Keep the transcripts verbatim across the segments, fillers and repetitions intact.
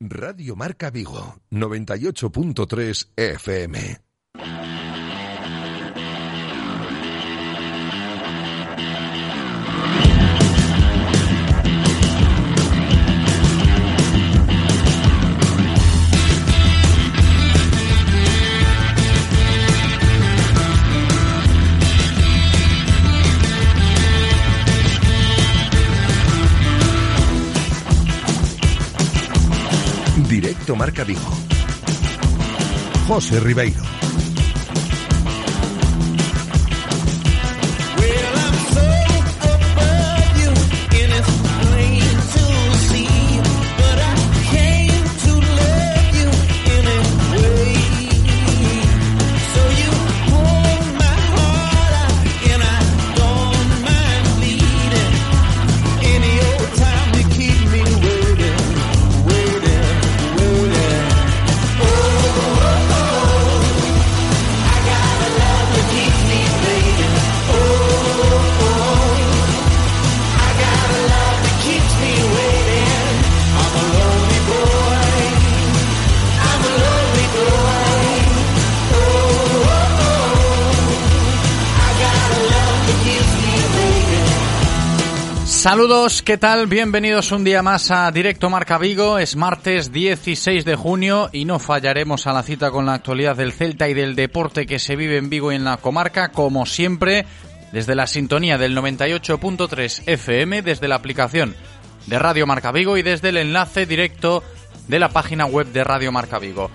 Radio Marca Vigo, noventa y ocho punto tres F M. Directo Marca Vigo. José Ribeiro. Saludos, ¿qué tal? Bienvenidos un día más a Directo Marca Vigo. Es martes dieciséis de junio y no fallaremos a la cita con la actualidad del Celta y del deporte que se vive en Vigo y en la comarca, como siempre, desde la sintonía del noventa y ocho punto tres F M, desde la aplicación de Radio Marca Vigo y desde el enlace directo de la página web de Radio Marca Vigo.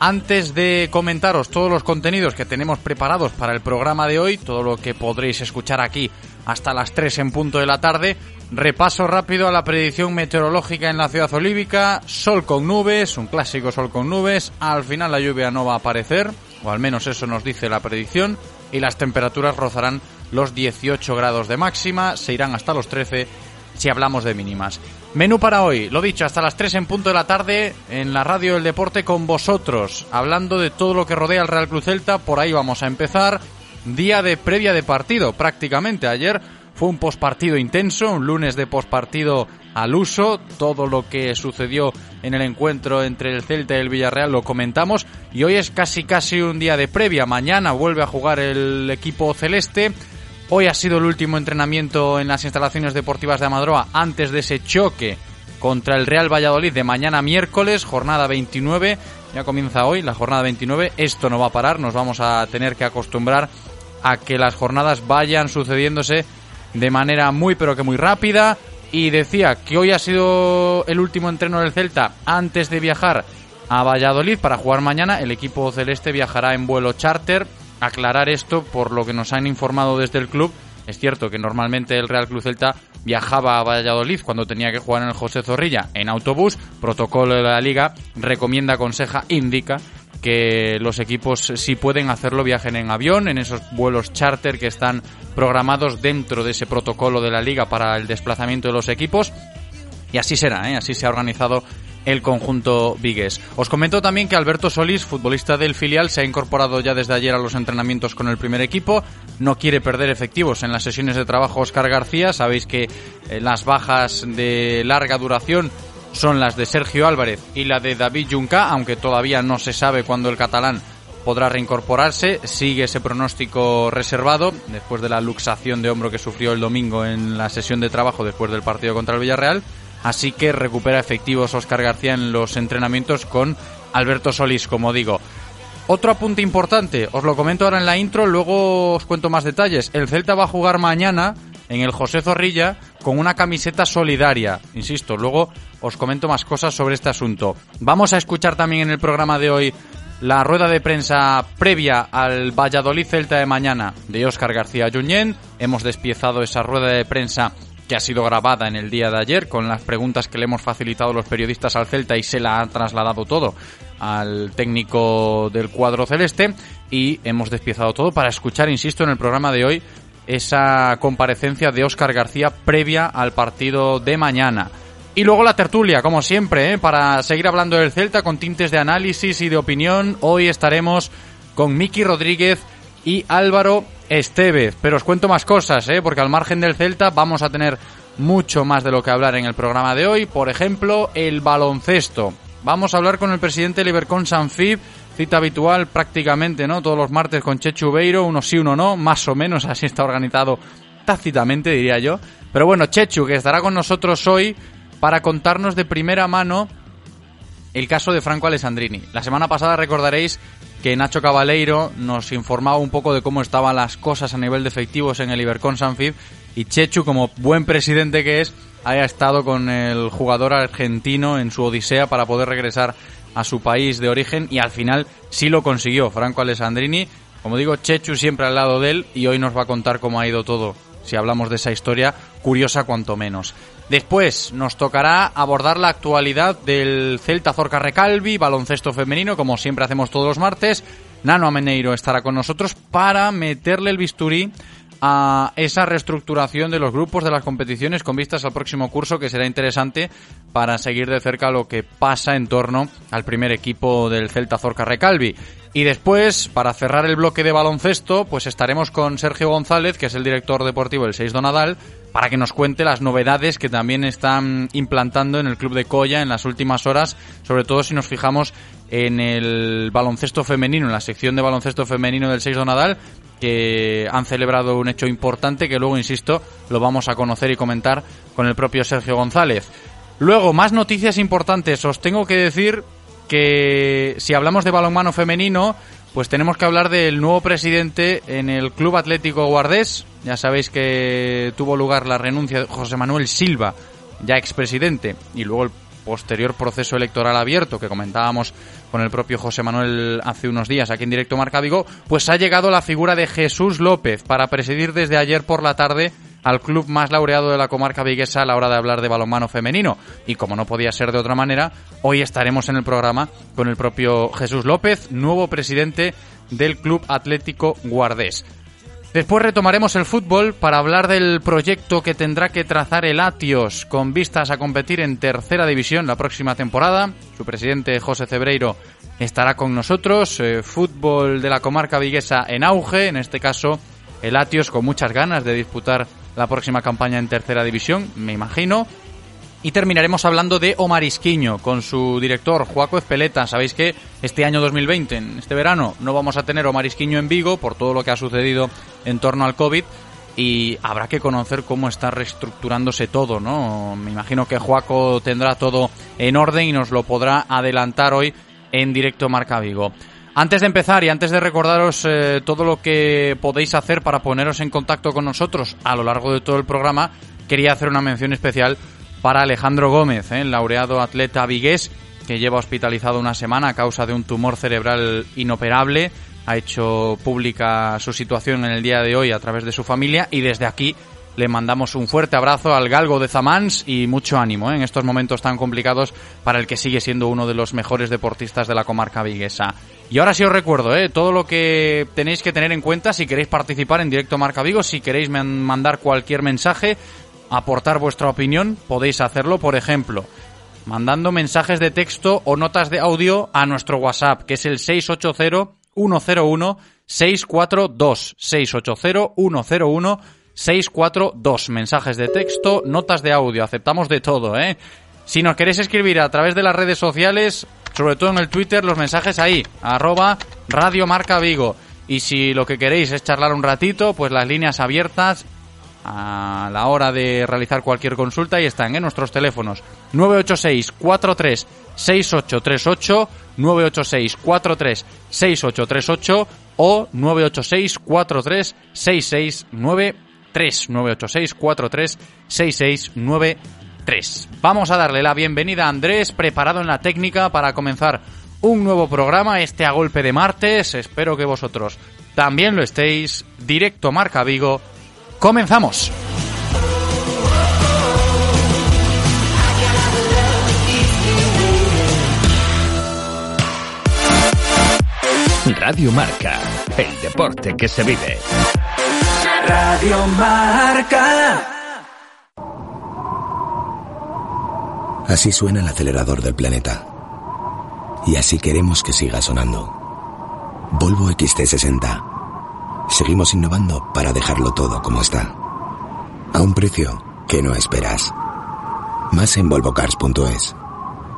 Antes de comentaros todos los contenidos que tenemos preparados para el programa de hoy, todo lo que podréis escuchar aquí hasta las tres en punto de la tarde, repaso rápido a la predicción meteorológica en la ciudad olívica. Sol con nubes, un clásico sol con nubes, al final la lluvia no va a aparecer, o al menos eso nos dice la predicción, y las temperaturas rozarán los dieciocho grados de máxima, se irán hasta los trece si hablamos de mínimas. Menú para hoy, lo dicho, hasta las tres en punto de la tarde en la radio del deporte con vosotros, hablando de todo lo que rodea al Real Club Celta. Por ahí vamos a empezar. Día de previa de partido, prácticamente. Ayer fue un pospartido intenso, un lunes de pospartido al uso. Todo lo que sucedió en el encuentro entre el Celta y el Villarreal lo comentamos. Y hoy es casi casi un día de previa. Mañana vuelve a jugar el equipo celeste. Hoy ha sido el último entrenamiento en las instalaciones deportivas de Amadroa antes de ese choque contra el Real Valladolid de mañana miércoles, jornada veintinueve. Ya comienza hoy la jornada veintinueve. Esto no va a parar, nos vamos a tener que acostumbrar a que las jornadas vayan sucediéndose de manera muy pero que muy rápida. Y decía que hoy ha sido el último entreno del Celta antes de viajar a Valladolid para jugar mañana. El equipo celeste viajará en vuelo charter. Aclarar esto por lo que nos han informado desde el club. Es cierto que normalmente el Real Club Celta viajaba a Valladolid cuando tenía que jugar en el José Zorrilla en autobús. Protocolo de la Liga recomienda, aconseja, indica que los equipos, si pueden hacerlo, viajen en avión, en esos vuelos charter que están programados dentro de ese protocolo de la Liga para el desplazamiento de los equipos. Y así será, ¿eh? Así se ha organizado el conjunto vigués. Os comento también que Alberto Solís, futbolista del filial, se ha incorporado ya desde ayer a los entrenamientos con el primer equipo. No quiere perder efectivos en las sesiones de trabajo Óscar García. Sabéis que las bajas de larga duración son las de Sergio Álvarez y la de David Junca, aunque todavía no se sabe cuándo el catalán podrá reincorporarse. Sigue ese pronóstico reservado después de la luxación de hombro que sufrió el domingo en la sesión de trabajo después del partido contra el Villarreal. Así que recupera efectivos Óscar García en los entrenamientos con Alberto Solís, como digo. Otro apunte importante, os lo comento ahora en la intro, luego os cuento más detalles. El Celta va a jugar mañana en el José Zorrilla con una camiseta solidaria. Insisto, luego os comento más cosas sobre este asunto. Vamos a escuchar también en el programa de hoy la rueda de prensa previa al Valladolid Celta de mañana de Óscar García Junyent. Hemos despiezado esa rueda de prensa que ha sido grabada en el día de ayer con las preguntas que le hemos facilitado los periodistas al Celta y se la ha trasladado todo al técnico del cuadro celeste, y hemos despiezado todo para escuchar, insisto, en el programa de hoy esa comparecencia de Óscar García previa al partido de mañana. Y luego la tertulia, como siempre, ¿eh? Para seguir hablando del Celta con tintes de análisis y de opinión. Hoy estaremos con Miki Rodríguez y Álvaro Estevez, pero os cuento más cosas, ¿eh? Porque al margen del Celta vamos a tener mucho más de lo que hablar en el programa de hoy. Por ejemplo, el baloncesto. Vamos a hablar con el presidente del Ibercon Sanfib, cita habitual prácticamente, ¿no? Todos los martes con Chechu Beiro, uno sí, uno no, más o menos así está organizado tácitamente, diría yo. Pero bueno, Chechu, que estará con nosotros hoy para contarnos de primera mano el caso de Franco Alessandrini. La semana pasada recordaréis que Nacho Cabaleiro nos informaba un poco de cómo estaban las cosas a nivel de efectivos en el Ibercon Sanfib, y Chechu, como buen presidente que es, haya estado con el jugador argentino en su odisea para poder regresar a su país de origen, y al final sí lo consiguió Franco Alessandrini. Como digo, Chechu siempre al lado de él, y hoy nos va a contar cómo ha ido todo, si hablamos de esa historia curiosa cuanto menos. Después nos tocará abordar la actualidad del Celta Zorca Recalvi, baloncesto femenino, como siempre hacemos todos los martes. Nano Ameneiro estará con nosotros para meterle el bisturí a esa reestructuración de los grupos de las competiciones con vistas al próximo curso, que será interesante para seguir de cerca lo que pasa en torno al primer equipo del Celta Zorca Recalvi. Y después, para cerrar el bloque de baloncesto, pues estaremos con Sergio González, que es el director deportivo del Seis do Nadal, para que nos cuente las novedades que también están implantando en el club de Colla en las últimas horas, sobre todo si nos fijamos en el baloncesto femenino, en la sección de baloncesto femenino del Seis do Nadal, que han celebrado un hecho importante que luego, insisto, lo vamos a conocer y comentar con el propio Sergio González. Luego, más noticias importantes. Os tengo que decir que si hablamos de balonmano femenino, pues tenemos que hablar del nuevo presidente en el Club Atlético Guardés. Ya sabéis que tuvo lugar la renuncia de José Manuel Silva, ya expresidente, y luego el posterior proceso electoral abierto que comentábamos con el propio José Manuel hace unos días aquí en Directo Marca Vigo. Pues ha llegado la figura de Jesús López para presidir desde ayer por la tarde al club más laureado de la comarca viguesa a la hora de hablar de balonmano femenino. Y como no podía ser de otra manera, hoy estaremos en el programa con el propio Jesús López, nuevo presidente del Club Atlético Guardés. Después retomaremos el fútbol para hablar del proyecto que tendrá que trazar el Atios con vistas a competir en tercera división la próxima temporada. Su presidente, José Cebreiro, estará con nosotros. Eh, fútbol de la comarca viguesa en auge, en este caso el Atios con muchas ganas de disputar la próxima campaña en tercera división, me imagino. Y terminaremos hablando de Omar Isquiño con su director, Juaco Espeleta. Sabéis que este año dos mil veinte, en este verano, no vamos a tener Omar Isquiño en Vigo por todo lo que ha sucedido en torno al COVID, y habrá que conocer cómo está reestructurándose todo, ¿no? Me imagino que Juaco tendrá todo en orden y nos lo podrá adelantar hoy en Directo Marca Vigo. Antes de empezar y antes de recordaros eh, todo lo que podéis hacer para poneros en contacto con nosotros a lo largo de todo el programa, quería hacer una mención especial para Alejandro Gómez, eh, el laureado atleta vigués, que lleva hospitalizado una semana a causa de un tumor cerebral inoperable. Ha hecho pública su situación en el día de hoy a través de su familia, y desde aquí le mandamos un fuerte abrazo al galgo de Zamans y mucho ánimo ¿eh? en estos momentos tan complicados para el que sigue siendo uno de los mejores deportistas de la comarca viguesa. Y ahora sí os recuerdo ¿eh? todo lo que tenéis que tener en cuenta si queréis participar en Directo Marca Vigo, si queréis mandar cualquier mensaje, aportar vuestra opinión, podéis hacerlo, por ejemplo, mandando mensajes de texto o notas de audio a nuestro WhatsApp, que es el seis ocho cero uno cero uno seis cuatro dos, seis ocho cero uno cero uno seis cuatro dos. Mensajes de texto, notas de audio, aceptamos de todo, ¿eh? Si nos queréis escribir a través de las redes sociales, sobre todo en el Twitter, los mensajes ahí, arroba Radio Marca Vigo. Y si lo que queréis es charlar un ratito, pues las líneas abiertas a la hora de realizar cualquier consulta, ahí están, ¿eh? Nuestros teléfonos, nueve ocho seis cuatro tres seis ocho tres ocho, nueve ocho seis cuatro tres seis ocho tres ocho o nueve ocho seis cuatro tres seis seis nueve ocho. tres nueve ocho seis cuatro tres seis seis nueve tres. Vamos a darle la bienvenida a Andrés, preparado en la técnica para comenzar un nuevo programa, este a golpe de martes. Espero que vosotros también lo estéis. Directo Marca Vigo, comenzamos. Radio Marca, el deporte que se vive. Radio Marca. Así suena el acelerador del planeta. Y así queremos que siga sonando. Volvo X C sesenta. Seguimos innovando para dejarlo todo como está. A un precio que no esperas. Más en volvo cars punto es.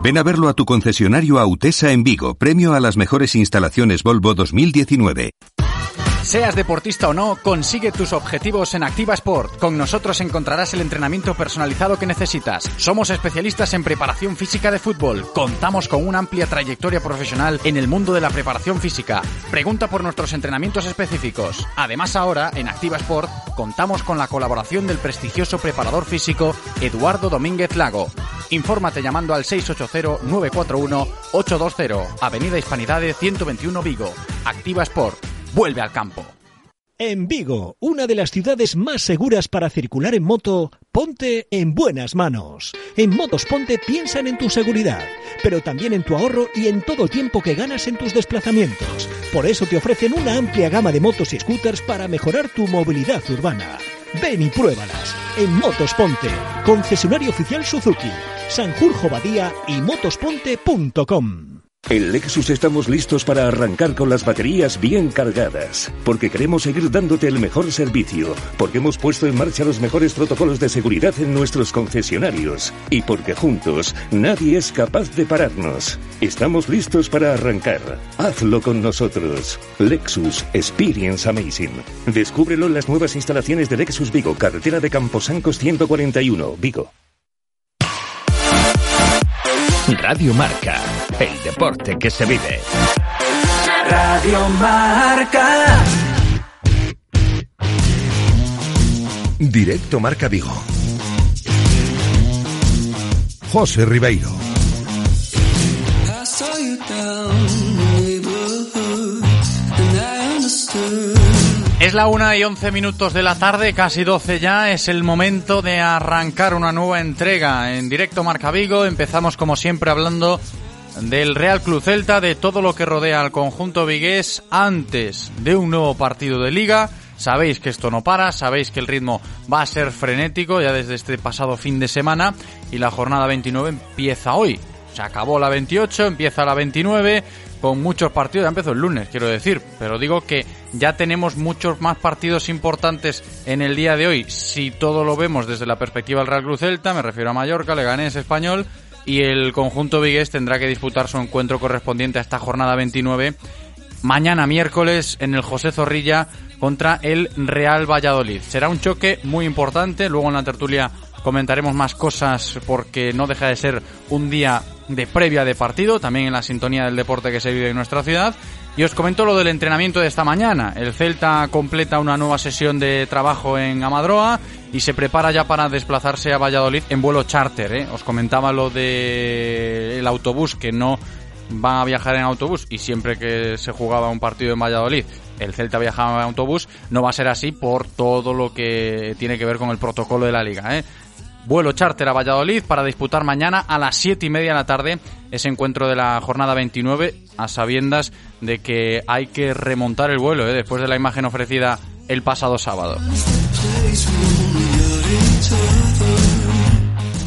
Ven a verlo a tu concesionario Autesa en Vigo, premio a las mejores instalaciones Volvo dos mil diecinueve. Seas deportista o no, consigue tus objetivos en Activa Sport. Con nosotros encontrarás el entrenamiento personalizado que necesitas. Somos especialistas en preparación física de fútbol. Contamos con una amplia trayectoria profesional en el mundo de la preparación física. Pregunta por nuestros entrenamientos específicos. Además, ahora, en Activa Sport, contamos con la colaboración del prestigioso preparador físico Eduardo Domínguez Lago. Infórmate llamando al seis ocho cero nueve cuatro uno ocho dos cero, Avenida Hispanidades ciento veintiuno, Vigo. Activa Sport. Vuelve al campo. En Vigo, una de las ciudades más seguras para circular en moto, ponte en buenas manos. En Motos Ponte piensan en tu seguridad, pero también en tu ahorro y en todo el tiempo que ganas en tus desplazamientos. Por eso te ofrecen una amplia gama de motos y scooters para mejorar tu movilidad urbana. Ven y pruébalas. En Motos Ponte, concesionario oficial Suzuki, Sanjurjo Badía y motos ponte punto com. En Lexus estamos listos para arrancar con las baterías bien cargadas, porque queremos seguir dándote el mejor servicio, porque hemos puesto en marcha los mejores protocolos de seguridad en nuestros concesionarios y porque juntos nadie es capaz de pararnos. Estamos listos para arrancar. Hazlo con nosotros. Lexus Experience Amazing. Descúbrelo en las nuevas instalaciones de Lexus Vigo, carretera de Camposancos ciento cuarenta y uno, Vigo. Radio Marca, el deporte que se vive. Radio Marca. Directo Marca Vigo. José Ribeiro. Es la una y once minutos de la tarde, casi doce ya, es el momento de arrancar una nueva entrega en Directo Marca Vigo. Empezamos como siempre hablando del Real Club Celta, de todo lo que rodea al conjunto vigués antes de un nuevo partido de Liga. Sabéis que esto no para, sabéis que el ritmo va a ser frenético ya desde este pasado fin de semana y la jornada veintinueve empieza hoy. Se acabó la veintiocho, empieza la veintinueve... con muchos partidos, ya empezó el lunes, quiero decir, pero digo que ya tenemos muchos más partidos importantes en el día de hoy, si todo lo vemos desde la perspectiva del Real Club Celta, me refiero a Mallorca, Leganés, Español, y el conjunto vigués tendrá que disputar su encuentro correspondiente a esta jornada veintinueve, mañana miércoles en el José Zorrilla contra el Real Valladolid. Será un choque muy importante, luego en la tertulia comentaremos más cosas porque no deja de ser un día de previa de partido, también en la sintonía del deporte que se vive en nuestra ciudad. Y os comento lo del entrenamiento de esta mañana. El Celta completa una nueva sesión de trabajo en Amadroa y se prepara ya para desplazarse a Valladolid en vuelo charter, ¿eh? Os comentaba lo de el autobús, que no van a viajar en autobús, y siempre que se jugaba un partido en Valladolid el Celta viajaba en autobús. No va a ser así por todo lo que tiene que ver con el protocolo de la Liga, ¿eh? Vuelo charter a Valladolid para disputar mañana a las siete y media de la tarde ese encuentro de la jornada veintinueve, a sabiendas de que hay que remontar el vuelo, ¿eh? Después de la imagen ofrecida el pasado sábado.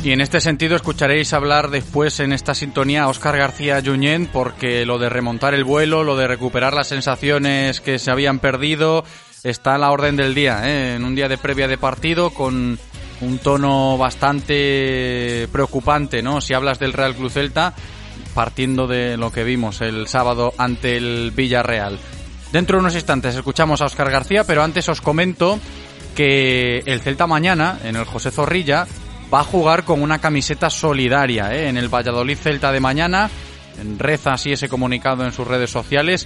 Y en este sentido escucharéis hablar después en esta sintonía a Óscar García Junyent, porque lo de remontar el vuelo, lo de recuperar las sensaciones que se habían perdido, está a la orden del día, ¿eh? En un día de previa de partido con un tono bastante preocupante, ¿no? Si hablas del Real Club Celta, partiendo de lo que vimos el sábado ante el Villarreal. Dentro de unos instantes escuchamos a Óscar García, pero antes os comento que el Celta mañana, en el José Zorrilla, va a jugar con una camiseta solidaria, ¿eh? En el Valladolid Celta de mañana, reza así ese comunicado en sus redes sociales,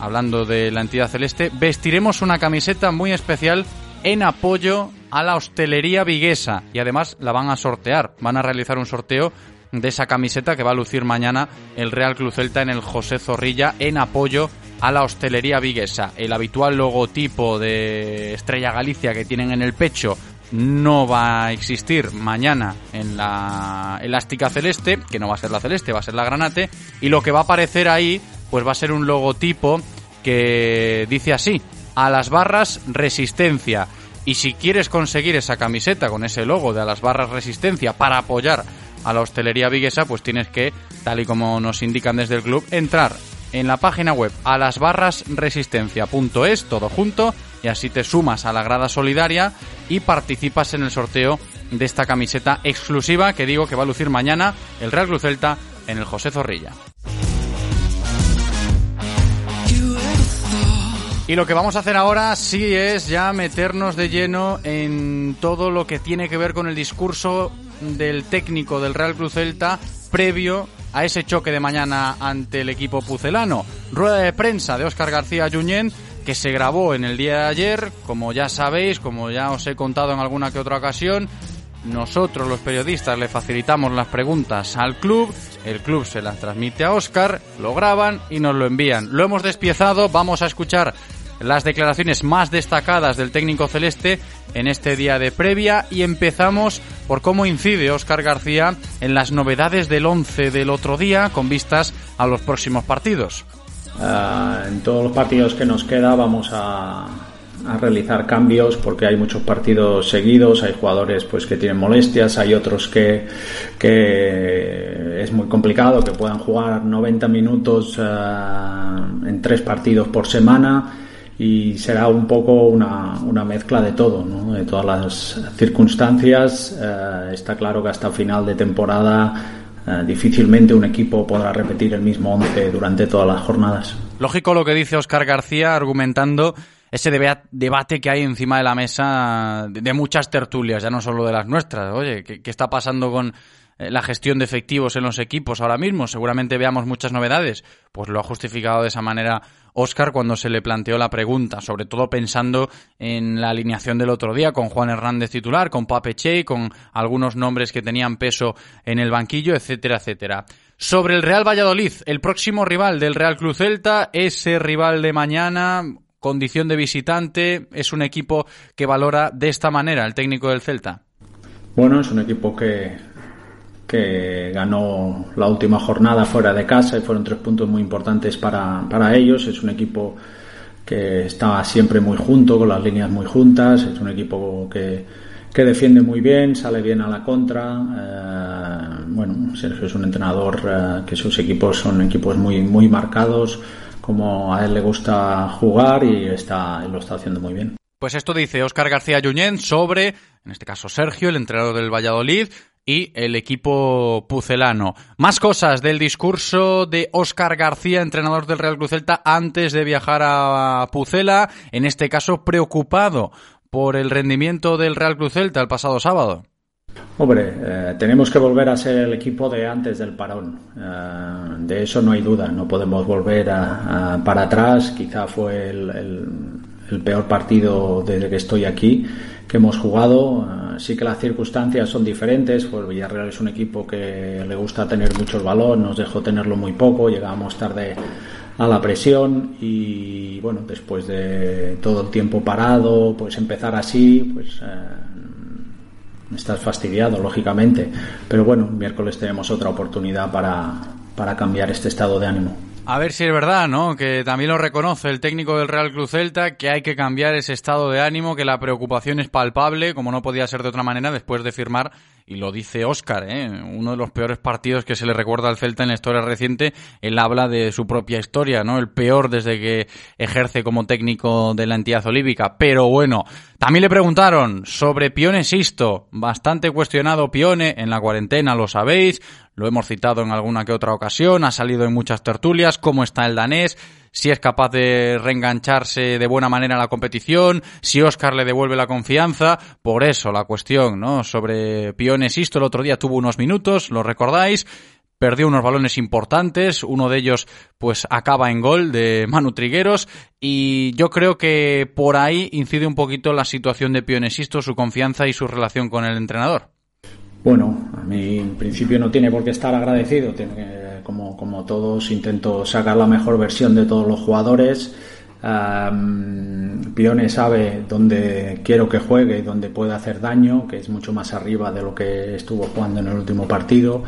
hablando de la entidad celeste, vestiremos una camiseta muy especial en apoyo a la hostelería viguesa, y además la van a sortear, van a realizar un sorteo de esa camiseta que va a lucir mañana el Real Club Celta en el José Zorrilla en apoyo a la hostelería viguesa. El habitual logotipo de Estrella Galicia que tienen en el pecho no va a existir mañana en la elástica celeste, que no va a ser la celeste, va a ser la granate, y lo que va a aparecer ahí pues va a ser un logotipo que dice así: a las barras Resistencia. Y si quieres conseguir esa camiseta con ese logo de a las barras Resistencia para apoyar a la hostelería viguesa, pues tienes que, tal y como nos indican desde el club, entrar en la página web a las barras resistencia punto es, todo junto, y así te sumas a la grada solidaria y participas en el sorteo de esta camiseta exclusiva que digo que va a lucir mañana el Real Club Celta en el José Zorrilla. Y lo que vamos a hacer ahora sí es ya meternos de lleno en todo lo que tiene que ver con el discurso del técnico del Real Club Celta previo a ese choque de mañana ante el equipo pucelano. Rueda de prensa de Óscar García Junyent, que se grabó en el día de ayer, como ya sabéis, como ya os he contado en alguna que otra ocasión. Nosotros, los periodistas, le facilitamos las preguntas al club, el club se las transmite a Óscar, lo graban y nos lo envían. Lo hemos despiezado, vamos a escuchar las declaraciones más destacadas del técnico celeste en este día de previa y empezamos por cómo incide Óscar García en las novedades del once del otro día con vistas a los próximos partidos. Uh, en todos los partidos que nos queda vamos a... a realizar cambios porque hay muchos partidos seguidos, hay jugadores pues que tienen molestias, hay otros que, que es muy complicado que puedan jugar noventa minutos uh, en tres partidos por semana y será un poco una, una mezcla de todo, ¿no? De todas las circunstancias. Uh, está claro que hasta final de temporada Uh, difícilmente un equipo podrá repetir el mismo once durante todas las jornadas. Lógico lo que dice Óscar García argumentando ese debate que hay encima de la mesa de muchas tertulias, ya no solo de las nuestras. Oye, ¿qué, qué está pasando con la gestión de efectivos en los equipos ahora mismo? Seguramente veamos muchas novedades. Pues lo ha justificado de esa manera Óscar cuando se le planteó la pregunta, sobre todo pensando en la alineación del otro día con Juan Hernández titular, con Pape Che, con algunos nombres que tenían peso en el banquillo, etcétera, etcétera. Sobre el Real Valladolid, el próximo rival del Real Club Celta, ese rival de mañana, condición de visitante, es un equipo que valora de esta manera el técnico del Celta. Bueno, es un equipo que... que ganó la última jornada fuera de casa y fueron tres puntos muy importantes para, para ellos. Es un equipo que está siempre muy junto, con las líneas muy juntas, es un equipo que, que defiende muy bien, sale bien a la contra. Eh, bueno, Sergio es un entrenador eh, que sus equipos son equipos muy, muy marcados, como a él le gusta jugar y está, lo está haciendo muy bien. Pues esto dice Óscar García Junyent sobre, en este caso Sergio, el entrenador del Valladolid, y el equipo pucelano. Más cosas del discurso de Óscar García, entrenador del Real Club Celta, antes de viajar a Pucela, en este caso preocupado por el rendimiento del Real Club Celta el pasado sábado. Hombre, eh, tenemos que volver a ser el equipo de antes del parón, eh, de eso no hay duda, no podemos volver a, a, para atrás. Quizá fue el, el, el peor partido desde que estoy aquí que hemos jugado. Sí que las circunstancias son diferentes, pues Villarreal es un equipo que le gusta tener mucho el balón, nos dejó tenerlo muy poco, llegábamos tarde a la presión y bueno, después de todo el tiempo parado, pues empezar así, pues eh, estás fastidiado, lógicamente, pero bueno, miércoles tenemos otra oportunidad para, para cambiar este estado de ánimo. A ver si es verdad, ¿no? Que también lo reconoce el técnico del Real Club Celta, que hay que cambiar ese estado de ánimo, que la preocupación es palpable, como no podía ser de otra manera, después de firmar, y lo dice Óscar, ¿eh? Uno de los peores partidos que se le recuerda al Celta en la historia reciente. Él habla de su propia historia, ¿no? El peor desde que ejerce como técnico de la entidad olímpica. Pero bueno, también le preguntaron sobre Pione Sisto, bastante cuestionado Pione, en la cuarentena, lo sabéis. Lo hemos citado en alguna que otra ocasión, ha salido en muchas tertulias, cómo está el danés, si es capaz de reengancharse de buena manera a la competición, si Óscar le devuelve la confianza. Por eso la cuestión, ¿no? Sobre Pione Sisto, el otro día tuvo unos minutos, lo recordáis, perdió unos balones importantes, uno de ellos pues acaba en gol de Manu Trigueros y yo creo que por ahí incide un poquito la situación de Pione Sisto, su confianza y su relación con el entrenador. Bueno, a mí en principio no tiene por qué estar agradecido. Tiene que, como, como todos, intento sacar la mejor versión de todos los jugadores. Um, Pione sabe dónde quiero que juegue y dónde puede hacer daño, que es mucho más arriba de lo que estuvo jugando en el último partido.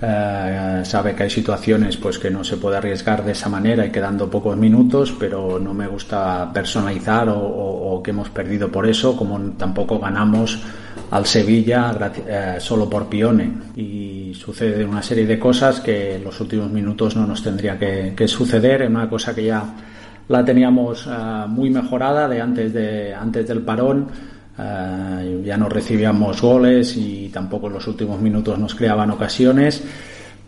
Uh, sabe que hay situaciones pues que no se puede arriesgar de esa manera y quedando pocos minutos, pero no me gusta personalizar o, o, o que hemos perdido por eso, como tampoco ganamos al Sevilla uh, solo por Pione, y sucede una serie de cosas que en los últimos minutos no nos tendría que, que suceder. Es una cosa que ya la teníamos uh, muy mejorada de antes, de, antes del parón. Uh, ya no recibíamos goles y tampoco en los últimos minutos nos creaban ocasiones,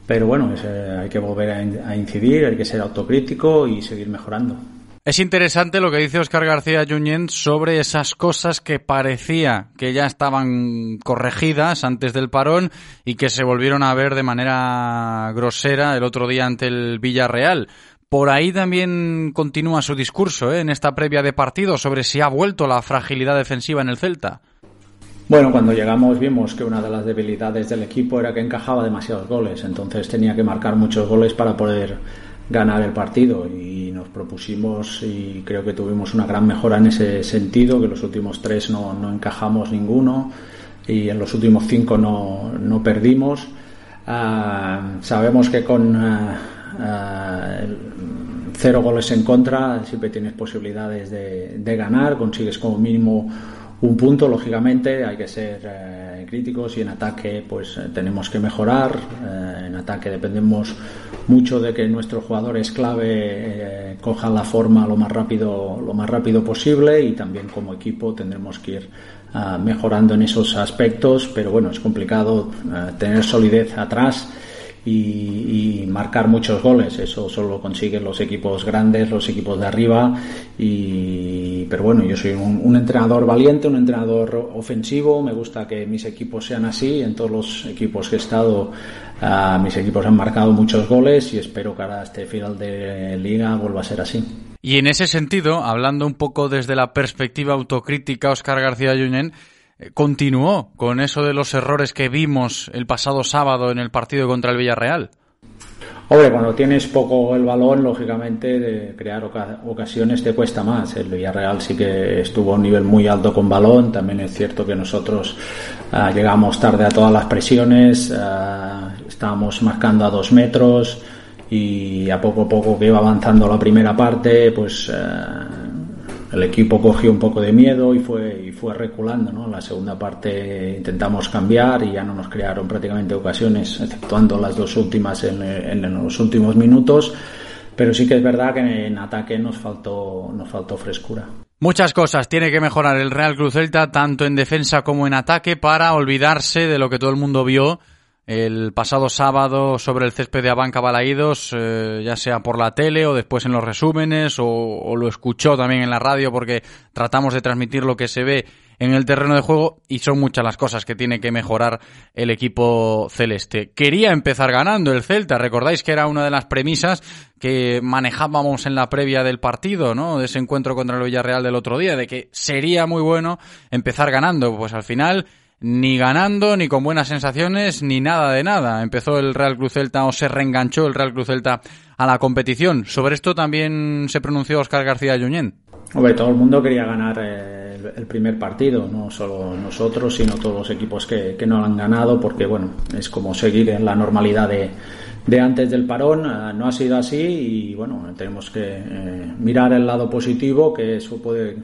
Pero bueno, es, eh, hay que volver a, a incidir, hay que ser autocrítico y seguir mejorando. Es interesante lo que dice Óscar García Junyent sobre esas cosas que parecía que ya estaban corregidas antes del parón y que se volvieron a ver de manera grosera el otro día ante el Villarreal. Por ahí también continúa su discurso, ¿eh?, en esta previa de partido sobre si ha vuelto la fragilidad defensiva en el Celta. Bueno, cuando llegamos vimos que una de las debilidades del equipo era que encajaba demasiados goles, entonces tenía que marcar muchos goles para poder ganar el partido, y nos propusimos y creo que tuvimos una gran mejora en ese sentido, que los últimos tres no, no encajamos ninguno y en los últimos cinco no, no perdimos. Uh, sabemos que con uh, uh, cero goles en contra siempre tienes posibilidades de, de ganar, consigues como mínimo un punto. Lógicamente hay que ser eh, críticos, y en ataque pues eh, tenemos que mejorar. Eh, en ataque dependemos mucho de que nuestros jugadores clave eh, cojan la forma lo más rápido lo más rápido posible, y también como equipo tendremos que ir eh, mejorando en esos aspectos. Pero bueno, es complicado eh, tener solidez atrás Y, y marcar muchos goles. Eso solo consiguen los equipos grandes, los equipos de arriba, y pero bueno, yo soy un, un entrenador valiente, un entrenador ofensivo. Me gusta que mis equipos sean así. En todos los equipos que he estado, uh, mis equipos han marcado muchos goles, y espero que ahora este final de liga vuelva a ser así. Y en ese sentido, hablando un poco desde la perspectiva autocrítica, Óscar García Junyent continuó con eso de los errores que vimos el pasado sábado en el partido contra el Villarreal. Hombre, cuando tienes poco el balón, lógicamente, de crear ocasiones te cuesta más. El Villarreal sí que estuvo a un nivel muy alto con balón. También es cierto que nosotros uh, llegamos tarde a todas las presiones, uh, estábamos marcando a dos metros y a poco a poco que iba avanzando la primera parte, pues... Uh, el equipo cogió un poco de miedo y fue y fue reculando, ¿no? En la segunda parte intentamos cambiar y ya no nos crearon prácticamente ocasiones, exceptuando las dos últimas en, en los últimos minutos. Pero sí que es verdad que en ataque nos faltó nos faltó frescura. Muchas cosas tiene que mejorar el Real Club Celta, tanto en defensa como en ataque, para olvidarse de lo que todo el mundo vio el pasado sábado sobre el césped de Abanca Balaídos, eh, ya sea por la tele o después en los resúmenes, o, o lo escuchó también en la radio, porque tratamos de transmitir lo que se ve en el terreno de juego, y son muchas las cosas que tiene que mejorar el equipo celeste. Quería empezar ganando el Celta, recordáis que era una de las premisas que manejábamos en la previa del partido, ¿no?, de ese encuentro contra el Villarreal del otro día, de que sería muy bueno empezar ganando. Pues al final... ni ganando, ni con buenas sensaciones, ni nada de nada. Empezó el Real Club Celta, o se reenganchó el Real Club Celta a la competición. Sobre esto también se pronunció Óscar García Junyent. Hombre, todo el mundo quería ganar el, el primer partido, no solo nosotros, sino todos los equipos que, que no lo han ganado, porque bueno, es como seguir en la normalidad de, de antes del parón. No ha sido así y bueno, tenemos que eh, mirar el lado positivo, que eso puede...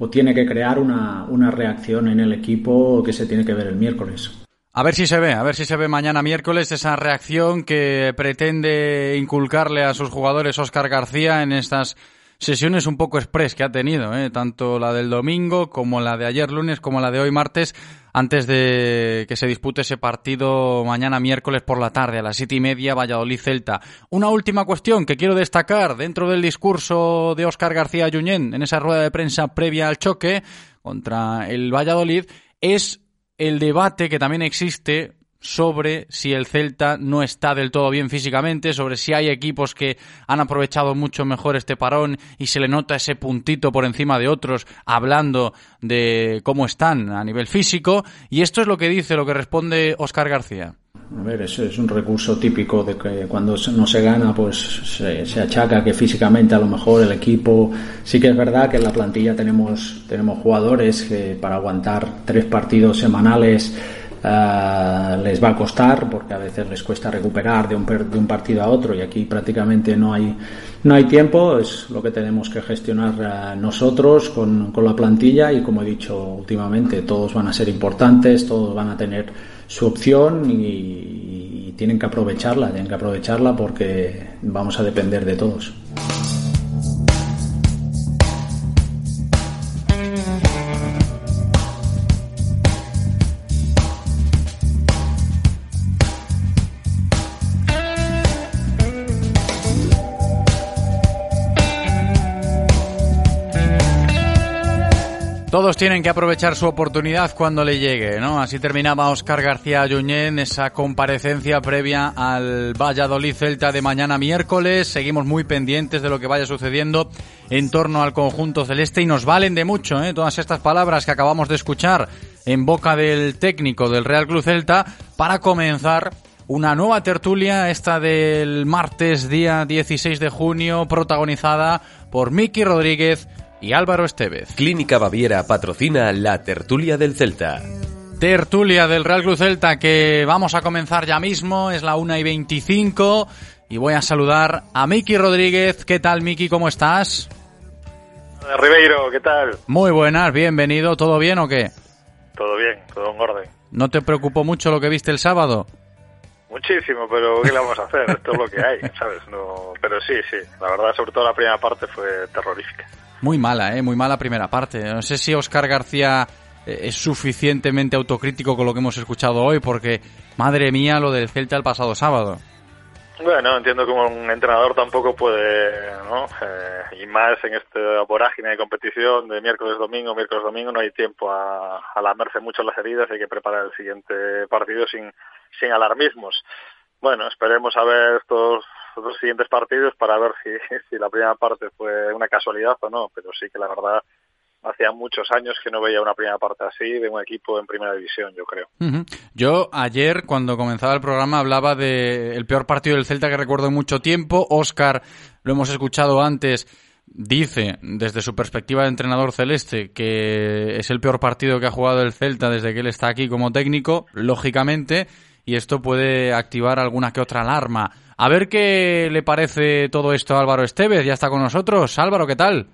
o tiene que crear una, una reacción en el equipo que se tiene que ver el miércoles. A ver si se ve, a ver si se ve mañana miércoles esa reacción que pretende inculcarle a sus jugadores Óscar García en estas sesiones un poco express que ha tenido, ¿eh? Tanto la del domingo como la de ayer lunes como la de hoy martes, antes de que se dispute ese partido mañana miércoles por la tarde a las siete y media Valladolid-Celta. Una última cuestión que quiero destacar dentro del discurso de Óscar García Junyent en esa rueda de prensa previa al choque contra el Valladolid es el debate que también existe sobre si el Celta no está del todo bien físicamente, sobre si hay equipos que han aprovechado mucho mejor este parón y se le nota ese puntito por encima de otros, hablando de cómo están a nivel físico. Y esto es lo que dice, lo que responde Óscar García. A ver, eso es un recurso típico de que cuando no se gana, pues se, se achaca que físicamente a lo mejor el equipo... Sí que es verdad que en la plantilla tenemos, tenemos jugadores que para aguantar tres partidos semanales Uh, les va a costar, porque a veces les cuesta recuperar de un, per- de un partido a otro, y aquí prácticamente no hay no hay tiempo. Es lo que tenemos que gestionar uh, nosotros con, con la plantilla, y como he dicho últimamente, todos van a ser importantes, todos van a tener su opción y, y tienen que aprovecharla, tienen que aprovecharla porque vamos a depender de todos. Todos tienen que aprovechar su oportunidad cuando le llegue, ¿no? Así terminaba Óscar García Junyent, esa comparecencia previa al Valladolid Celta de mañana miércoles. Seguimos muy pendientes de lo que vaya sucediendo en torno al conjunto celeste y nos valen de mucho, ¿eh? Todas estas palabras que acabamos de escuchar en boca del técnico del Real Club Celta para comenzar una nueva tertulia, esta del martes día dieciséis de junio, protagonizada por Miki Rodríguez y Álvaro Estevez. Clínica Baviera patrocina la tertulia del Celta. Tertulia del Real Club Celta que vamos a comenzar ya mismo, es la una y veinticinco y voy a saludar a Miki Rodríguez. ¿Qué tal, Miki? ¿Cómo estás? Hola, Ribeiro, ¿qué tal? Muy buenas, bienvenido. ¿Todo bien o qué? Todo bien, todo en orden. ¿No te preocupó mucho lo que viste el sábado? Muchísimo, pero ¿qué le vamos a hacer? Esto es lo que hay, ¿sabes? No, pero sí, sí, la verdad, sobre todo la primera parte fue terrorífica. Muy mala, ¿eh? Muy mala primera parte. No sé si Óscar García es suficientemente autocrítico con lo que hemos escuchado hoy, porque, madre mía, lo del Celta el pasado sábado. Bueno, entiendo que un entrenador tampoco puede, ¿no? Eh, y más en esta vorágine de competición de miércoles-domingo, miércoles-domingo, no hay tiempo a, a lamerse mucho las heridas, hay que preparar el siguiente partido sin, sin alarmismos. Bueno, esperemos a ver estos, estos siguientes partidos para ver si, si la primera parte fue una casualidad o no, pero sí que la verdad hacía muchos años que no veía una primera parte así de un equipo en primera división, yo creo. Uh-huh. Yo ayer, cuando comenzaba el programa, hablaba de el peor partido del Celta que recuerdo en mucho tiempo. Óscar, lo hemos escuchado antes, dice, desde su perspectiva de entrenador celeste, que es el peor partido que ha jugado el Celta desde que él está aquí como técnico, lógicamente, y esto puede activar alguna que otra alarma. A ver qué le parece todo esto a Álvaro Estevez, ya está con nosotros. Álvaro, ¿qué tal?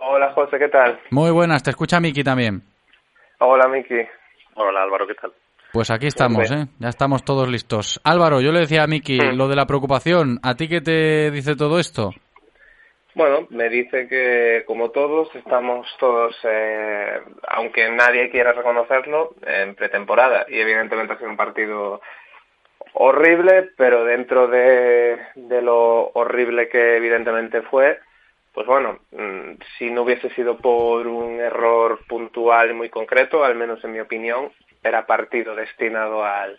Hola, José, ¿qué tal? Muy buenas, te escucha Miki también. Hola, Miki. Hola, Álvaro, ¿qué tal? Pues aquí estamos, ¿eh? Ya estamos todos listos. Álvaro, yo le decía a Miki sí. Lo de la preocupación, ¿a ti qué te dice todo esto? Bueno, me dice que, como todos, estamos todos, eh, aunque nadie quiera reconocerlo, en pretemporada. Y evidentemente ha sido un partido horrible, pero dentro de, de lo horrible que evidentemente fue, pues bueno, si no hubiese sido por un error puntual muy concreto, al menos en mi opinión, era partido destinado al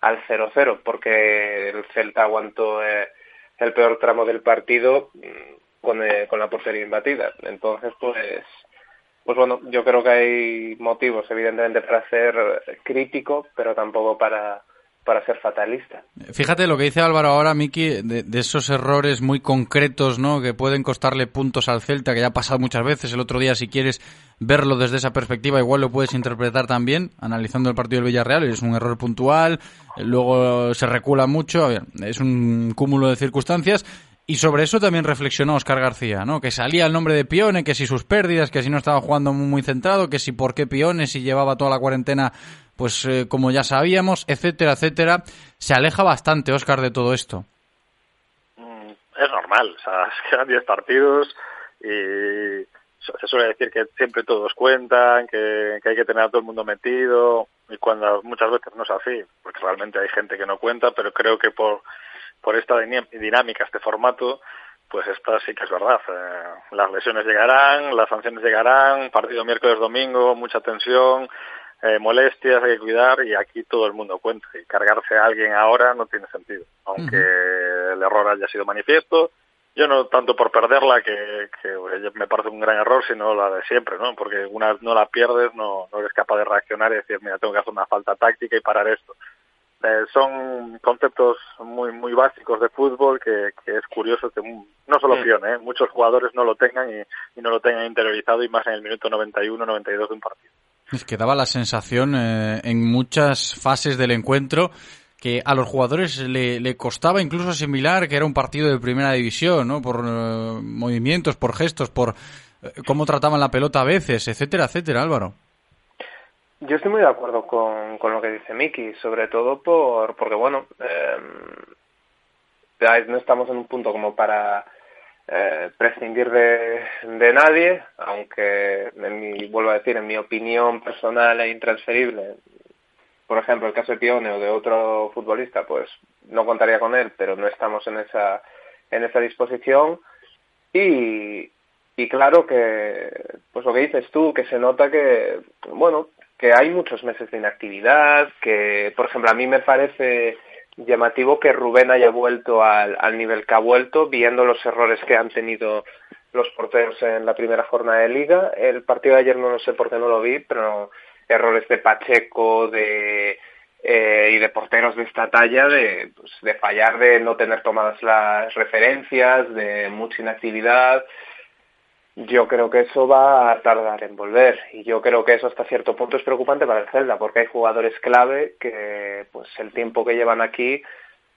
al cero cero, porque el Celta aguantó eh, el peor tramo del partido con, eh, con la portería imbatida. Entonces, pues pues bueno, yo creo que hay motivos, evidentemente, para ser crítico, pero tampoco para... para ser fatalista. Fíjate lo que dice Álvaro ahora, Miki, de, de esos errores muy concretos, ¿no?, que pueden costarle puntos al Celta, que ya ha pasado muchas veces. El otro día, si quieres verlo desde esa perspectiva, igual lo puedes interpretar también, analizando el partido del Villarreal, es un error puntual, luego se recula mucho, es un cúmulo de circunstancias, y sobre eso también reflexionó Óscar García, ¿no?, que salía el nombre de Pione, que si sus pérdidas, que si no estaba jugando muy centrado, que si por qué Pione, si llevaba toda la cuarentena pues eh, como ya sabíamos, etcétera, etcétera. Se aleja bastante, Óscar, de todo esto. Es normal, o sea, quedan diez partidos y se suele decir que siempre todos cuentan, que, que hay que tener a todo el mundo metido, y cuando muchas veces no es así, porque realmente hay gente que no cuenta, pero creo que por, por esta dinámica, este formato, pues esta sí que es verdad. Eh, las lesiones llegarán, las sanciones llegarán, partido miércoles, domingo, mucha tensión, Eh, molestias, hay que cuidar, y aquí todo el mundo cuenta, y cargarse a alguien ahora no tiene sentido, aunque uh-huh. el error haya sido manifiesto. Yo no tanto por perderla, que, que me parece un gran error, sino la de siempre, ¿no?, porque una vez no la pierdes, no, no eres capaz de reaccionar y decir, mira, tengo que hacer una falta táctica y parar esto. Eh, son conceptos muy muy básicos de fútbol que, que es curioso que no solo Pione, ¿eh?, muchos jugadores no lo tengan y, y no lo tengan interiorizado, y más en el minuto noventa y uno noventa y dos de un partido. Es que daba la sensación eh, en muchas fases del encuentro que a los jugadores le, le costaba incluso asimilar que era un partido de primera división, ¿no?, por eh, movimientos, por gestos, por eh, cómo trataban la pelota a veces, etcétera, etcétera, Álvaro. Yo estoy muy de acuerdo con, con lo que dice Miki, sobre todo por porque, bueno, eh, no estamos en un punto como para... Eh, prescindir de, de nadie, aunque en mi, vuelvo a decir, en mi opinión personal e intransferible, por ejemplo el caso de Pione o de otro futbolista, pues no contaría con él, pero no estamos en esa en esa disposición, y, y claro que, pues lo que dices tú, que se nota que, bueno, que hay muchos meses de inactividad, que, por ejemplo, a mí me parece llamativo que Rubén haya vuelto al, al nivel que ha vuelto, viendo los errores que han tenido los porteros en la primera jornada de Liga. El partido de ayer no, no sé por qué no lo vi, pero errores de Pacheco, de... Eh, y de porteros de esta talla, de, pues, de fallar, de no tener tomadas las referencias, de mucha inactividad. Yo creo que eso va a tardar en volver, y yo creo que eso hasta cierto punto es preocupante para el Celta, porque hay jugadores clave que, pues, el tiempo que llevan aquí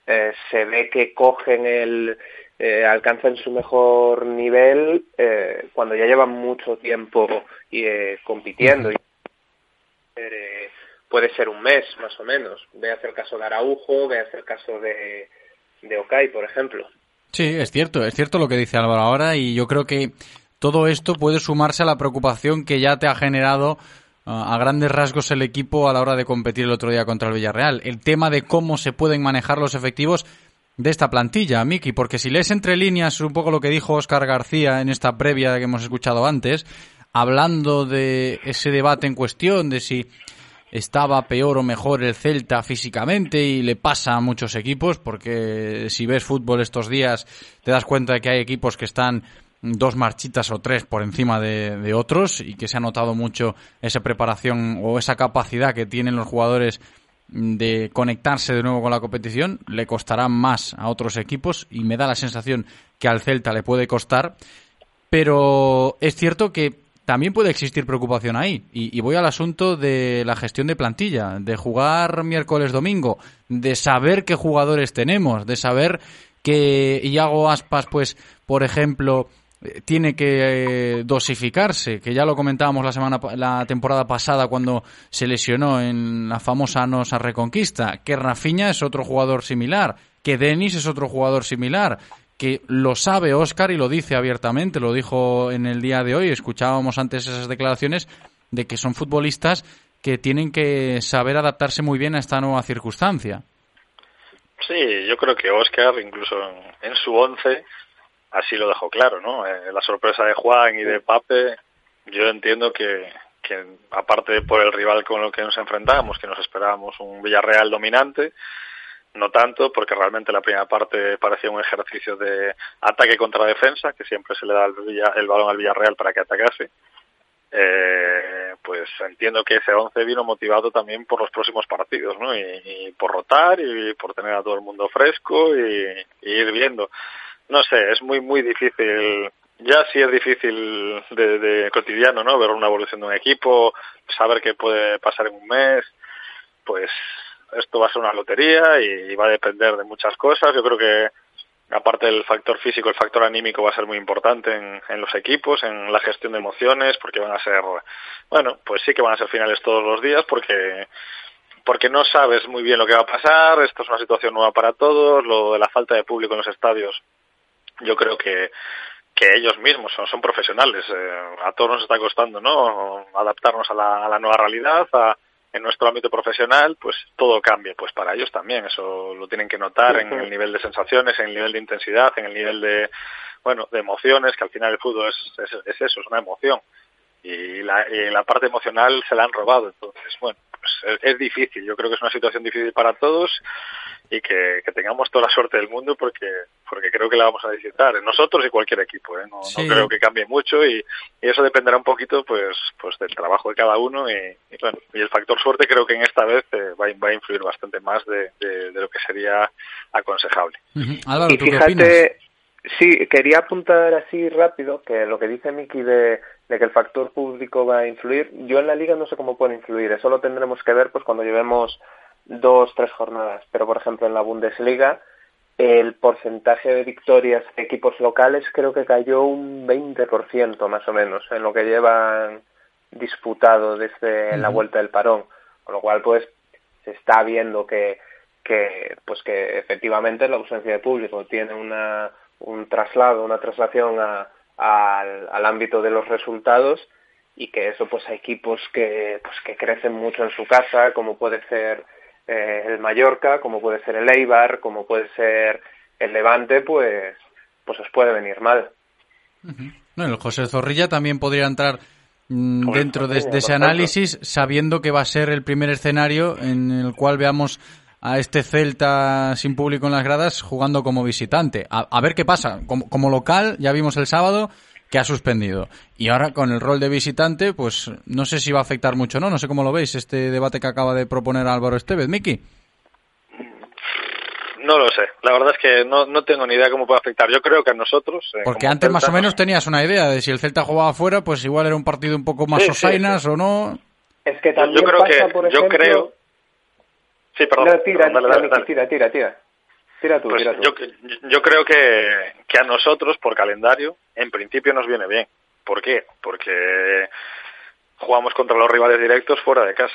eh, se ve que cogen el eh, alcanzan su mejor nivel eh, cuando ya llevan mucho tiempo y, eh, compitiendo. Y, eh, puede ser un mes, más o menos. Veas el caso de Araujo, veas el caso de, de Okay, por ejemplo. Sí, es cierto, es cierto lo que dice Álvaro ahora, y yo creo que todo esto puede sumarse a la preocupación que ya te ha generado uh, a grandes rasgos el equipo a la hora de competir el otro día contra el Villarreal. El tema de cómo se pueden manejar los efectivos de esta plantilla, Miki, porque si lees entre líneas un poco lo que dijo Óscar García en esta previa que hemos escuchado antes, hablando de ese debate en cuestión de si estaba peor o mejor el Celta físicamente, y le pasa a muchos equipos, porque si ves fútbol estos días te das cuenta de que hay equipos que están dos marchitas o tres por encima de, de otros, y que se ha notado mucho esa preparación o esa capacidad que tienen los jugadores de conectarse de nuevo con la competición. Le costará más a otros equipos, y me da la sensación que al Celta le puede costar, pero es cierto que también puede existir preocupación ahí, y, y voy al asunto de la gestión de plantilla, de jugar miércoles-domingo, de saber qué jugadores tenemos, de saber que Iago Aspas, pues, por ejemplo, tiene que dosificarse, que ya lo comentábamos la semana, la temporada pasada cuando se lesionó en la famosa Nosa Reconquista, que Rafinha es otro jugador similar, que Denis es otro jugador similar, que lo sabe Óscar y lo dice abiertamente, lo dijo en el día de hoy. Escuchábamos antes esas declaraciones de que son futbolistas que tienen que saber adaptarse muy bien a esta nueva circunstancia. Sí, yo creo que Óscar, incluso en, en su once, así lo dejó claro, ¿no? Eh, la sorpresa de Juan y de Pape, yo entiendo que, que, aparte por el rival con el que nos enfrentábamos, que nos esperábamos un Villarreal dominante, no tanto, porque realmente la primera parte parecía un ejercicio de ataque contra defensa, que siempre se le da el, Villa, el balón al Villarreal para que atacase. Eh, pues entiendo que ese once vino motivado también por los próximos partidos, ¿no? Y, y por rotar, y por tener a todo el mundo fresco, y, y ir viendo. No sé, es muy, muy difícil. Ya sí es difícil de, de cotidiano, ¿no? Ver una evolución de un equipo, saber qué puede pasar en un mes, pues... Esto va a ser una lotería y va a depender de muchas cosas. Yo creo que, aparte del factor físico, el factor anímico va a ser muy importante en, en los equipos, en la gestión de emociones, porque van a ser, bueno, pues sí que van a ser finales todos los días, porque porque no sabes muy bien lo que va a pasar. Esto es una situación nueva para todos. Lo de la falta de público en los estadios, yo creo que que ellos mismos son, son profesionales. Eh, a todos nos está costando, ¿no?, adaptarnos a la, a la nueva realidad, a... En nuestro ámbito profesional, pues todo cambia, pues para ellos también, eso lo tienen que notar en el nivel de sensaciones, en el nivel de intensidad, en el nivel de, bueno, de emociones, que al final el fútbol es, es, es eso, es una emoción, y la, y la parte emocional se la han robado. Entonces, bueno, pues es, es difícil, yo creo que es una situación difícil para todos, y que, que tengamos toda la suerte del mundo, porque porque creo que la vamos a disfrutar, nosotros y cualquier equipo, ¿eh? No, sí. No creo que cambie mucho, y, y eso dependerá un poquito pues pues del trabajo de cada uno, y, y bueno, y el factor suerte creo que en esta vez eh, va, va a influir bastante más de, de, de lo que sería aconsejable. Uh-huh. Álvaro, ¿tú qué opinas? Y fíjate, sí, quería apuntar así rápido que lo que dice Miki de, de que el factor público va a influir, yo en la Liga no sé cómo puede influir, eso lo tendremos que ver pues cuando llevemos dos, tres jornadas, pero por ejemplo en la Bundesliga el porcentaje de victorias de equipos locales creo que cayó un veinte por ciento más o menos en lo que llevan disputado desde la vuelta del parón, con lo cual pues se está viendo que, que pues que efectivamente la ausencia de público tiene una un traslado, una traslación a, a, al, al ámbito de los resultados, y que eso pues hay equipos que pues que crecen mucho en su casa, como puede ser el Mallorca, como puede ser el Eibar, como puede ser el Levante, pues pues os puede venir mal. Uh-huh. Bueno, el José Zorrilla también podría entrar mm, dentro de, de ese análisis, sabiendo que va a ser el primer escenario en el cual veamos a este Celta sin público en las gradas jugando como visitante. A, a ver qué pasa. Como, como local, ya vimos el sábado que ha suspendido. Y ahora con el rol de visitante, pues no sé si va a afectar mucho, ¿no? No sé cómo lo veis, este debate que acaba de proponer Álvaro Estevez. Miki. No lo sé. La verdad es que no, no tengo ni idea cómo puede afectar. Yo creo que a nosotros... Eh, Porque antes Celta, más o menos tenías una idea de si el Celta jugaba afuera, pues igual era un partido un poco más sí, osainas sí, sí. o no. Es que también yo creo pasa, que, por ejemplo... Yo creo... Sí, perdón. No, tira, perdón, dale, dale, dale. tira, tira, tira. Tira tú, pues tira tú. Yo, yo creo que, que a nosotros, por calendario, en principio nos viene bien. ¿Por qué? Porque jugamos contra los rivales directos fuera de casa.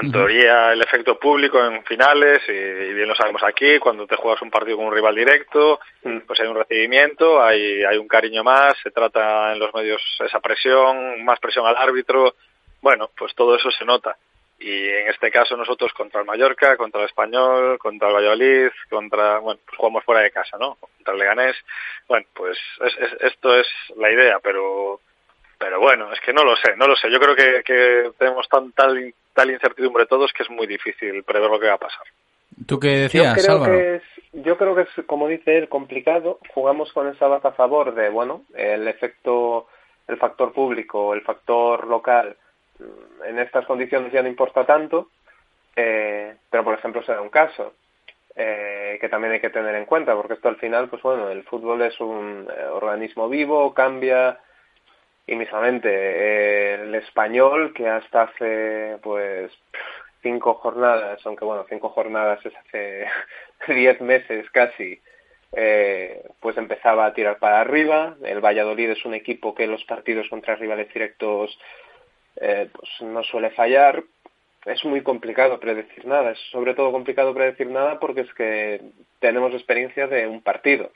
En teoría, el efecto público en finales, y, y bien lo sabemos aquí, cuando te juegas un partido con un rival directo, pues hay un recibimiento, hay, hay un cariño más, se trata en los medios esa presión, más presión al árbitro. Bueno, pues todo eso se nota. Y en este caso nosotros contra el Mallorca, contra el Español, contra el Valladolid, contra, bueno, pues jugamos fuera de casa, ¿no? Contra el Leganés. Bueno, pues es, es, esto es la idea, pero pero bueno, es que no lo sé, no lo sé. Yo creo que, que tenemos tan tal tal incertidumbre todos que es muy difícil prever lo que va a pasar. ¿Tú qué decías, yo creo Álvaro? Que es, yo creo que es, como dice él, complicado. Jugamos con esa baza a favor de, bueno, el efecto, el factor público, el factor local. En estas condiciones ya no importa tanto, eh, pero por ejemplo será un caso eh, que también hay que tener en cuenta, porque esto al final, pues bueno, el fútbol es un eh, organismo vivo, cambia, y mismamente eh, el Español, que hasta hace pues cinco jornadas, aunque bueno, cinco jornadas es hace diez meses casi, eh, pues empezaba a tirar para arriba. El Valladolid es un equipo que los partidos contra rivales directos Eh, pues no suele fallar. Es muy complicado predecir nada, es sobre todo complicado predecir nada porque es que tenemos experiencia de un partido,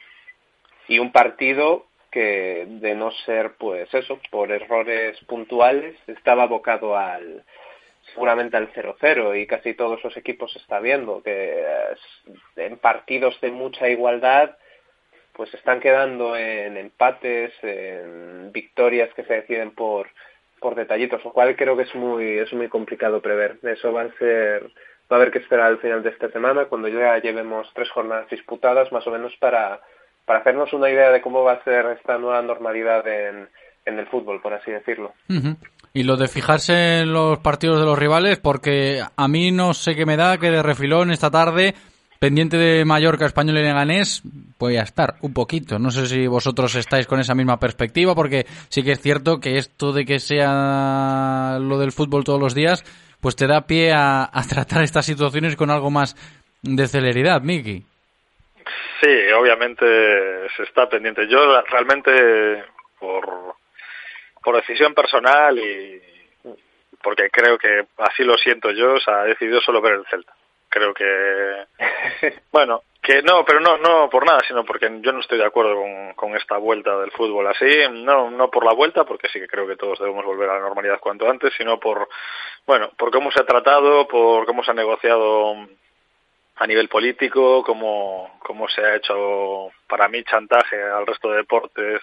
y un partido que de no ser pues eso, por errores puntuales, estaba abocado al seguramente al cero cero, y casi todos los equipos se está viendo que en partidos de mucha igualdad pues están quedando en empates, en victorias que se deciden por por detallitos, lo cual creo que es muy es muy complicado prever. Eso va a ser va a haber que esperar al final de esta semana, cuando ya llevemos tres jornadas disputadas más o menos, para para hacernos una idea de cómo va a ser esta nueva normalidad en, en el fútbol, por así decirlo. Uh-huh. Y lo de fijarse en los partidos de los rivales, porque a mí no sé qué me da que de refilón esta tarde, pendiente de Mallorca, Español y Leganés, voy a estar un poquito. No sé si vosotros estáis con esa misma perspectiva, porque sí que es cierto que esto de que sea lo del fútbol todos los días, pues te da pie a, a tratar estas situaciones con algo más de celeridad, Miki. Sí, obviamente se está pendiente. Yo realmente, por, por decisión personal y porque creo que así lo siento yo, o sea, he decidido solo ver el Celta. Creo que, bueno, que no, pero no no por nada, sino porque yo no estoy de acuerdo con, con esta vuelta del fútbol así, no no por la vuelta, porque sí que creo que todos debemos volver a la normalidad cuanto antes, sino por, bueno, por cómo se ha tratado, por cómo se ha negociado a nivel político, cómo, cómo se ha hecho, para mí, chantaje al resto de deportes,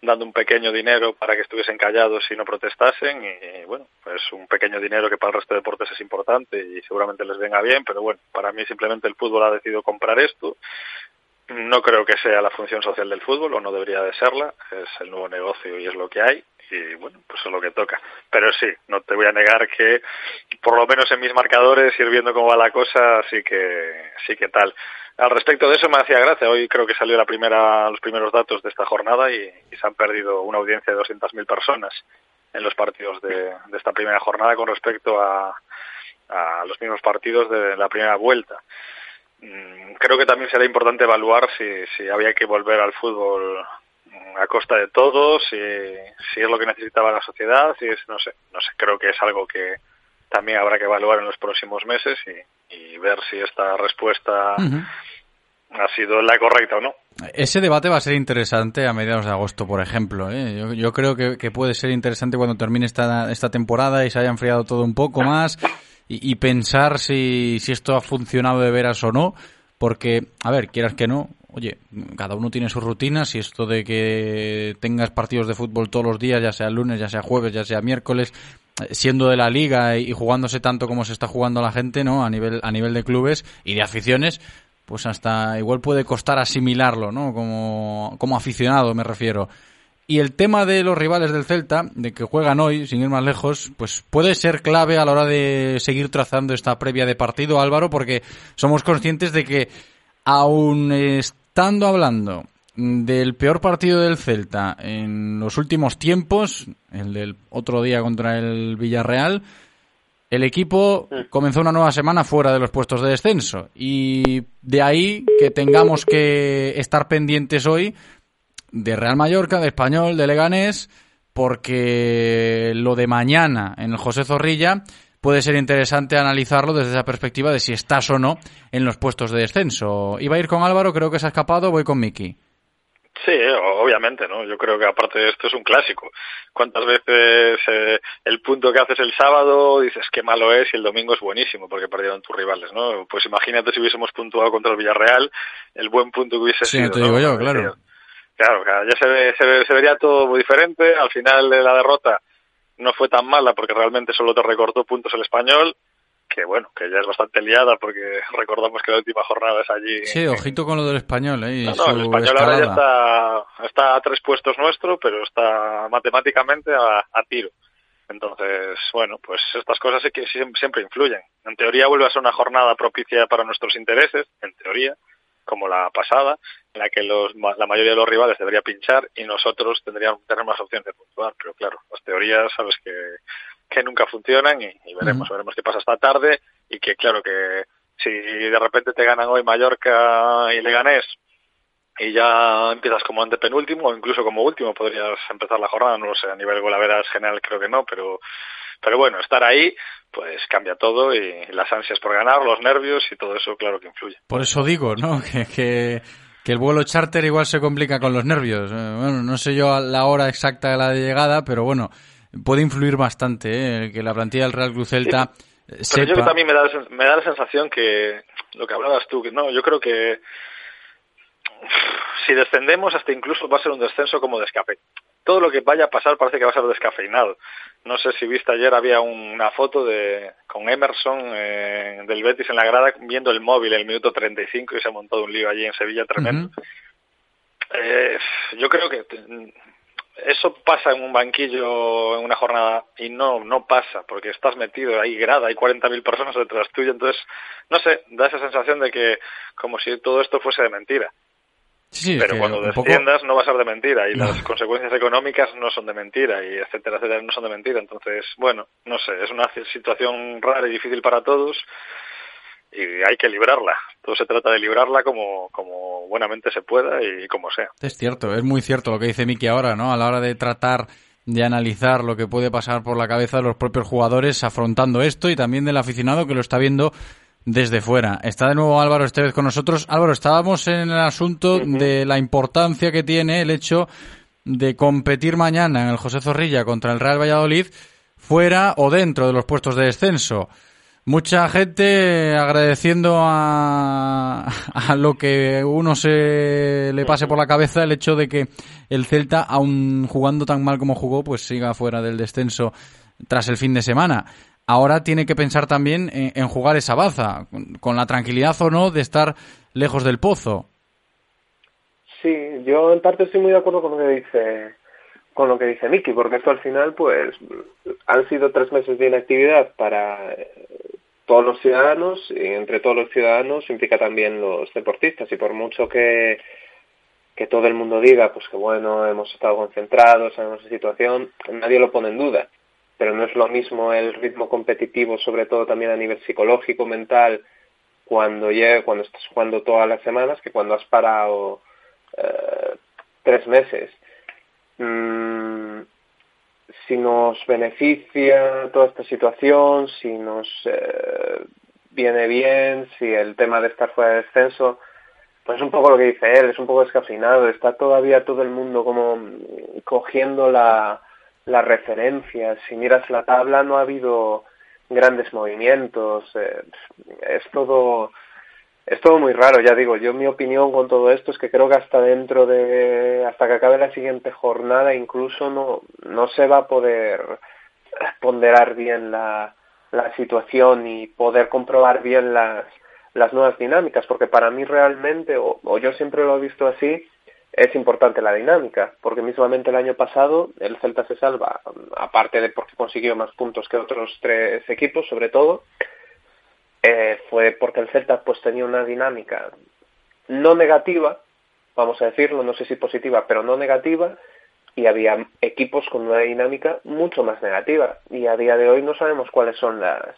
dando un pequeño dinero para que estuviesen callados y no protestasen, y bueno, es un pequeño dinero que para el resto de deportes es importante y seguramente les venga bien, pero bueno, para mí simplemente el fútbol ha decidido comprar esto. No creo que sea la función social del fútbol, o no debería de serla, es el nuevo negocio y es lo que hay, y bueno, pues es lo que toca. Pero sí, no te voy a negar que por lo menos en mis marcadores, ir viendo cómo va la cosa, sí que sí que tal. Al respecto de eso me hacía gracia, hoy creo que salió la primera, los primeros datos de esta jornada y, y se han perdido una audiencia de doscientas mil personas en los partidos de, de esta primera jornada con respecto a, a los mismos partidos de la primera vuelta. Creo que también será importante evaluar si, si había que volver al fútbol a costa de todo, si, si es lo que necesitaba la sociedad, si es, no sé, no sé, creo que es algo que también habrá que evaluar en los próximos meses y, y ver si esta respuesta uh-huh. ha sido la correcta o no. Ese debate va a ser interesante a mediados de agosto, por ejemplo, ¿eh? Yo, yo creo que, que puede ser interesante cuando termine esta, esta temporada y se haya enfriado todo un poco más y, y pensar si, si esto ha funcionado de veras o no, porque, a ver, quieras que no, oye, cada uno tiene sus rutinas y esto de que tengas partidos de fútbol todos los días, ya sea el lunes, ya sea jueves, ya sea miércoles, siendo de la liga y jugándose tanto como se está jugando la gente, ¿no? A nivel, a nivel de clubes y de aficiones, pues hasta igual puede costar asimilarlo, ¿no? Como, como aficionado me refiero. Y el tema de los rivales del Celta, de que juegan hoy, sin ir más lejos, pues puede ser clave a la hora de seguir trazando esta previa de partido, Álvaro, porque somos conscientes de que, aun estando hablando del peor partido del Celta en los últimos tiempos, el del otro día contra el Villarreal, el equipo comenzó una nueva semana fuera de los puestos de descenso. Y de ahí que tengamos que estar pendientes hoy de Real Mallorca, de Español, de Leganés, porque lo de mañana en el José Zorrilla puede ser interesante analizarlo desde esa perspectiva de si estás o no en los puestos de descenso. Iba a ir con Álvaro, creo que se ha escapado, voy con Miki. Sí, obviamente, ¿no? Yo creo que aparte de esto es un clásico. ¿Cuántas veces eh, el punto que haces el sábado dices qué malo es y el domingo es buenísimo porque perdieron tus rivales, ¿no? Pues imagínate si hubiésemos puntuado contra el Villarreal, el buen punto que hubiese sido. Sí, te digo yo, claro. Claro, claro, ya se ve, se ve, se vería todo muy diferente. Al final de la derrota no fue tan mala porque realmente solo te recortó puntos el Español, que bueno, que ya es bastante liada porque recordamos que la última jornada es allí. Sí, ojito con lo del Español, ¿eh? No, no, el Español escalada. Ahora ya está, está a tres puestos nuestro, pero está matemáticamente a, a tiro. Entonces, bueno, pues estas cosas sí que siempre influyen. En teoría vuelve a ser una jornada propicia para nuestros intereses, en teoría, como la pasada, en la que los, la mayoría de los rivales debería pinchar y nosotros tendríamos que tener más opciones de puntuar, pero claro, las teorías sabes que, que nunca funcionan y, y veremos, uh-huh. veremos qué pasa esta tarde y que claro que si de repente te ganan hoy Mallorca y Leganés y ya empiezas como antepenúltimo o incluso como último podrías empezar la jornada, no lo sé, a nivel golaveras general creo que no, pero pero bueno, estar ahí pues cambia todo y las ansias por ganar, los nervios y todo eso claro que influye. Por eso digo, ¿no? Que, que, que el vuelo charter igual se complica con los nervios. Bueno, no sé yo a la hora exacta de la de llegada, pero bueno, puede influir bastante, ¿eh? Que la plantilla del Real Club Celta sí, sepa... Pero yo que también me da, me da la sensación que lo que hablabas tú, que no, yo creo que si descendemos hasta incluso va a ser un descenso como de escape. Todo lo que vaya a pasar parece que va a ser descafeinado. No sé si viste ayer, había un, una foto de con Emerson eh, del Betis en la grada viendo el móvil el minuto treinta y cinco y se ha montado un lío allí en Sevilla tremendo. Uh-huh. Eh, yo creo que eso pasa en un banquillo en una jornada y no no pasa porque estás metido, hay grada, hay cuarenta mil personas detrás tuyo, entonces, no sé, da esa sensación de que como si todo esto fuese de mentira. Sí, pero cuando desciendas poco... no va a ser de mentira y no. Las consecuencias económicas no son de mentira y etcétera, etcétera, no son de mentira. Entonces, bueno, no sé, es una situación rara y difícil para todos y hay que librarla. Todo se trata de librarla como, como buenamente se pueda y como sea. Es cierto, es muy cierto lo que dice Miki ahora, ¿no? A la hora de tratar de analizar lo que puede pasar por la cabeza de los propios jugadores afrontando esto y también del aficionado que lo está viendo desde fuera. Está de nuevo Álvaro Estevez con nosotros. Álvaro, estábamos en el asunto uh-huh. de la importancia que tiene el hecho de competir mañana en el José Zorrilla contra el Real Valladolid fuera o dentro de los puestos de descenso. Mucha gente agradeciendo a, a lo que uno se le pase por la cabeza el hecho de que el Celta, aun jugando tan mal como jugó, pues siga fuera del descenso tras el fin de semana. Ahora tiene que pensar también en jugar esa baza, con la tranquilidad o no de estar lejos del pozo. Sí, yo en parte estoy muy de acuerdo con lo que dice con lo que dice Miki, porque esto al final pues han sido tres meses de inactividad para todos los ciudadanos y entre todos los ciudadanos implica también los deportistas y por mucho que que todo el mundo diga pues que bueno, hemos estado concentrados, sabemos la situación, nadie lo pone en duda. Pero no es lo mismo el ritmo competitivo, sobre todo también a nivel psicológico, mental, cuando llegue, cuando estás jugando todas las semanas, que cuando has parado eh, tres meses. Mm, si nos beneficia toda esta situación, si nos eh, viene bien, si el tema de estar fuera de descenso, pues es un poco lo que dice él, es un poco descafeinado, está todavía todo el mundo como cogiendo la... las referencias, si miras la tabla no ha habido grandes movimientos, eh, es todo Es todo muy raro, ya digo, yo mi opinión con todo esto es que creo que hasta dentro de, hasta que acabe la siguiente jornada incluso no, no se va a poder ponderar bien la, la situación y poder comprobar bien las, las nuevas dinámicas, porque para mí realmente, o, o yo siempre lo he visto así, es importante la dinámica, porque mismamente el año pasado el Celta se salva, aparte de porque consiguió más puntos que otros tres equipos, sobre todo, Eh, fue porque el Celta pues tenía una dinámica no negativa, vamos a decirlo, no sé si positiva, pero no negativa, y había equipos con una dinámica mucho más negativa, y a día de hoy no sabemos cuáles son las,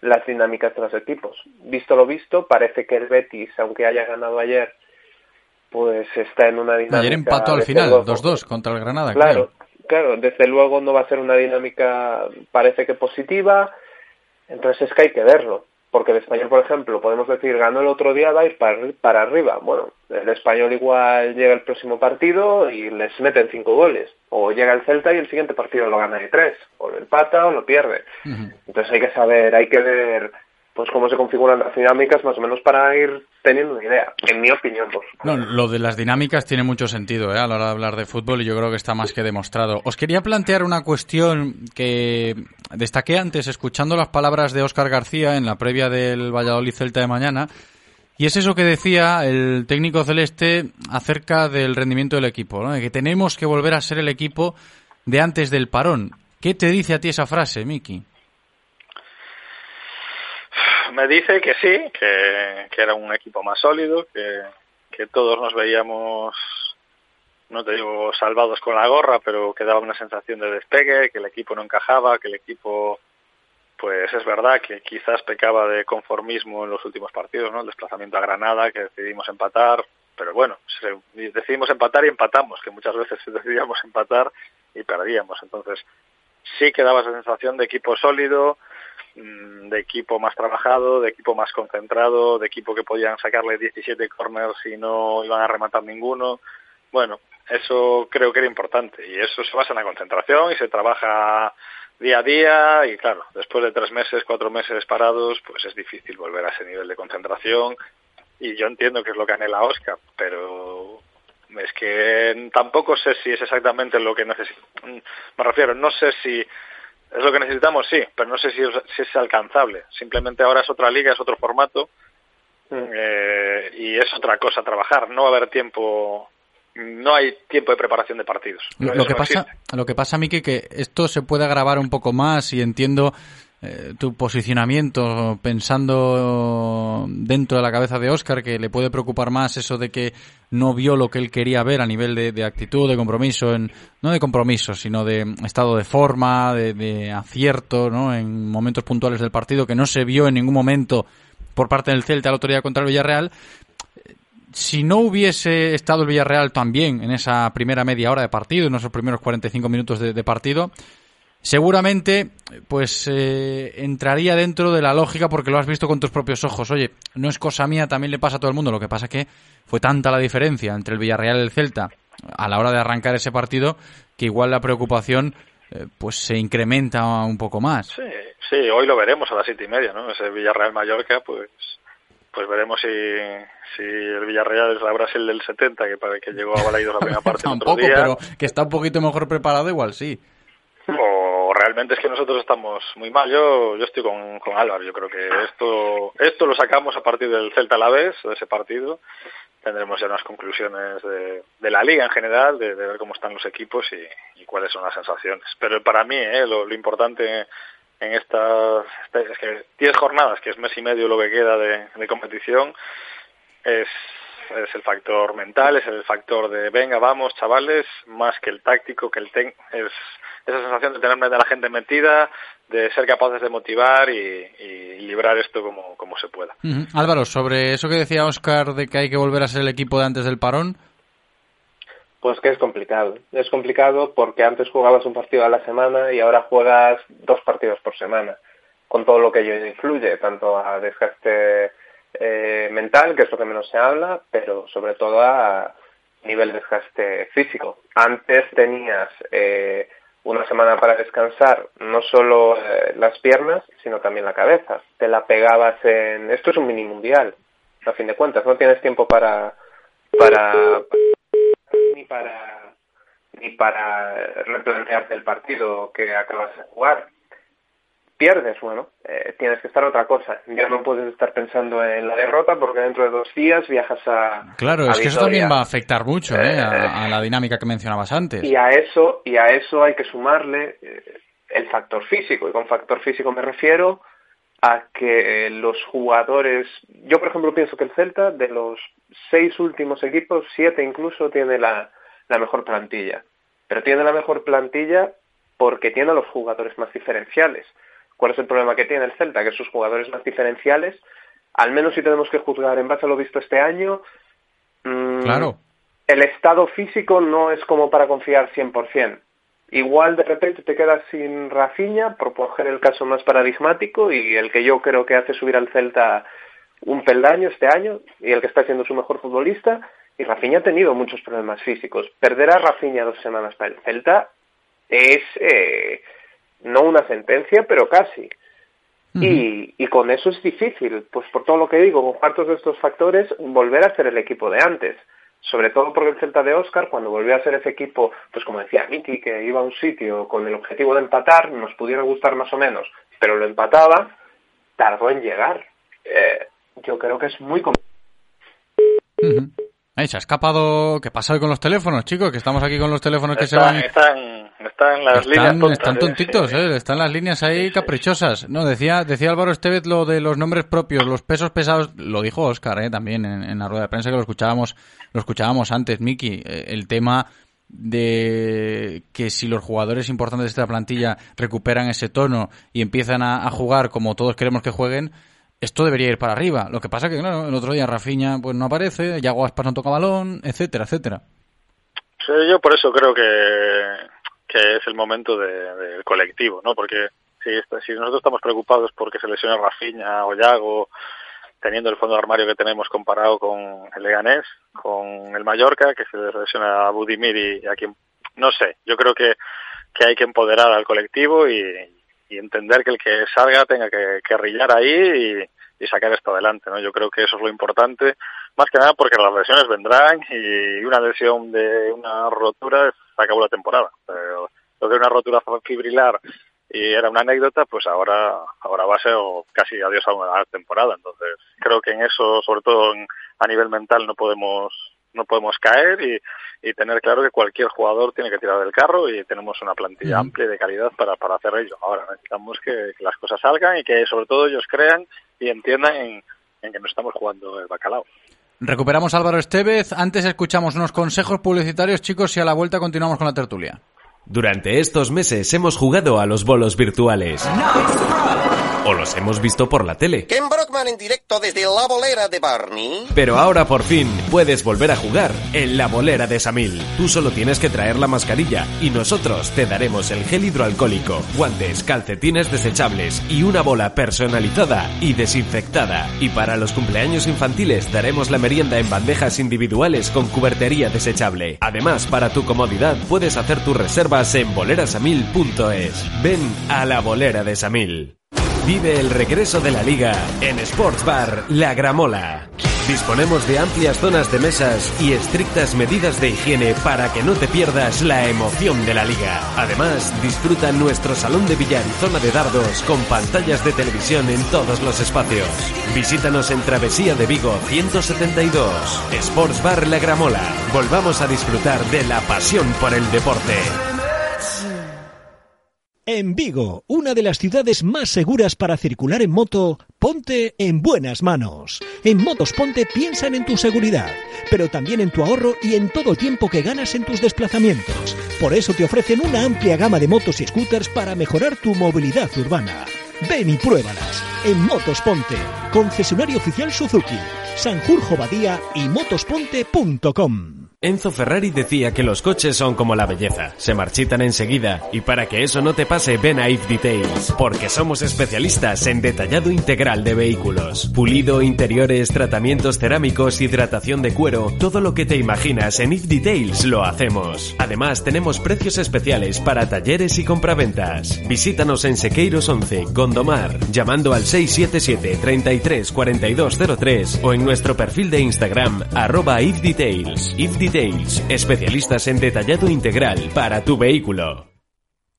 las dinámicas de los equipos. Visto lo visto, parece que el Betis, aunque haya ganado ayer, pues está en una dinámica... Ayer empató al final, dos dos contra el Granada. Claro, creo. Claro, desde luego no va a ser una dinámica, parece que positiva, entonces es que hay que verlo. Porque el Español, por ejemplo, podemos decir, ganó el otro día, va a ir para, para arriba. Bueno, el Español igual llega el próximo partido y les meten cinco goles. O llega el Celta y el siguiente partido lo gana de tres. O lo empata o lo pierde. Uh-huh. Entonces hay que saber, hay que ver pues cómo se configuran las dinámicas más o menos para ir teniendo una idea, en mi opinión. Pues. No, lo de las dinámicas tiene mucho sentido, ¿eh?, a la hora de hablar de fútbol, y yo creo que está más que demostrado. Os quería plantear una cuestión que destaqué antes, escuchando las palabras de Óscar García en la previa del Valladolid Celta de mañana, y es eso que decía el técnico celeste acerca del rendimiento del equipo, ¿no?, de que tenemos que volver a ser el equipo de antes del parón. ¿Qué te dice a ti esa frase, Miki? Me dice que sí, que, que era un equipo más sólido, que, que todos nos veíamos, no te digo salvados con la gorra, pero que daba una sensación de despegue, que el equipo no encajaba, que el equipo, pues es verdad que quizás pecaba de conformismo en los últimos partidos, ¿no? El desplazamiento a Granada, que decidimos empatar, pero bueno, decidimos empatar y empatamos, que muchas veces decidíamos empatar y perdíamos. Entonces sí que daba esa sensación de equipo sólido, de equipo más trabajado, de equipo más concentrado, de equipo que podían sacarle diecisiete corners y no iban a rematar ninguno. Bueno, eso creo que era importante, y eso se basa en la concentración y se trabaja día a día, y claro, después de tres meses, cuatro meses parados, pues es difícil volver a ese nivel de concentración, y yo entiendo que es lo que anhela Óscar, pero es que tampoco sé si es exactamente lo que necesito. Me refiero, no sé si es lo que necesitamos, sí, pero no sé si es, si es alcanzable. Simplemente ahora es otra liga, es otro formato, eh, y es otra cosa trabajar. No va a haber tiempo, no hay tiempo de preparación de partidos. Lo, lo que pasa, lo que pasa, Miki, que esto se puede agravar un poco más, y entiendo eh, tu posicionamiento pensando dentro de la cabeza de Óscar, que le puede preocupar más eso de que no vio lo que él quería ver a nivel de, de actitud, de compromiso, en, no de compromiso, sino de estado de forma, de, de acierto, ¿no?, en momentos puntuales del partido, que no se vio en ningún momento por parte del Celta el otro día contra el Villarreal. Si no hubiese estado el Villarreal también en esa primera media hora de partido, en esos primeros cuarenta y cinco minutos de, de partido, seguramente pues eh, entraría dentro de la lógica, porque lo has visto con tus propios ojos. Oye, no es cosa mía, también le pasa a todo el mundo. Lo que pasa es que fue tanta la diferencia entre el Villarreal y el Celta a la hora de arrancar ese partido, que igual la preocupación eh, pues se incrementa un poco más. Sí, sí, hoy lo veremos a las siete y media, ¿no? Ese Villarreal-Mallorca, pues pues veremos si, si el Villarreal es la Brasil del setenta, que para que llegó a Balaidos la primera parte tampoco, otro día. Pero que está un poquito mejor preparado, igual sí. O realmente es que nosotros estamos muy mal. Yo yo estoy con, con Álvaro. Yo creo que esto esto lo sacamos a partir del Celta Alavés, de ese partido. Tendremos ya unas conclusiones de, de la liga en general, de, de ver cómo están los equipos y, y cuáles son las sensaciones. Pero para mí eh, lo, lo importante en estas es que diez jornadas, que es mes y medio lo que queda de, de competición, es... es el factor mental, es el factor de venga, vamos, chavales, más que el táctico, que el ten... es esa sensación de tener a la gente metida, de ser capaces de motivar y, y librar esto como, como se pueda. Uh-huh. Álvaro, sobre eso que decía Óscar de que hay que volver a ser el equipo de antes del parón. Pues que es complicado. Es complicado porque antes jugabas un partido a la semana y ahora juegas dos partidos por semana, con todo lo que ello influye, tanto a desgaste Eh, mental, que es lo que menos se habla, pero sobre todo a nivel de desgaste físico. Antes tenías eh, una semana para descansar, no solo eh, las piernas, sino también la cabeza. Te la pegabas en... Esto es un mini mundial. a fin de cuentas. No tienes tiempo para para, para ni para ni para replantearte el partido que acabas de jugar. Pierdes, bueno, eh, tienes que estar otra cosa. Ya no puedes estar pensando en la derrota porque dentro de dos días viajas a Claro, a es Vitoria. Que eso también va a afectar mucho eh, a, a la dinámica que mencionabas antes. Y a eso, y a eso hay que sumarle el factor físico. Y con factor físico me refiero a que los jugadores... Yo, por ejemplo, pienso que el Celta, de los seis últimos equipos, siete incluso, tiene la, la mejor plantilla. Pero tiene la mejor plantilla porque tiene a los jugadores más diferenciales. ¿Cuál es el problema que tiene el Celta? Que sus jugadores más diferenciales, al menos si tenemos que juzgar en base a lo visto este año, mmm, claro. El estado físico no es como para confiar cien por ciento. Igual de repente te quedas sin Rafinha, por coger el caso más paradigmático y el que yo creo que hace subir al Celta un peldaño este año y el que está siendo su mejor futbolista. Y Rafinha ha tenido muchos problemas físicos. Perder a Rafinha dos semanas para el Celta es... Eh, no una sentencia, pero casi. Uh-huh. Y, y con eso es difícil, pues por todo lo que digo, con partos de estos factores, volver a ser el equipo de antes. Sobre todo porque el Celta de Óscar, cuando volvió a ser ese equipo, pues como decía Miki, que iba a un sitio con el objetivo de empatar, nos pudiera gustar más o menos, pero lo empataba, tardó en llegar. Eh, yo creo que es muy complicado. Uh-huh. Ahí se ha escapado. ¿Qué pasa hoy con los teléfonos, chicos? Que estamos aquí con los teléfonos que están, se van... Están, están las están, líneas tontas. Están tontitos, sí, ¿eh? Están las líneas ahí sí, caprichosas. No, decía decía Álvaro Estevez lo de los nombres propios, los pesos pesados. Lo dijo Óscar, ¿eh? También en, en la rueda de prensa que lo escuchábamos lo escuchábamos antes, Miki. El tema de que si los jugadores importantes de esta plantilla recuperan ese tono y empiezan a, a jugar como todos queremos que jueguen, esto debería ir para arriba. Lo que pasa que, claro, el otro día Rafinha pues no aparece, Iago Aspas no toca balón, etcétera, etcétera. Sí, yo por eso creo que, que es el momento de, del colectivo, ¿no? Porque si, si nosotros estamos preocupados porque se lesiona Rafinha o Iago, teniendo el fondo de armario que tenemos comparado con el Leganés, con el Mallorca, que se lesiona a Budimir y a quien... No sé, yo creo que, que hay que empoderar al colectivo y... y entender que el que salga tenga que, que rillar ahí y, y sacar esto adelante, ¿no? Yo creo que eso es lo importante, más que nada porque las lesiones vendrán y una lesión de una rotura se acabó la temporada. Pero lo de una rotura fibrilar y era una anécdota, pues ahora ahora va a ser casi adiós a una temporada. Entonces creo que en eso, sobre todo en, a nivel mental, no podemos no podemos caer y, y tener claro que cualquier jugador tiene que tirar del carro y tenemos una plantilla mm. amplia y de calidad para, para hacer ello. Ahora necesitamos que, que las cosas salgan y que sobre todo ellos crean y entiendan en, en que nos estamos jugando el bacalao. Recuperamos a Álvaro Estevez. Antes escuchamos unos consejos publicitarios, chicos, y a la vuelta continuamos con la tertulia. Durante estos meses hemos jugado a los bolos virtuales. O los hemos visto por la tele. Ken Brockman en directo desde La Bolera de Barney. Pero ahora por fin puedes volver a jugar en La Bolera de Samil. Tú solo tienes que traer la mascarilla y nosotros te daremos el gel hidroalcohólico, guantes, calcetines desechables y una bola personalizada y desinfectada. Y para los cumpleaños infantiles daremos la merienda en bandejas individuales con cubertería desechable. Además, para tu comodidad puedes hacer tu reserva en bolera samil punto es. Ven a La Bolera de Samil. Vive el regreso de la Liga en Sports Bar La Gramola. Disponemos de amplias zonas de mesas y estrictas medidas de higiene para que no te pierdas la emoción de la Liga. Además, disfruta nuestro salón de billar y zona de dardos con pantallas de televisión en todos los espacios. Visítanos en Travesía de Vigo ciento setenta y dos. Sports Bar La Gramola. Volvamos a disfrutar de la pasión por el deporte. En Vigo, una de las ciudades más seguras para circular en moto, ponte en buenas manos. En Motos Ponte piensan en tu seguridad, pero también en tu ahorro y en todo el tiempo que ganas en tus desplazamientos. Por eso te ofrecen una amplia gama de motos y scooters para mejorar tu movilidad urbana. Ven y pruébalas en Motos Ponte, concesionario oficial Suzuki, Sanjurjo Badía y motos ponte punto com. Enzo Ferrari decía que los coches son como la belleza, se marchitan enseguida, y para que eso no te pase, ven a If Details, porque somos especialistas en detallado integral de vehículos, pulido, interiores, tratamientos cerámicos, hidratación de cuero, todo lo que te imaginas en If Details lo hacemos. Además tenemos precios especiales para talleres y compraventas. Visítanos en Sequeiros once, Gondomar, llamando al seis siete siete, treinta y tres, cuarenta y dos cero tres o en nuestro perfil de Instagram, arroba If Details. If Details, especialistas en detallado integral para tu vehículo.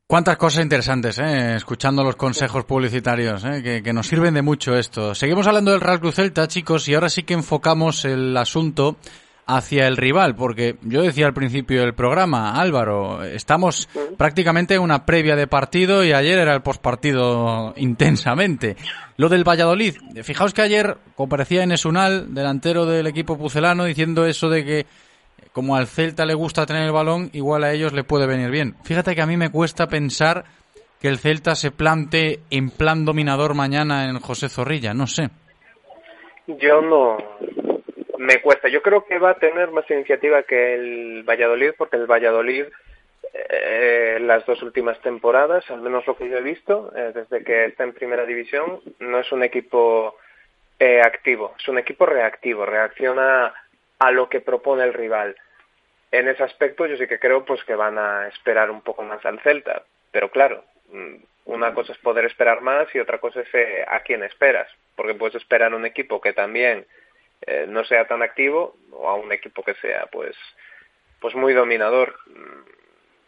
Cuántas cosas interesantes, ¿eh? Escuchando los consejos publicitarios, ¿eh? que, que nos sirven de mucho esto. Seguimos hablando del Real Club Celta, chicos, y ahora sí que enfocamos el asunto hacia el rival, porque yo decía al principio del programa, Álvaro, estamos prácticamente en una previa de partido y ayer era el postpartido intensamente. Lo del Valladolid, fijaos que ayer comparecía Enes Unal, delantero del equipo pucelano, diciendo eso de que como al Celta le gusta tener el balón, igual a ellos le puede venir bien. Fíjate que a mí me cuesta pensar que el Celta se plante en plan dominador mañana en José Zorrilla, no sé. Yo no me cuesta. Yo creo que va a tener más iniciativa que el Valladolid, porque el Valladolid eh, las dos últimas temporadas, al menos lo que yo he visto, eh, desde que está en primera división, no es un equipo eh, activo, es un equipo reactivo, reacciona a lo que propone el rival. En ese aspecto yo sí que creo pues que van a esperar un poco más al Celta, pero claro, una cosa es poder esperar más y otra cosa es eh, a quién esperas, porque puedes esperar un equipo que también eh, no sea tan activo o a un equipo que sea pues pues muy dominador.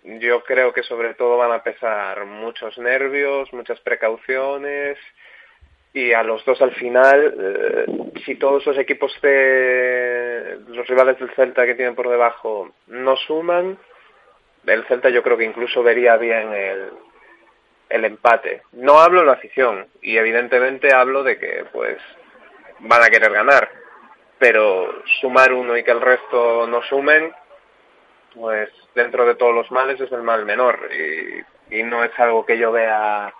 Yo creo que sobre todo van a pesar muchos nervios, muchas precauciones. Y a los dos al final, eh, si todos los equipos de los rivales del Celta que tienen por debajo no suman, el Celta yo creo que incluso vería bien el, el empate. No hablo de la afición y evidentemente hablo de que pues van a querer ganar, pero sumar uno y que el resto no sumen, pues dentro de todos los males es el mal menor y, y no es algo que yo vea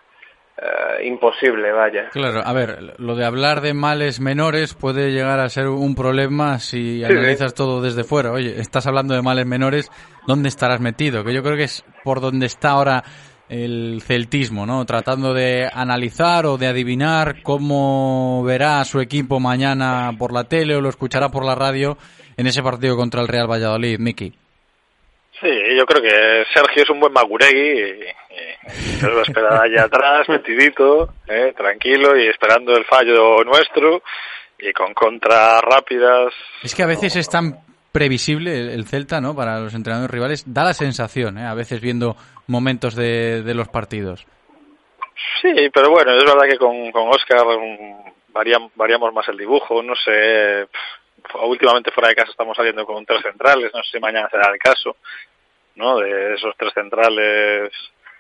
Uh, imposible, vaya. Claro, a ver, lo de hablar de males menores puede llegar a ser un problema si sí, analizas sí. todo desde fuera. Oye, estás hablando de males menores, ¿dónde estarás metido? Que yo creo que es por donde está ahora el celtismo, ¿no? Tratando de analizar o de adivinar cómo verá a su equipo mañana por la tele o lo escuchará por la radio en ese partido contra el Real Valladolid, Miki. Sí, yo creo que Sergio es un buen Maguregui, yo lo esperaba allá atrás, metidito, eh, tranquilo y esperando el fallo nuestro y con contras rápidas. Es que a veces es tan previsible el Celta, ¿no? Para los entrenadores rivales, da la sensación, eh, a veces viendo momentos de, de los partidos. Sí, pero bueno, es verdad que con, con Óscar variamos, variamos más el dibujo, no sé. Últimamente fuera de casa estamos saliendo con tres centrales, no sé si mañana será el caso, ¿no? De esos tres centrales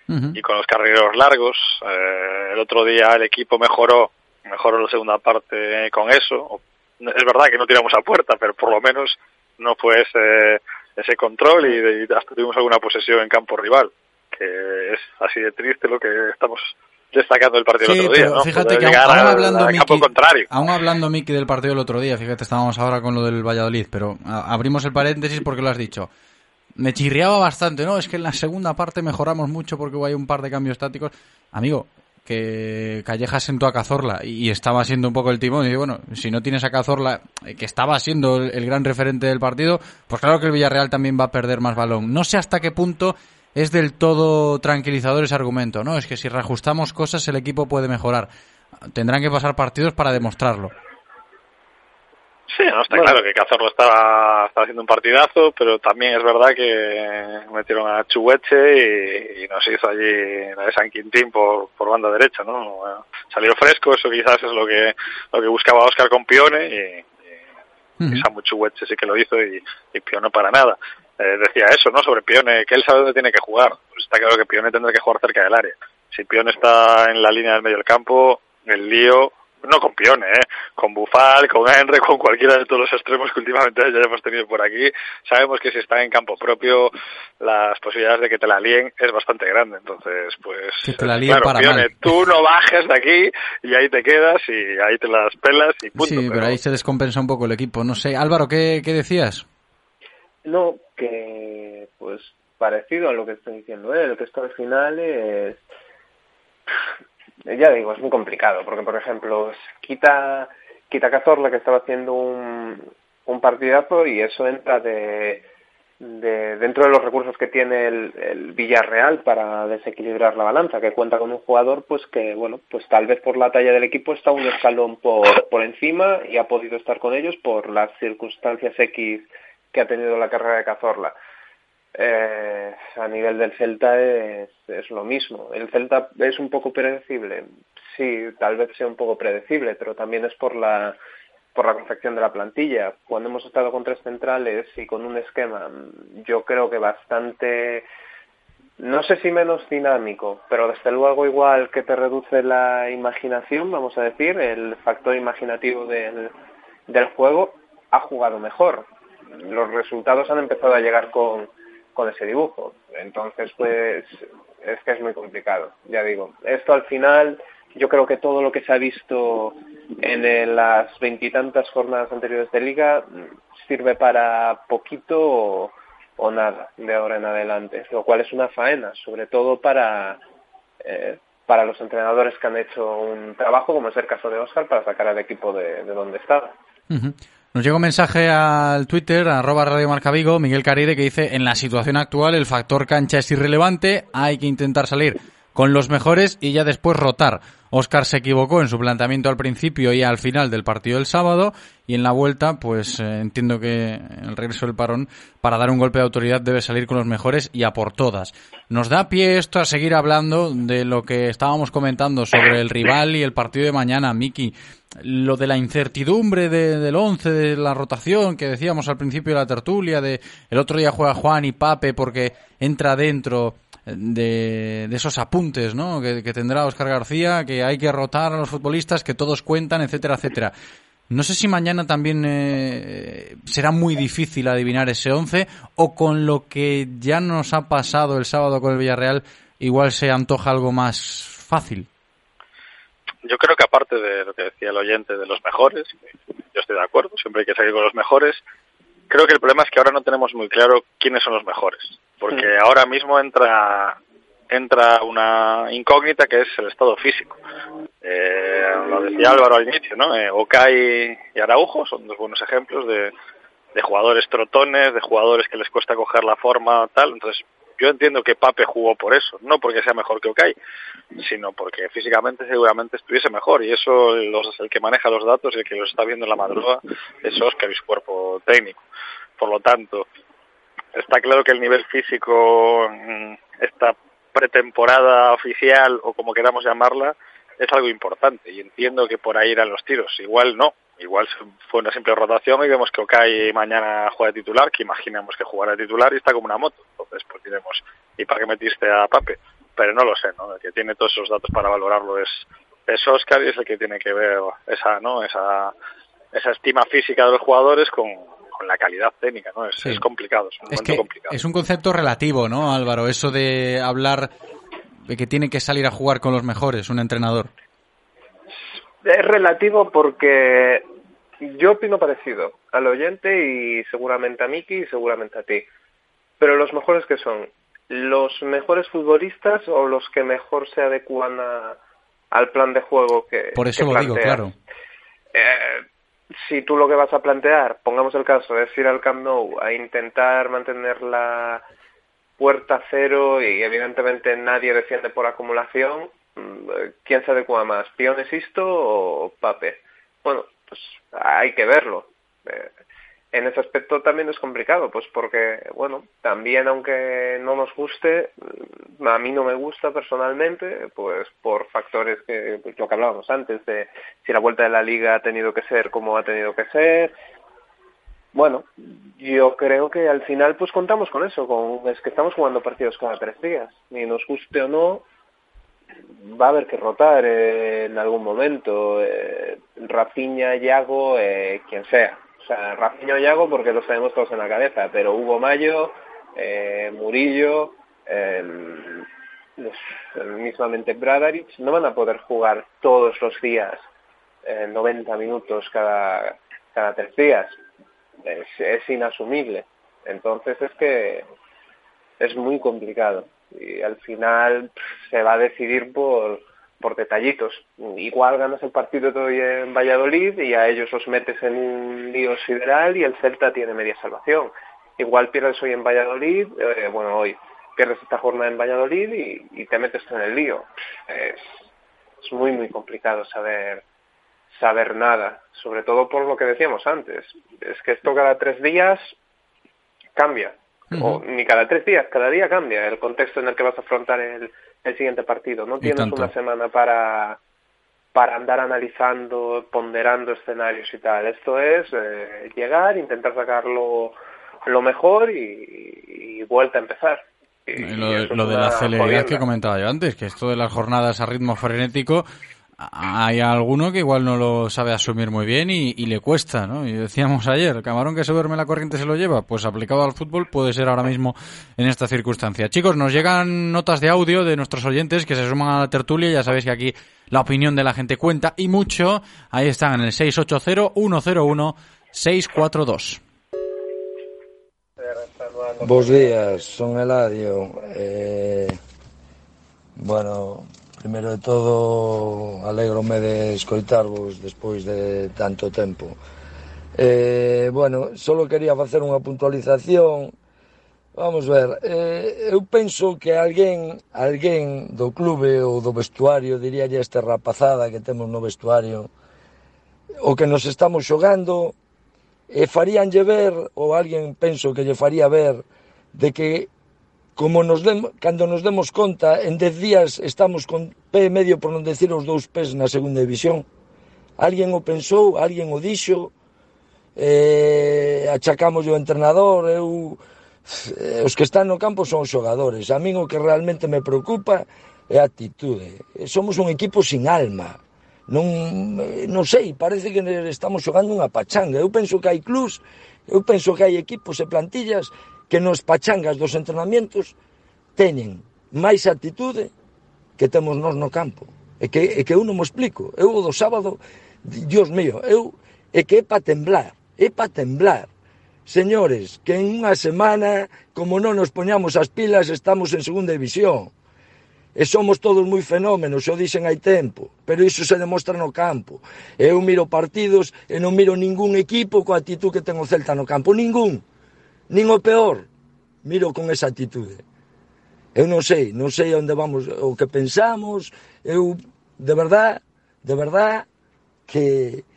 uh-huh. y con los carrileros largos. Eh, el otro día el equipo mejoró, mejoró la segunda parte con eso. Es verdad que no tiramos a puerta, pero por lo menos no fue ese, ese control y, y hasta tuvimos alguna posesión en campo rival, que es así de triste lo que estamos destacando el partido sí, del otro día, ¿no? Fíjate que aún, aún hablando, Miki, aún hablando Miki del partido del otro día, fíjate, estábamos ahora con lo del Valladolid, pero a, abrimos el paréntesis porque lo has dicho. Me chirriaba bastante, ¿no? Es que en la segunda parte mejoramos mucho porque hay un par de cambios tácticos. Amigo, que Calleja sentó a Cazorla y, y estaba siendo un poco el timón. Y bueno, si no tienes a Cazorla, que estaba siendo el, el gran referente del partido, pues claro que el Villarreal también va a perder más balón. No sé hasta qué punto es del todo tranquilizador ese argumento, ¿no? Es que si reajustamos cosas el equipo puede mejorar. Tendrán que pasar partidos para demostrarlo. Sí, no está bueno. Claro que Cazorla estaba, estaba haciendo un partidazo, pero también es verdad que metieron a Chugueche y, y nos hizo allí la de San Quintín por, por banda derecha, ¿no? Bueno, salió fresco, eso quizás es lo que lo que buscaba Óscar con Pione y, y, uh-huh. y Samu Chugueche sí que lo hizo y, y Pione para nada. Eh, decía eso, ¿no? Sobre Pione, que él sabe dónde tiene que jugar. Pues está claro que Pione tendrá que jugar cerca del área. Si Pione está en la línea del medio del campo, el lío, no con Pione, ¿eh? Con Bufal, con Henry, con cualquiera de todos los extremos que últimamente ya hemos tenido por aquí, sabemos que si está en campo propio, las posibilidades de que te la líen es bastante grande. Entonces, pues, que te la líen claro, para Pione, mal. Tú no bajes de aquí y ahí te quedas y ahí te las pelas y punto. Sí, pero, pero ahí se descompensa un poco el equipo. No sé, Álvaro, ¿qué, qué decías? No, que pues parecido a lo que estoy diciendo él, que esto al final es... Ya digo, es muy complicado, porque por ejemplo, quita quita Cazorla, que estaba haciendo un, un partidazo, y eso entra de, de dentro de los recursos que tiene el, el Villarreal para desequilibrar la balanza, que cuenta con un jugador pues que, bueno, pues tal vez por la talla del equipo está un escalón por, por encima y ha podido estar con ellos por las circunstancias X que ha tenido la carrera de Cazorla. Eh, a nivel del Celta es, es lo mismo. El Celta es un poco predecible, sí, tal vez sea un poco predecible, pero también es por la por la confección de la plantilla. Cuando hemos estado con tres centrales y con un esquema, yo creo que bastante, no sé si menos dinámico, pero desde luego igual que te reduce la imaginación, vamos a decir, el factor imaginativo del, del juego, ha jugado mejor. Los resultados han empezado a llegar con con ese dibujo, entonces pues es que es muy complicado, ya digo, esto al final yo creo que todo lo que se ha visto en las veintitantas jornadas anteriores de Liga sirve para poquito o, o nada de ahora en adelante, lo cual es una faena, sobre todo para eh, para los entrenadores que han hecho un trabajo, como es el caso de Óscar, para sacar al equipo de, de donde estaba. Uh-huh. Nos llega un mensaje al Twitter, arroba Radio Marca Vigo, Miguel Caride, que dice: en la situación actual el factor cancha es irrelevante, hay que intentar salir con los mejores y ya después rotar. Óscar se equivocó en su planteamiento al principio y al final del partido del sábado, y en la vuelta, pues eh, entiendo que el regreso del parón, para dar un golpe de autoridad debe salir con los mejores y a por todas. Nos da pie esto a seguir hablando de lo que estábamos comentando sobre el rival y el partido de mañana, Miki. Lo de la incertidumbre de, del once, de la rotación que decíamos al principio de la tertulia, de el otro día juega Juan y Pape porque entra dentro de, de esos apuntes, ¿no?, que, que tendrá Óscar García, que hay que rotar a los futbolistas, que todos cuentan, etcétera, etcétera. No sé si mañana también eh, será muy difícil adivinar ese once, o con lo que ya nos ha pasado el sábado con el Villarreal igual se antoja algo más fácil. Yo creo que aparte de lo que decía el oyente de los mejores, yo estoy de acuerdo, siempre hay que seguir con los mejores. Creo que el problema es que ahora no tenemos muy claro quiénes son los mejores, porque mm. ahora mismo entra entra una incógnita que es el estado físico. Eh, lo decía Álvaro al inicio, ¿no? Eh, Okay y Araujo son dos buenos ejemplos de, de jugadores trotones, de jugadores que les cuesta coger la forma, tal. Entonces, yo entiendo que Pape jugó por eso, no porque sea mejor que Okay, sino porque físicamente seguramente estuviese mejor, y eso los, el que maneja los datos y el que los está viendo en la madrugada es Óscar y su cuerpo técnico. Por lo tanto, está claro que el nivel físico, esta pretemporada oficial o como queramos llamarla, es algo importante, y entiendo que por ahí irán los tiros. Igual no, igual fue una simple rotación y vemos que Okay mañana juega de titular, que imaginamos que jugará de titular y está como una moto. Entonces pues diremos, ¿y para qué metiste a Pape? Pero no lo sé, ¿no? El que tiene todos esos datos para valorarlo es, es Óscar, y es el que tiene que ver esa, ¿no?, esa, esa estima física de los jugadores con, con la calidad técnica, ¿no? Es, sí. es complicado, es un es que complicado. Es un concepto relativo, ¿no, Álvaro? Eso de hablar de que tiene que salir a jugar con los mejores un entrenador. Es relativo porque yo opino parecido al oyente y seguramente a Miki y seguramente a ti. Pero los mejores que son, los mejores futbolistas o los que mejor se adecuan a, al plan de juego que Por eso que lo planteas. Digo, claro. Eh, si tú lo que vas a plantear, pongamos el caso, es ir al Camp Nou a intentar mantener la puerta cero y evidentemente nadie defiende por acumulación, ¿quién se adecua más? ¿Pione Sisto o Pape? Bueno, pues hay que verlo. Eh, en ese aspecto también es complicado, pues porque, bueno, también aunque no nos guste, a mí no me gusta personalmente, pues por factores que, pues lo que hablábamos antes, de si la vuelta de la Liga ha tenido que ser como ha tenido que ser. Bueno, yo creo que al final pues contamos con eso, con es que estamos jugando partidos cada tres días, ni nos guste o no, va a haber que rotar eh, en algún momento, eh, Rafinha, Yago, eh, quien sea. O sea, Rafinha o Yago porque lo sabemos todos en la cabeza, pero Hugo Mayo, eh, Murillo, eh, mismamente Bradarić, no van a poder jugar todos los días eh, noventa minutos cada, cada tres días. Es, es inasumible. Entonces es que es muy complicado y al final se va a decidir por, por detallitos. Igual ganas el partido todavía en Valladolid y a ellos os metes en un lío sideral y el Celta tiene media salvación. Igual pierdes hoy en Valladolid, eh, bueno, hoy pierdes esta jornada en Valladolid y, y te metes en el lío. Es, es muy, muy complicado saber saber nada, sobre todo por lo que decíamos antes. Es que esto cada tres días cambia, uh-huh. o ni cada tres días, cada día cambia el contexto en el que vas a afrontar el, el siguiente partido. No tienes una semana para, para andar analizando, ponderando escenarios y tal. Esto es eh, llegar, intentar sacarlo lo mejor y, y vuelta a empezar. Y, y lo, y lo de la celeridad jodienda que comentaba yo antes, que esto de las jornadas a ritmo frenético, hay alguno que igual no lo sabe asumir muy bien y, y le cuesta, ¿no? Y decíamos ayer, camarón que se duerme la corriente se lo lleva. Pues aplicado al fútbol puede ser ahora mismo en esta circunstancia. Chicos, nos llegan notas de audio de nuestros oyentes que se suman a la tertulia. Ya sabéis que aquí la opinión de la gente cuenta y mucho. Ahí están en el seis ocho cero, uno cero uno, seis cuatro dos. Buenos días, son Eladio. Eh, bueno, primeiro de todo, alégrome de escoitarvos despois de tanto tempo. Eh, bueno, só quería facer unha puntualización. Vamos ver, eh, eu penso que alguén, alguén do clube ou do vestuario, diríalle esta rapazada que temos no vestuario, o que nos estamos xogando, e faríanlle ver, ou alguén penso que lle faría ver, de que como nos demos, cando nos demos conta, en dez días estamos con pé medio, por non decir os dous pés, na segunda división. Alguén o pensou, alguén o dixo, eh, achacamos o entrenador, eu, eh, os que están no campo son os xogadores. A min o que realmente me preocupa é a actitude. Somos un equipo sin alma. Non, non sei, parece que estamos xogando unha pachanga. Eu penso que hai clubs, eu penso que hai equipos e plantillas que nos pachangas dos entrenamientos teñen máis actitude que temos nós no campo. E que, e que eu non me explico. Eu do sábado, Dios mío, eu, é que é para temblar, é para temblar. Señores, que en unha semana, como non nos poñamos as pilas, estamos en segunda división. E somos todos moi fenómenos, o dicen hai tempo, pero iso se demostra no campo. Eu miro partidos e non miro ningún equipo coa actitud que ten o Celta no campo, ningún. Nin o peor, miro con esa actitude. Eu non sei, non sei onde vamos, o que pensamos, eu, de verdad, de verdad, que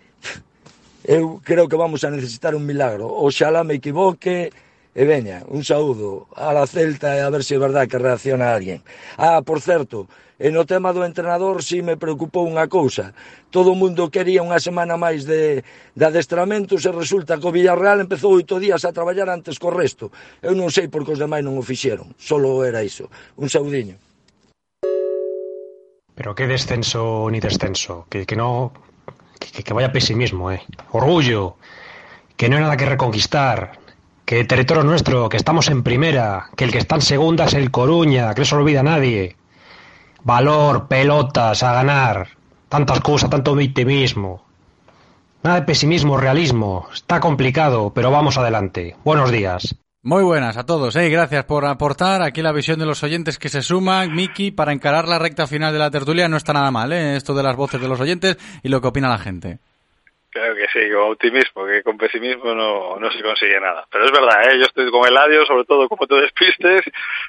eu creo que vamos a necesitar un milagro. Oxalá me equivoque e veña, un saúdo a la Celta e a ver se é verdad que reacciona alguén. Ah, por certo, e no tema do entrenador si me preocupou unha cousa. Todo o mundo quería unha semana máis de, de adestramento, se resulta que o Villarreal empezou oito días a traballar antes co resto. Eu non sei por que os demais non o fixeron, solo era iso. Un saudiño. Pero que descenso ni descenso, que, que no, que, que vaya pesimismo, eh. Orgullo, que non é nada que reconquistar. Que el territorio es nuestro, que estamos en primera, que el que está en segunda es el Coruña, que no se olvida nadie. Valor, pelotas, a ganar. Tantas cosas, tanto victimismo. Nada de pesimismo, realismo. Está complicado, pero vamos adelante. Buenos días. Muy buenas a todos, eh. Gracias por aportar. Aquí la visión de los oyentes que se suman. Miki, para encarar la recta final de la tertulia no está nada mal, eh. Esto de las voces de los oyentes y lo que opina la gente. Claro que sí, con optimismo, que con pesimismo no, no se consigue nada. Pero es verdad, ¿eh? Yo estoy con Eladio, sobre todo como te despistes,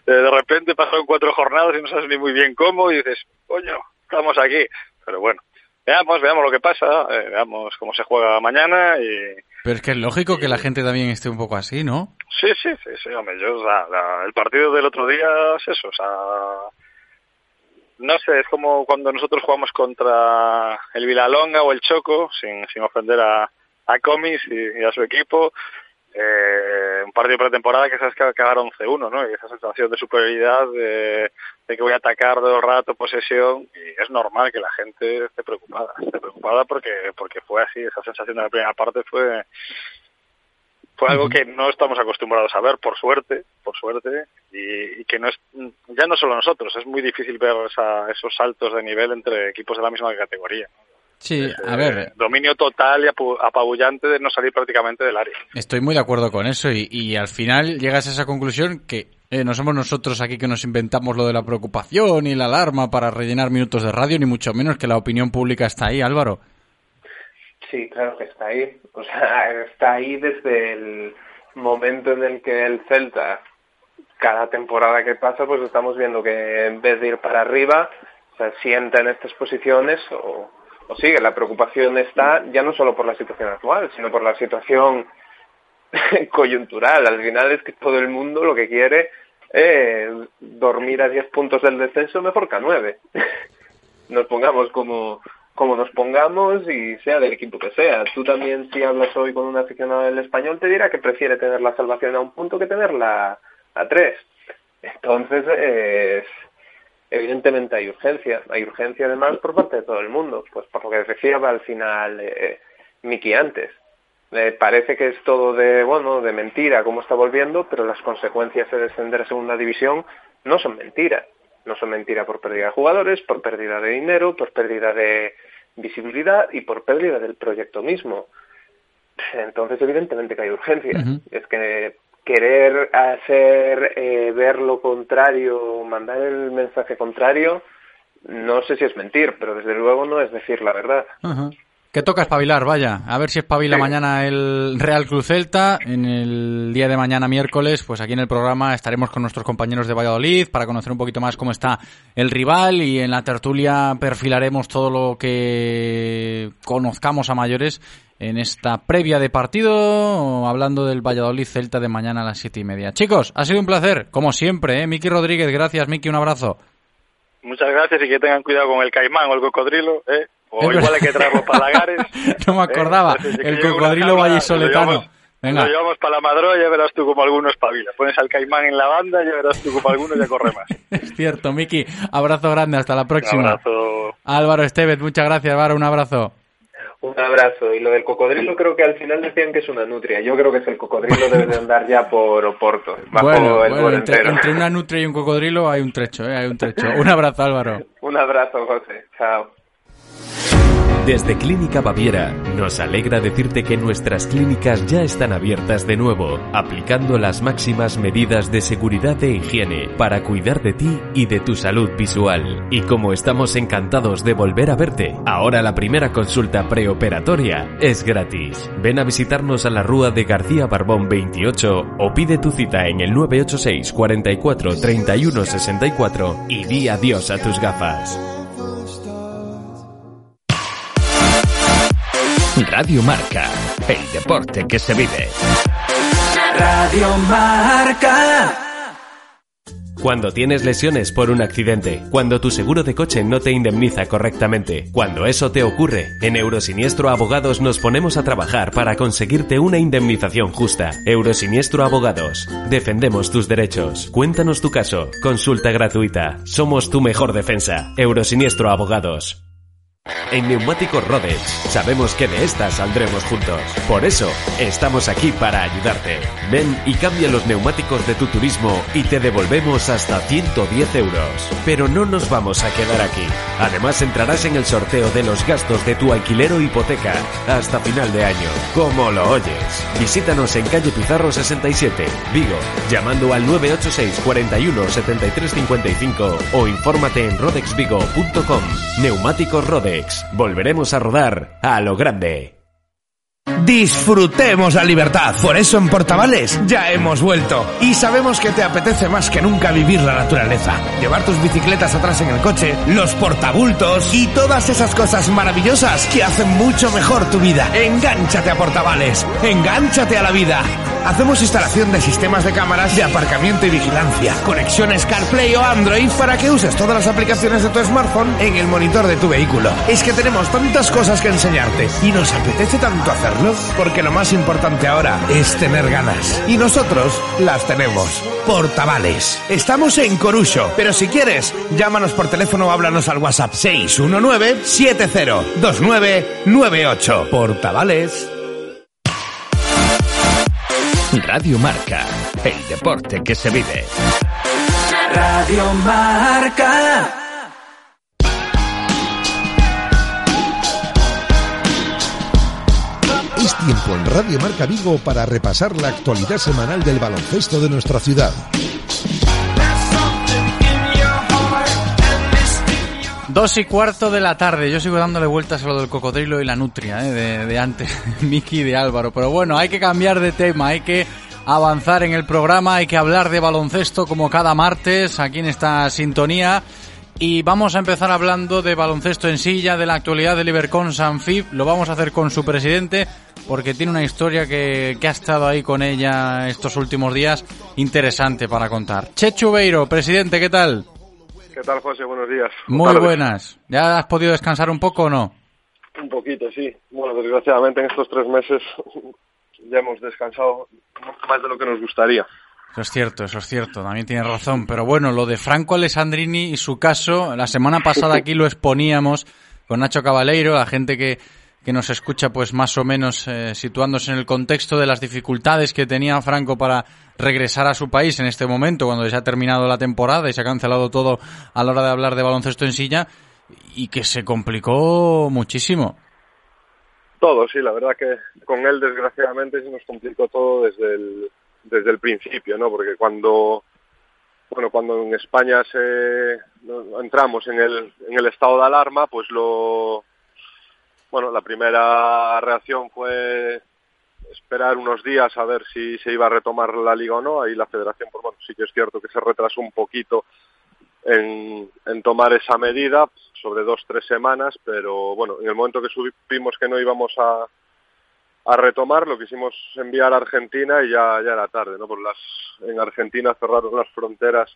de repente pasaron cuatro jornadas y no sabes ni muy bien cómo, y dices, coño, estamos aquí. Pero bueno, veamos, veamos lo que pasa, eh, veamos cómo se juega mañana. Y pero es que es lógico y que la gente también esté un poco así, ¿no? Sí, sí, sí, sí hombre, yo, la, la, el partido del otro día es eso, o sea, no sé, es como cuando nosotros jugamos contra el Vilalonga o el Choco, sin sin ofender a, a Comis y, y a su equipo, eh, un partido pretemporada que sabes que acabaron once uno, ¿no? Y esa sensación de superioridad, de, de que voy a atacar todo el rato, posesión, y es normal que la gente esté preocupada, esté preocupada porque porque fue así, esa sensación de la primera parte fue fue algo que no estamos acostumbrados a ver, por suerte, por suerte, y, y que no es, ya no solo nosotros, es muy difícil ver esa, esos saltos de nivel entre equipos de la misma categoría, ¿no? Sí, a ver. Eh, dominio total y ap- apabullante de no salir prácticamente del área. Estoy muy de acuerdo con eso y, y al final llegas a esa conclusión que eh, no somos nosotros aquí que nos inventamos lo de la preocupación y la alarma para rellenar minutos de radio, ni mucho menos, que la opinión pública está ahí, Álvaro. Sí, claro que está ahí. O sea, está ahí desde el momento en el que el Celta, cada temporada que pasa, pues estamos viendo que en vez de ir para arriba, se sienta en estas posiciones o... O sigue, la preocupación está ya no solo por la situación actual, sino por la situación coyuntural. Al final es que todo el mundo lo que quiere es dormir a diez puntos del descenso mejor que a nueve. Nos pongamos como, como nos pongamos y sea del equipo que sea. Tú también, si hablas hoy con un aficionado del Español, te dirá que prefiere tener la salvación a un punto que tenerla a tres. Entonces, es... evidentemente hay urgencia, hay urgencia además por parte de todo el mundo, pues por lo que decía al final eh, Miki antes. Eh, parece que es todo de, bueno, de mentira cómo está volviendo, pero las consecuencias de descender a segunda división no son mentira. No son mentira por pérdida de jugadores, por pérdida de dinero, por pérdida de visibilidad y por pérdida del proyecto mismo. Entonces evidentemente que hay urgencia. Uh-huh. Es que... querer hacer eh, ver lo contrario, mandar el mensaje contrario, no sé si es mentir, pero desde luego no es decir la verdad. Uh-huh. Que toca espabilar, vaya. A ver si espabila sí. Mañana el Real Club Celta. En el día de mañana, miércoles, pues aquí en el programa estaremos con nuestros compañeros de Valladolid para conocer un poquito más cómo está el rival y en la tertulia perfilaremos todo lo que conozcamos a mayores en esta previa de partido, hablando del Valladolid Celta de mañana a las siete y media. Chicos, ha sido un placer, como siempre, ¿eh? Miki Rodríguez, gracias, Miki, un abrazo. Muchas gracias y que tengan cuidado con el caimán o el cocodrilo, ¿eh? O igual hay que traerlo para Lagares. No me acordaba, eh, el cocodrilo vallisoletano. Venga. Lo llevamos para la Madroa, ya verás tú como alguno espabila. Pones al caimán en la banda, ya verás tú como alguno ya corre más. Es cierto, Miki, abrazo grande, hasta la próxima. Un abrazo. Álvaro Estevez, muchas gracias, Álvaro, un abrazo. Un abrazo. Y lo del cocodrilo creo que al final decían que es una nutria. Yo creo que es el cocodrilo, debe de andar ya por Oporto. Bueno, bueno, entre, entre una nutria y un cocodrilo hay un trecho, ¿eh? Hay un trecho. Un abrazo, Álvaro. Un abrazo, José. Chao. Desde Clínica Baviera nos alegra decirte que nuestras clínicas ya están abiertas de nuevo, aplicando las máximas medidas de seguridad e higiene para cuidar de ti y de tu salud visual. Y como estamos encantados de volver a verte, ahora la primera consulta preoperatoria es gratis. Ven a visitarnos a la Rúa de García Barbón veintiocho o pide tu cita en el nueve ocho seis cuatro cuatro tres uno seis cuatro y di adiós a tus gafas. Radio Marca, el deporte que se vive. Radio Marca. Cuando tienes lesiones por un accidente, cuando tu seguro de coche no te indemniza correctamente, cuando eso te ocurre, en Eurosiniestro Abogados nos ponemos a trabajar para conseguirte una indemnización justa. Eurosiniestro Abogados, defendemos tus derechos. Cuéntanos tu caso, consulta gratuita. Somos tu mejor defensa. Eurosiniestro Abogados. En Neumáticos Rodez sabemos que de esta saldremos juntos. Por eso, estamos aquí para ayudarte. Ven y cambia los neumáticos de tu turismo y te devolvemos hasta ciento diez euros. Pero no nos vamos a quedar aquí. Además, entrarás en el sorteo de los gastos de tu alquiler o hipoteca hasta final de año. Como lo oyes. Visítanos en calle Pizarro sesenta y siete, Vigo, llamando al nueve ocho seis cuatro uno siete tres cinco cinco o infórmate en rodex vigo punto com. Neumáticos Rodez. Volveremos a rodar a lo grande. Disfrutemos la libertad. Por eso en Portavales ya hemos vuelto y sabemos que te apetece más que nunca vivir la naturaleza, llevar tus bicicletas atrás en el coche, los portabultos y todas esas cosas maravillosas que hacen mucho mejor tu vida. Engánchate a Portavales, engánchate a la vida. Hacemos instalación de sistemas de cámaras de aparcamiento y vigilancia, conexiones CarPlay o Android para que uses todas las aplicaciones de tu smartphone en el monitor de tu vehículo. Es que tenemos tantas cosas que enseñarte y nos apetece tanto hacerlo. Porque lo más importante ahora es tener ganas. Y nosotros las tenemos. Portavales. Estamos en Coruxo. Pero si quieres, llámanos por teléfono o háblanos al WhatsApp seis uno nueve siete cero dos nueve nueve ocho. Portavales. Radio Marca. El deporte que se vive. Radio Marca. tiempo en Radio Marca Vigo para repasar la actualidad semanal del baloncesto de nuestra ciudad. Dos y cuarto de la tarde. Yo sigo dándole vueltas a lo del cocodrilo y la nutria, ¿eh? de, de antes, de Miki y de Álvaro. Pero bueno, hay que cambiar de tema, hay que avanzar en el programa, hay que hablar de baloncesto como cada martes aquí en esta sintonía. Y vamos a empezar hablando de baloncesto en silla, de la actualidad del Ibercon Sanfib. Lo vamos a hacer con su presidente porque tiene una historia que, que ha estado ahí con ella estos últimos días interesante para contar. Chechu Beiro, presidente, ¿qué tal? ¿Qué tal, José? Buenos días. Muy buenas. ¿Ya has podido descansar un poco o no? Un poquito, sí. Bueno, desgraciadamente en estos tres meses ya hemos descansado más de lo que nos gustaría. Eso es cierto, eso es cierto. También tienes razón. Pero bueno, lo de Franco Alessandrini y su caso, la semana pasada aquí lo exponíamos con Nacho Cabaleiro, la gente que, que nos escucha pues más o menos eh, situándose en el contexto de las dificultades que tenía Franco para regresar a su país en este momento, cuando ya ha terminado la temporada y se ha cancelado todo a la hora de hablar de baloncesto en silla, y que se complicó muchísimo. Todo, sí, la verdad que con él desgraciadamente se nos complicó todo desde el desde el principio, ¿no? Porque cuando bueno, cuando en España se entramos en el en el estado de alarma, pues lo bueno, la primera reacción fue esperar unos días a ver si se iba a retomar la liga o no. Ahí la federación, pues bueno, sí que es cierto que se retrasó un poquito en, en tomar esa medida, sobre dos, tres semanas, pero bueno, en el momento que supimos que no íbamos a, a retomar, lo quisimos enviar a Argentina y ya, ya era tarde, ¿no? Pues las, en Argentina cerraron las fronteras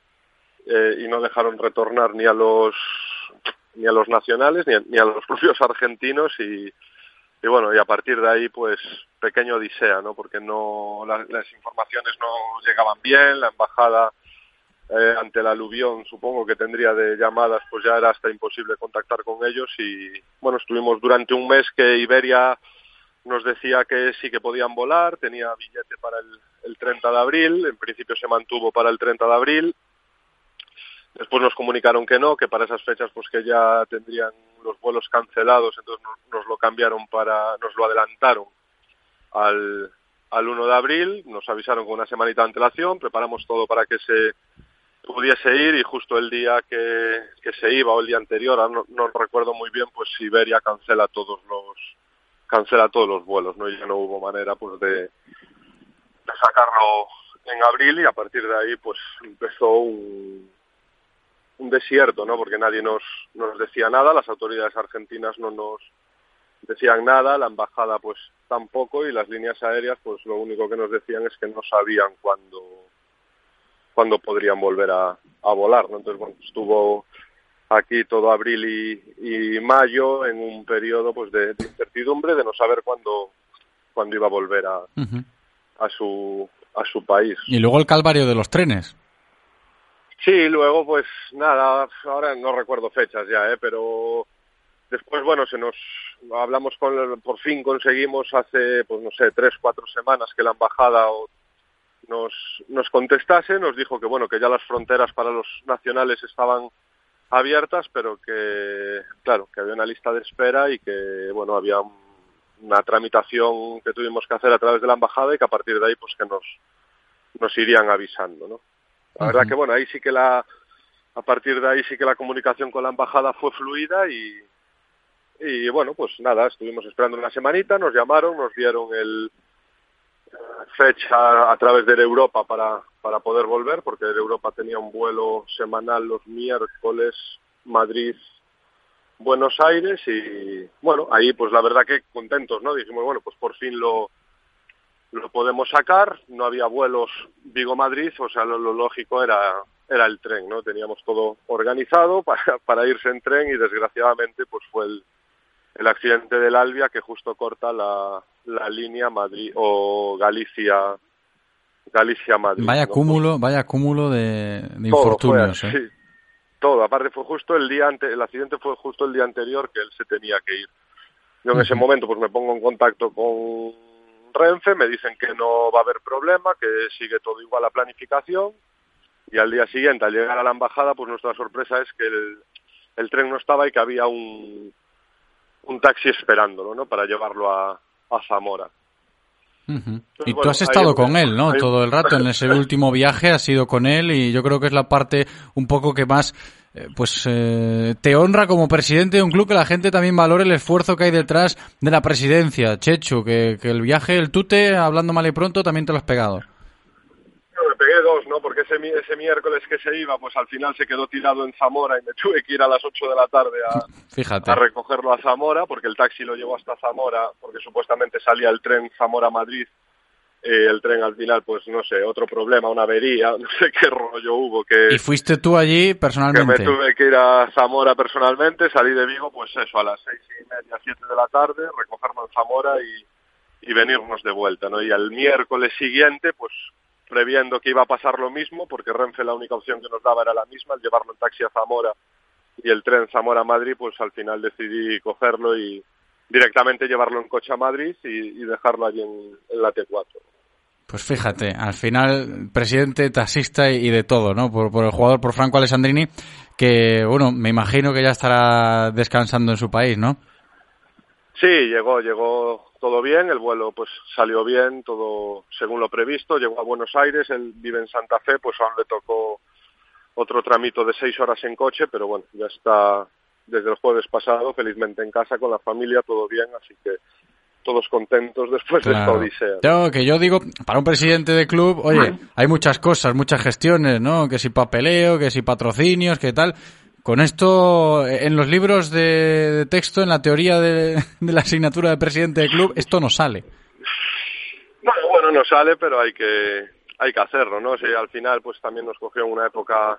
eh, y no dejaron retornar ni a los ni a los nacionales, ni a, ni a los propios argentinos y... Y bueno, y a partir de ahí, pues, pequeño odisea, ¿no? Porque no la, las informaciones no llegaban bien, la embajada, eh, ante la aluvión, supongo que tendría de llamadas, pues ya era hasta imposible contactar con ellos y, bueno, estuvimos durante un mes que Iberia nos decía que sí que podían volar, tenía billete para el, el treinta de abril, en principio se mantuvo para el treinta de abril, después nos comunicaron que no, que para esas fechas pues que ya tendrían los vuelos cancelados, entonces nos lo cambiaron para, nos lo adelantaron al, al uno de abril, nos avisaron con una semanita de antelación, preparamos todo para que se pudiese ir y justo el día que, que se iba o el día anterior, no, no recuerdo muy bien, pues Iberia cancela todos los cancela todos los vuelos, ¿no? Y ya no hubo manera pues de, de sacarlo en abril y a partir de ahí pues empezó un un desierto, ¿no? Porque nadie nos nos decía nada, las autoridades argentinas no nos decían nada, la embajada pues tampoco y las líneas aéreas pues lo único que nos decían es que no sabían cuándo cuándo podrían volver a, a volar, ¿no? Entonces, bueno, estuvo aquí todo abril y, y mayo en un periodo pues de, de incertidumbre, de no saber cuándo cuándo iba a volver a, uh-huh. a su a su país. Y luego el calvario de los trenes. Sí, luego pues nada, ahora no recuerdo fechas ya, eh, pero después bueno se nos hablamos con, por fin conseguimos hace pues no sé tres cuatro semanas que la embajada nos nos contestase, nos dijo que bueno que ya las fronteras para los nacionales estaban abiertas, pero que claro que había una lista de espera y que bueno había una tramitación que tuvimos que hacer a través de la embajada y que a partir de ahí pues que nos nos irían avisando, ¿no? La verdad que bueno, ahí sí que la a partir de ahí sí que la comunicación con la embajada fue fluida y y bueno, pues nada, estuvimos esperando una semanita, nos llamaron, nos dieron el fecha a través de Europa para para poder volver porque Europa tenía un vuelo semanal los miércoles Madrid Buenos Aires y bueno, ahí pues la verdad que contentos, ¿no? Dijimos, bueno, pues por fin lo lo podemos sacar, no había vuelos Vigo-Madrid, o sea, lo, lo lógico era era el tren, ¿no? Teníamos todo organizado para, para irse en tren y desgraciadamente pues fue el, el accidente del Alvia que justo corta la, la línea Madrid o Galicia Galicia-Madrid. Vaya ¿no? cúmulo, vaya cúmulo de, de todo infortunios. Fue, ¿eh? Sí, todo, aparte fue justo el día ante, el accidente fue justo el día anterior que él se tenía que ir. Yo en uh-huh. ese momento pues me pongo en contacto con Renfe, me dicen que no va a haber problema, que sigue todo igual la planificación y al día siguiente al llegar a la embajada pues nuestra sorpresa es que el, el tren no estaba y que había un un taxi esperándolo, ¿no? Para llevarlo a, a Zamora. Uh-huh. Entonces, y tú bueno, has estado con él, ¿no? Ahí, todo el rato, en ese último viaje has ido con él y yo creo que es la parte un poco que más, eh, pues, eh, te honra como presidente de un club, que la gente también valore el esfuerzo que hay detrás de la presidencia, Chechu, que, que el viaje, el tute, hablando mal y pronto, también te lo has pegado. Me pegué dos, ¿no? Porque ese, ese miércoles que se iba, pues al final se quedó tirado en Zamora y me tuve que ir a las ocho de la tarde a, Fíjate. a recogerlo a Zamora, porque el taxi lo llevó hasta Zamora, porque supuestamente salía el tren Zamora-Madrid. Eh, el tren al final, pues no sé, otro problema, una avería, no sé qué rollo hubo. Que, ¿y fuiste tú allí personalmente? Que me tuve que ir a Zamora personalmente, salí de Vigo, pues eso, a las seis y media, siete de la tarde, recogerme en Zamora y, y venirnos de vuelta, ¿no? Y al miércoles siguiente, pues previendo que iba a pasar lo mismo, porque Renfe la única opción que nos daba era la misma, el llevarlo en taxi a Zamora y el tren Zamora-Madrid, pues al final decidí cogerlo y directamente llevarlo en coche a Madrid y, y dejarlo allí en, en la T cuatro. Pues fíjate, al final, presidente, taxista y de todo, ¿no? Por, por el jugador, por Franco Alessandrini, que, bueno, me imagino que ya estará descansando en su país, ¿no? Sí, llegó, llegó... todo bien, el vuelo pues salió bien, todo según lo previsto, llegó a Buenos Aires, él vive en Santa Fe, pues aún le tocó otro tramito de seis horas en coche, pero bueno, ya está desde el jueves pasado, felizmente en casa con la familia, todo bien, así que todos contentos después claro. de esta odisea. Yo, que yo digo, para un presidente de club, oye, hay muchas cosas, muchas gestiones, ¿no? Que si papeleo, que si patrocinios, que tal... Con esto, en los libros de, de texto, en la teoría de, de la asignatura de presidente de club, esto no sale. No, bueno, no sale, pero hay que hay que hacerlo, ¿no? O sea, al final, pues también nos cogió una época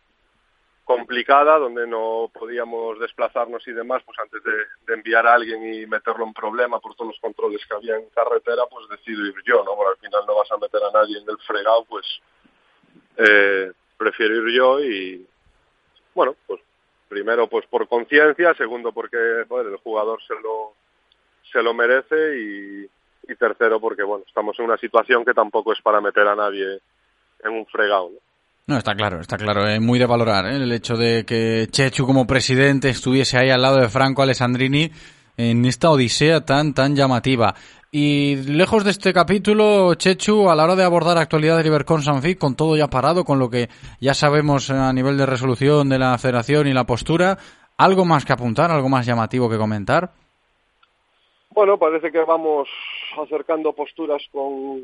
complicada, donde no podíamos desplazarnos y demás, pues antes de, de enviar a alguien y meterlo en problema por todos los controles que había en carretera, pues decido ir yo, ¿no? Bueno, al final no vas a meter a nadie en el fregado, pues eh, prefiero ir yo y, bueno, pues primero, pues por conciencia, segundo, porque joder, el jugador se lo se lo merece y, y tercero, porque bueno, estamos en una situación que tampoco es para meter a nadie en un fregado, ¿no? No, está claro, está claro, es eh, muy de valorar eh, el hecho de que Chechu como presidente estuviese ahí al lado de Franco Alessandrini en esta odisea tan tan llamativa. Y lejos de este capítulo, Chechu, a la hora de abordar la actualidad del Ibercon Sanfib, con todo ya parado, con lo que ya sabemos a nivel de resolución de la federación y la postura, ¿algo más que apuntar, algo más llamativo que comentar? Bueno, parece que vamos acercando posturas con,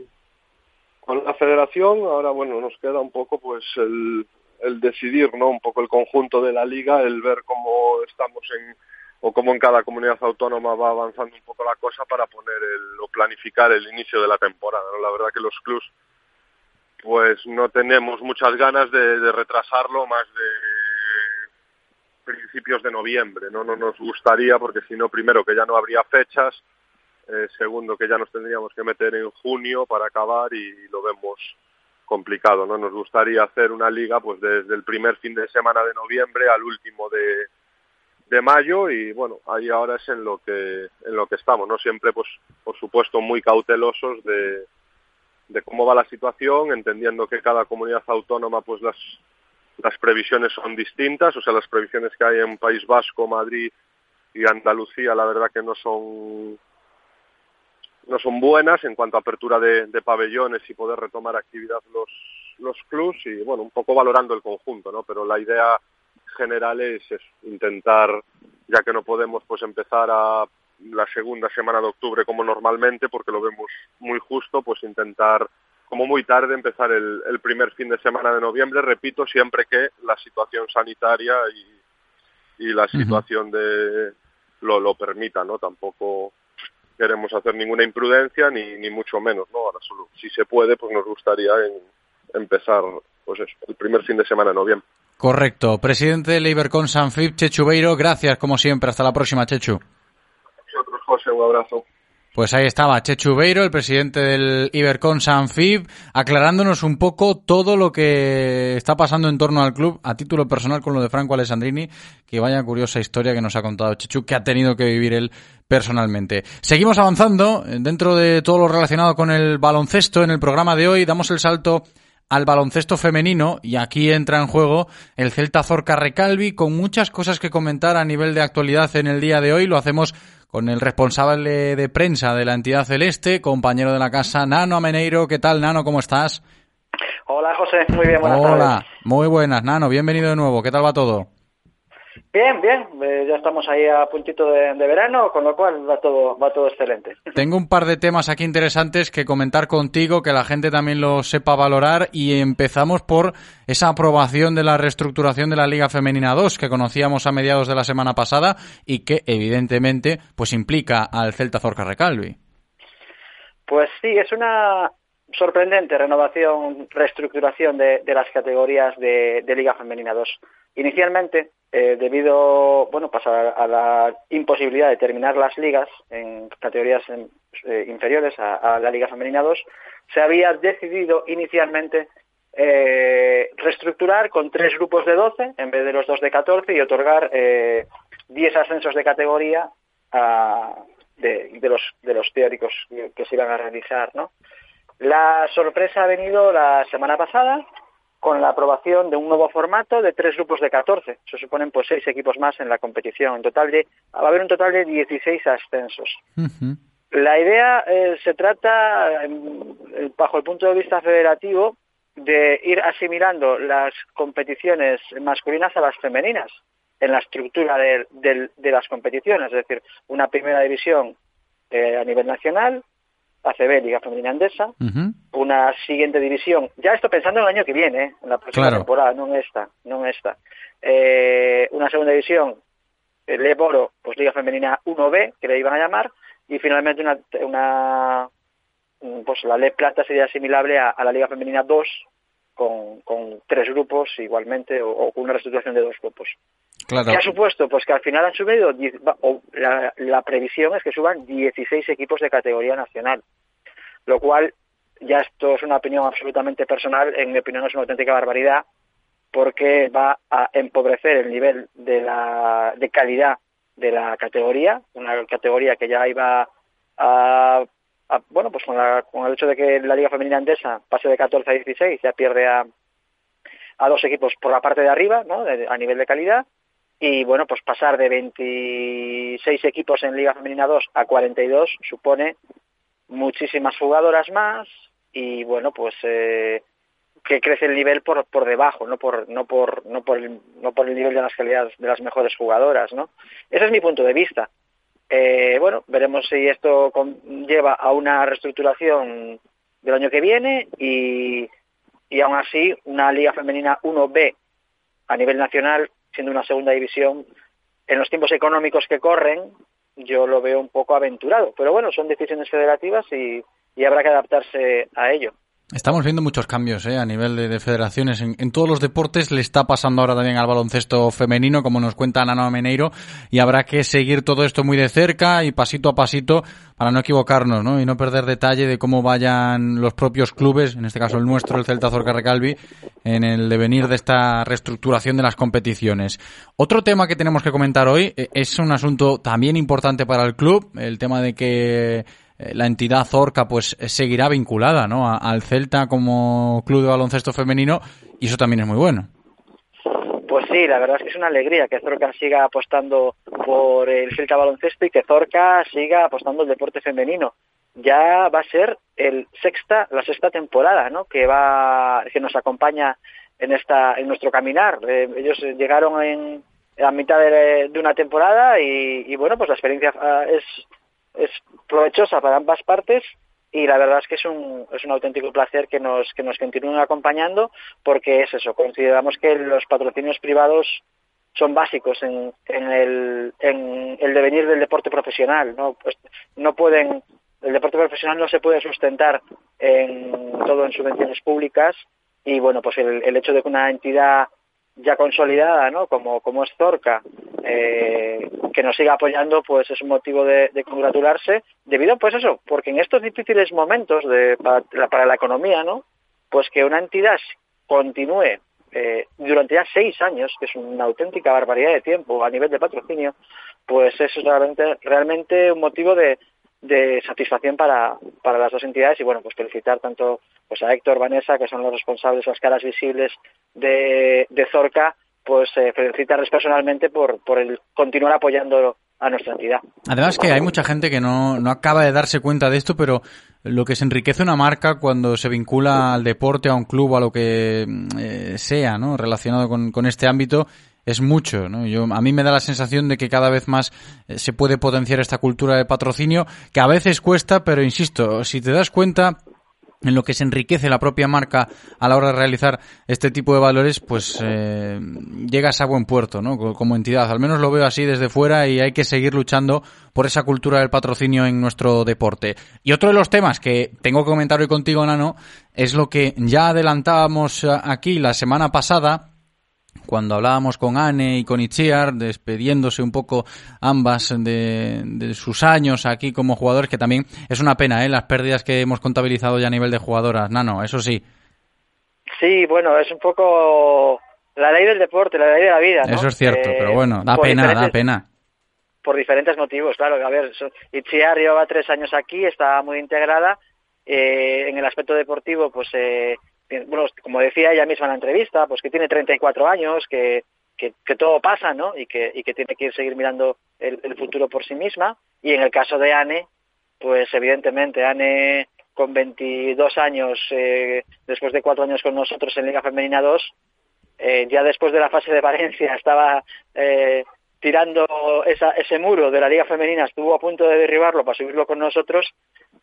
con la federación. Ahora, bueno, nos queda un poco pues el, el decidir, ¿no? Un poco el conjunto de la liga, el ver cómo estamos en... o cómo en cada comunidad autónoma va avanzando un poco la cosa para poner el, o planificar el inicio de la temporada, ¿no? La verdad que los clubs pues no tenemos muchas ganas de, de retrasarlo más de principios de noviembre, ¿no? No nos gustaría porque si no, primero, que ya no habría fechas, eh, segundo, que ya nos tendríamos que meter en junio para acabar y lo vemos complicado, ¿no? Nos gustaría hacer una liga pues desde el primer fin de semana de noviembre al último de de mayo y bueno, ahí ahora es en lo que en lo que estamos, ¿no? Siempre pues por supuesto muy cautelosos de de cómo va la situación, entendiendo que cada comunidad autónoma pues las las previsiones son distintas, o sea, las previsiones que hay en País Vasco, Madrid y Andalucía, la verdad que no son no son buenas en cuanto a apertura de, de pabellones y poder retomar actividad los los clubs y bueno, un poco valorando el conjunto, ¿no? Pero la idea general es, es intentar, ya que no podemos, pues empezar a la segunda semana de octubre como normalmente, porque lo vemos muy justo, pues intentar como muy tarde empezar el, el primer fin de semana de noviembre, repito, siempre que la situación sanitaria y, y la situación de lo, lo permita, ¿no? Tampoco queremos hacer ninguna imprudencia ni, ni mucho menos, ¿no? Ahora solo, si se puede, pues nos gustaría en, empezar pues eso, el primer fin de semana de noviembre. Correcto. Presidente de Ibercon Sanfib, Chechu Beiro, gracias como siempre. Hasta la próxima, Chechu. A vosotros, José, un abrazo. Pues ahí estaba Chechu Beiro, el presidente del Ibercon Sanfib, aclarándonos un poco todo lo que está pasando en torno al club, a título personal con lo de Franco Alessandrini, que vaya curiosa historia que nos ha contado Chechu, que ha tenido que vivir él personalmente. Seguimos avanzando dentro de todo lo relacionado con el baloncesto. En el programa de hoy damos el salto al baloncesto femenino y aquí entra en juego el Celta Zorca Recalvi, con muchas cosas que comentar a nivel de actualidad en el día de hoy. Lo hacemos con el responsable de prensa de la entidad celeste, compañero de la casa, Nano Ameneiro. ¿Qué tal, Nano? ¿Cómo estás? Hola, José. Muy bien, buenas Hola. tardes. Hola, muy buenas, Nano. Bienvenido de nuevo. ¿Qué tal va todo? Bien, bien. Eh, ya estamos ahí a puntito de, de verano, con lo cual va todo, va todo excelente. Tengo un par de temas aquí interesantes que comentar contigo, que la gente también lo sepa valorar, y empezamos por esa aprobación de la reestructuración de la Liga Femenina dos, que conocíamos a mediados de la semana pasada y que, evidentemente, pues implica al Celta Zorca Recalvi. Pues sí, es una sorprendente renovación, reestructuración de, de las categorías de, de Liga Femenina dos. Inicialmente, eh, debido bueno, pues a, a la imposibilidad de terminar las ligas en categorías en, eh, inferiores a, a la Liga Femenina dos, se había decidido inicialmente eh, reestructurar con tres grupos de doce en vez de los dos de catorce y otorgar eh, diez ascensos de categoría a, de, de, los, de los teóricos que se iban a realizar, ¿no? La sorpresa ha venido la semana pasada con la aprobación de un nuevo formato de tres grupos de catorce. Se suponen pues seis equipos más en la competición. En total de, va a haber un total de dieciséis ascensos. Uh-huh. La idea eh, se trata, eh, bajo el punto de vista federativo, de ir asimilando las competiciones masculinas a las femeninas en la estructura de, de, de las competiciones. Es decir, una primera división eh, a nivel nacional, A C B, Liga Femenina Andesa, uh-huh. una siguiente división, ya esto pensando en el año que viene, ¿eh? en la próxima claro. temporada, no en esta, no en esta. Eh, una segunda división, el Eboro, pues Liga Femenina uno B, que le iban a llamar, y finalmente una, una pues la Le Plata sería asimilable a, a la Liga Femenina dos, con, con tres grupos igualmente, o, o con una reestructuración de dos grupos. Claro. ¿Qué ha supuesto? Pues que al final han subido, o la, la previsión es que suban dieciséis equipos de categoría nacional, lo cual, ya esto es una opinión absolutamente personal, en mi opinión es una auténtica barbaridad, porque va a empobrecer el nivel de la de calidad de la categoría, una categoría que ya iba a, a bueno, pues con, la, con el hecho de que la Liga Femenina Andesa pase de catorce a dieciséis, ya pierde a, a dos equipos por la parte de arriba, ¿no?, de, a nivel de calidad. Y bueno, pues pasar de veintiséis equipos en Liga Femenina dos a cuarenta y dos supone muchísimas jugadoras más y bueno, pues eh, que crece el nivel por por debajo, no por no por no por el, no por el nivel de las calidades de las mejores jugadoras, ¿no? Ese es mi punto de vista. Eh, bueno, veremos si esto lleva a una reestructuración del año que viene y y aún así una Liga Femenina uno B a nivel nacional siendo una segunda división, en los tiempos económicos que corren, yo lo veo un poco aventurado. Pero bueno, son decisiones federativas y, y habrá que adaptarse a ello. Estamos viendo muchos cambios ¿eh? a nivel de, de federaciones. En, en todos los deportes le está pasando ahora también al baloncesto femenino, como nos cuenta Nano Ameneiro, y habrá que seguir todo esto muy de cerca y pasito a pasito para no equivocarnos, ¿no? Y no perder detalle de cómo vayan los propios clubes, en este caso el nuestro, el Celta Zorca Recalvi, en el devenir de esta reestructuración de las competiciones. Otro tema que tenemos que comentar hoy es un asunto también importante para el club, el tema de que la entidad Zorca pues seguirá vinculada, ¿no?, a, al Celta como club de baloncesto femenino, y eso también es muy bueno. Pues sí, la verdad es que es una alegría que Zorca siga apostando por el Celta baloncesto y que Zorca siga apostando el deporte femenino. Ya va a ser el sexta, la sexta temporada, ¿no?, que va que nos acompaña en esta en nuestro caminar. Eh, ellos llegaron en a mitad de, de una temporada y, y bueno, pues la experiencia es es provechosa para ambas partes y la verdad es que es un es un auténtico placer que nos que nos continúen acompañando, porque es eso, consideramos que los patrocinios privados son básicos en en el en el devenir del deporte profesional, no pues no pueden el deporte profesional no se puede sustentar en todo en subvenciones públicas y bueno, pues el, el hecho de que una entidad ya consolidada, ¿no?, como como es Zorca, eh, que nos siga apoyando, pues es un motivo de, de congratularse, debido pues eso, porque en estos difíciles momentos de para, para la economía, ¿no?, pues que una entidad continúe eh, durante ya seis años, que es una auténtica barbaridad de tiempo a nivel de patrocinio, pues eso es realmente realmente un motivo de de satisfacción para, para las dos entidades y bueno, pues felicitar tanto pues a Héctor, Vanessa, que son los responsables, las caras visibles de, de Zorca, pues eh, felicitarles personalmente por, por el continuar apoyando a nuestra entidad. Además que hay mucha gente que no, no acaba de darse cuenta de esto, pero lo que se enriquece una marca cuando se vincula al deporte, a un club, a lo que eh, sea, ¿no?, relacionado con, con este ámbito, es mucho, ¿no? Yo, a mí me da la sensación de que cada vez más se puede potenciar esta cultura de patrocinio, que a veces cuesta, pero insisto, si te das cuenta en lo que se enriquece la propia marca a la hora de realizar este tipo de valores, pues eh, llegas a buen puerto, ¿no?, como entidad. Al menos lo veo así desde fuera, y hay que seguir luchando por esa cultura del patrocinio en nuestro deporte. Y otro de los temas que tengo que comentar hoy contigo, Nano, es lo que ya adelantábamos aquí la semana pasada, cuando hablábamos con Ane y con Itziar, despidiéndose un poco ambas de, de sus años aquí como jugadores, que también es una pena, ¿eh?, las pérdidas que hemos contabilizado ya a nivel de jugadoras. Nano, eso sí. Sí, bueno, es un poco la ley del deporte, la ley de la vida, ¿no? Eso es cierto, eh, pero bueno, da pena, da pena. Por diferentes motivos, claro. A ver, Itziar lleva tres años aquí, está muy integrada. Eh, en el aspecto deportivo, pues... Eh, bueno, como decía ella misma en la entrevista, pues que tiene treinta y cuatro años, que, que, que todo pasa, ¿no?, y que, y que tiene que seguir mirando el, el futuro por sí misma. Y en el caso de Ane, pues evidentemente, Ane con veintidós años, eh, después de cuatro años con nosotros en Liga Femenina dos, eh, ya después de la fase de Valencia estaba eh, tirando esa, ese muro de la Liga Femenina, estuvo a punto de derribarlo para subirlo con nosotros.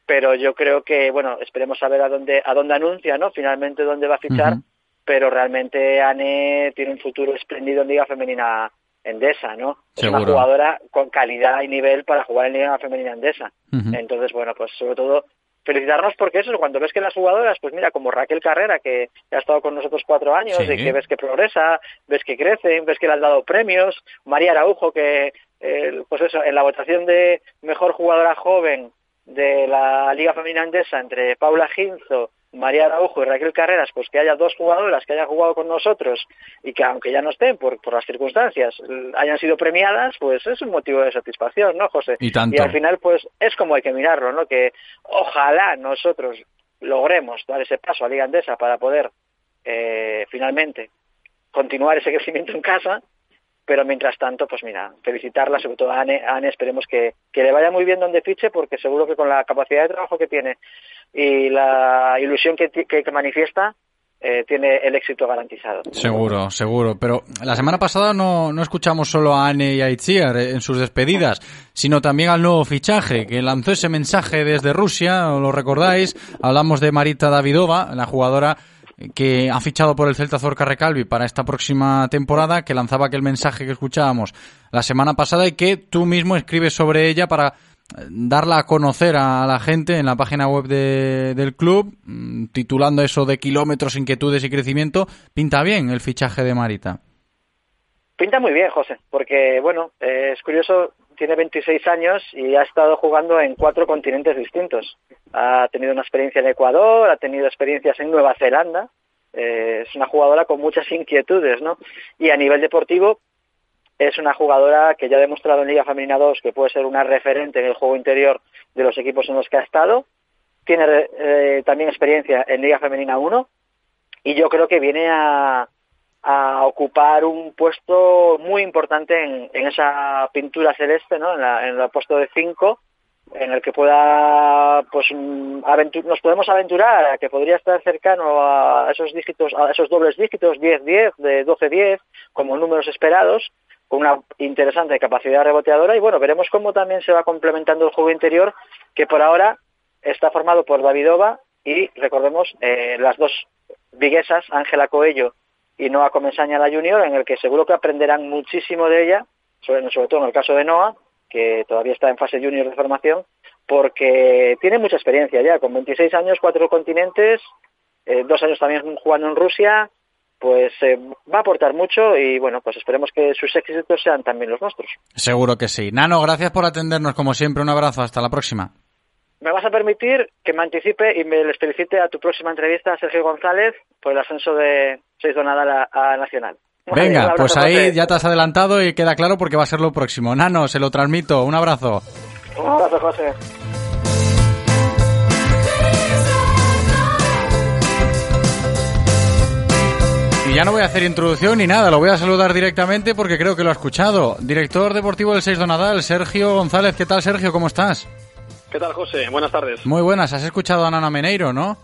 Pero yo creo que, bueno, esperemos a ver a dónde, a dónde anuncia, ¿no?, finalmente dónde va a fichar, uh-huh. Pero realmente Ane tiene un futuro espléndido en Liga Femenina Endesa, ¿no? Seguro. Es una jugadora con calidad y nivel para jugar en Liga Femenina Endesa. Uh-huh. Entonces, bueno, pues sobre todo felicitarnos, porque eso, cuando ves que las jugadoras, pues mira, como Raquel Carrera, que ha estado con nosotros cuatro años, sí. Y que ves que progresa, ves que crecen, ves que le han dado premios, María Araujo, que, eh, pues eso, en la votación de mejor jugadora joven de la Liga Femenina Endesa, entre Paula Ginzo, María Araujo y Raquel Carreras, pues que haya dos jugadoras que hayan jugado con nosotros y que, aunque ya no estén por, por las circunstancias, hayan sido premiadas, pues es un motivo de satisfacción, ¿no, José? Y, tanto. Y al final, pues es como hay que mirarlo, ¿no? Que ojalá nosotros logremos dar ese paso a Liga Endesa para poder eh, finalmente continuar ese crecimiento en casa. Pero mientras tanto, pues mira, felicitarla, sobre todo a Ane, a Ane esperemos que, que le vaya muy bien donde fiche, porque seguro que con la capacidad de trabajo que tiene y la ilusión que, que, que manifiesta, eh, tiene el éxito garantizado. Seguro, seguro. Pero la semana pasada no, no escuchamos solo a Ane y a Itziar en sus despedidas, sino también al nuevo fichaje, que lanzó ese mensaje desde Rusia, ¿lo recordáis? Hablamos de Marita Davidova, la jugadora que ha fichado por el Celta Zorca Recalvi para esta próxima temporada, que lanzaba aquel mensaje que escuchábamos la semana pasada y que tú mismo escribes sobre ella para darla a conocer a la gente en la página web de, del club, titulando eso de kilómetros, inquietudes y crecimiento. ¿Pinta bien el fichaje de Marita? Pinta muy bien, José, porque bueno, eh, es curioso, tiene veintiséis años y ha estado jugando en cuatro continentes distintos. Ha tenido una experiencia en Ecuador, ha tenido experiencias en Nueva Zelanda. Eh, es una jugadora con muchas inquietudes, ¿no? Y a nivel deportivo es una jugadora que ya ha demostrado en Liga Femenina dos que puede ser una referente en el juego interior de los equipos en los que ha estado. Tiene eh, también experiencia en Liga Femenina uno y yo creo que viene a... a ocupar un puesto muy importante en, en esa pintura celeste, ¿no? En, la, en el puesto de cinco, en el que pueda, pues, aventur- nos podemos aventurar a que podría estar cercano a esos dígitos, a esos dobles dígitos, diez diez, de doce diez, como números esperados, con una interesante capacidad reboteadora. Y bueno, veremos cómo también se va complementando el juego interior, que por ahora está formado por Davidova y, recordemos, eh, las dos viguesas, Ángela Coello y Noa Comensaña, la junior, en el que seguro que aprenderán muchísimo de ella, sobre, sobre todo en el caso de Noa, que todavía está en fase junior de formación, porque tiene mucha experiencia ya, con veintiséis años, cuatro continentes, eh, dos años también jugando en Rusia, pues eh, va a aportar mucho y bueno, pues esperemos que sus éxitos sean también los nuestros. Seguro que sí. Nano, gracias por atendernos, como siempre, un abrazo, hasta la próxima. Me vas a permitir que me anticipe y me les felicite a tu próxima entrevista a Sergio González por el ascenso de Seis do Nadal a, a Nacional. Bueno, venga, pues ahí ya te has adelantado y queda claro porque va a ser lo próximo. Nano, se lo transmito. Un abrazo. Un abrazo, José. Y ya no voy a hacer introducción ni nada, lo voy a saludar directamente porque creo que lo ha escuchado. Director deportivo del Seis do Nadal, Sergio González. ¿Qué tal, Sergio? ¿Cómo estás? ¿Qué tal, José? Buenas tardes. Muy buenas. Has escuchado a Nano Ameneiro, ¿no?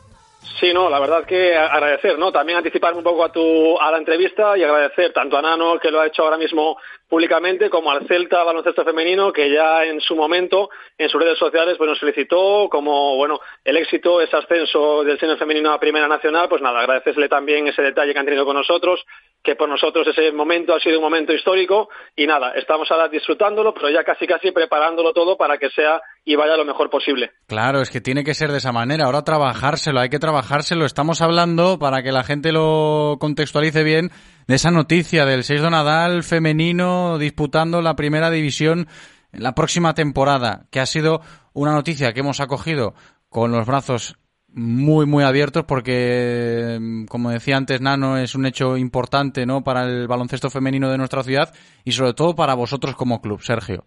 Sí, no, la verdad que agradecer, ¿no? También anticiparme un poco a tu a la entrevista y agradecer tanto a Nano, que lo ha hecho ahora mismo públicamente, como al Celta Baloncesto Femenino, que ya en su momento, en sus redes sociales, pues nos felicitó como, bueno, el éxito, ese ascenso del senior femenino a Primera Nacional. Pues nada, agradecerle también ese detalle que han tenido con nosotros, que por nosotros ese momento ha sido un momento histórico y nada, estamos ahora disfrutándolo, pero ya casi casi preparándolo todo para que sea y vaya lo mejor posible. Claro, es que tiene que ser de esa manera, ahora trabajárselo, hay que trabajárselo. Estamos hablando, para que la gente lo contextualice bien, de esa noticia del Seis do Nadal femenino disputando la primera división la próxima temporada, que ha sido una noticia que hemos acogido con los brazos muy, muy abiertos porque, como decía antes Nano, es un hecho importante, ¿no?, para el baloncesto femenino de nuestra ciudad y sobre todo para vosotros como club, Sergio.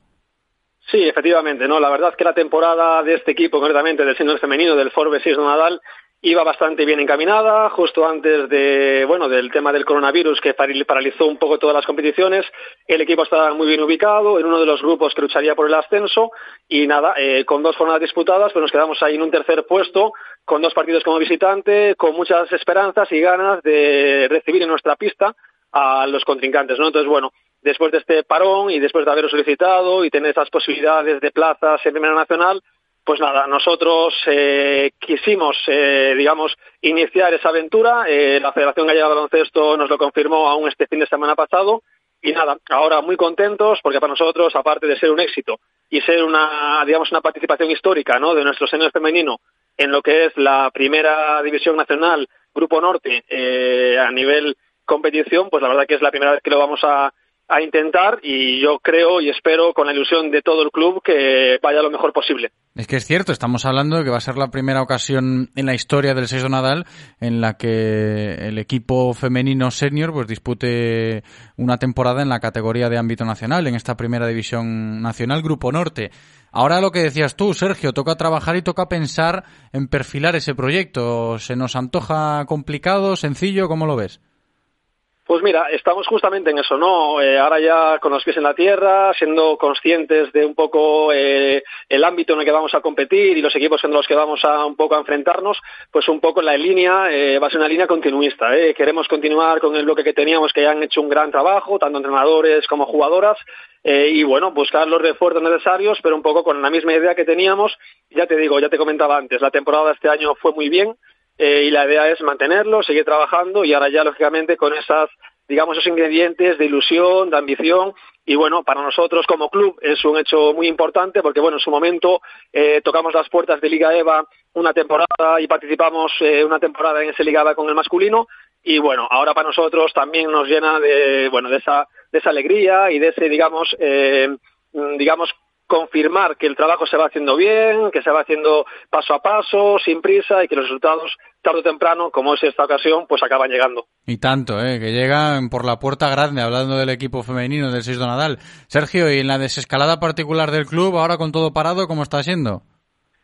Sí, efectivamente, ¿no? La verdad que la temporada de este equipo, concretamente del senior femenino del Forbes Seis do Nadal, iba bastante bien encaminada, justo antes de, bueno, del tema del coronavirus que paralizó un poco todas las competiciones. El equipo estaba muy bien ubicado, en uno de los grupos que lucharía por el ascenso, y nada, eh, con dos jornadas disputadas, pues nos quedamos ahí en un tercer puesto, con dos partidos como visitante, con muchas esperanzas y ganas de recibir en nuestra pista a los contrincantes, ¿no? Entonces, bueno, después de este parón y después de haberlo solicitado y tener esas posibilidades de plazas en Primera Nacional, pues nada, nosotros eh, quisimos, eh, digamos, iniciar esa aventura. Eh, la Federación Gallega de Baloncesto nos lo confirmó aún este fin de semana pasado. Y nada, ahora muy contentos porque para nosotros, aparte de ser un éxito y ser una, digamos, una participación histórica, ¿no?, de nuestro senior femenino en lo que es la Primera División Nacional, Grupo Norte, eh, a nivel competición, pues la verdad que es la primera vez que lo vamos a a intentar y yo creo y espero, con la ilusión de todo el club, que vaya lo mejor posible. Es que es cierto, estamos hablando de que va a ser la primera ocasión en la historia del Seis do Nadal en la que el equipo femenino senior pues dispute una temporada en la categoría de ámbito nacional, en esta Primera División Nacional Grupo Norte. Ahora, lo que decías tú, Sergio, toca trabajar y toca pensar en perfilar ese proyecto. ¿Se nos antoja complicado, sencillo? ¿Cómo lo ves? Pues mira, estamos justamente en eso, ¿no? Eh, ahora ya con los pies en la tierra, siendo conscientes de un poco eh, el ámbito en el que vamos a competir y los equipos en los que vamos a un poco a enfrentarnos, pues un poco la línea eh, va a ser una línea continuista, ¿eh? Queremos continuar con el bloque que teníamos, que ya han hecho un gran trabajo, tanto entrenadores como jugadoras, eh, y bueno, buscar los refuerzos necesarios, pero un poco con la misma idea que teníamos. Ya te digo, ya te comentaba antes, la temporada de este año fue muy bien. Eh, y la idea es mantenerlo, seguir trabajando y ahora ya, lógicamente, con esas, digamos, esos ingredientes de ilusión, de ambición. Y bueno, para nosotros como club es un hecho muy importante porque, bueno, en su momento eh, tocamos las puertas de Liga EVA una temporada y participamos eh, una temporada en ese Liga EVA con el masculino. Y bueno, ahora para nosotros también nos llena de, bueno, de esa, de esa alegría y de ese, digamos, eh, digamos, confirmar que el trabajo se va haciendo bien, que se va haciendo paso a paso, sin prisa, y que los resultados, tarde o temprano, como es esta ocasión, pues acaban llegando. Y tanto, ¿eh?, que llegan por la puerta grande, hablando del equipo femenino del Seis do Nadal. Sergio, ¿y en la desescalada particular del club, ahora con todo parado, cómo está siendo?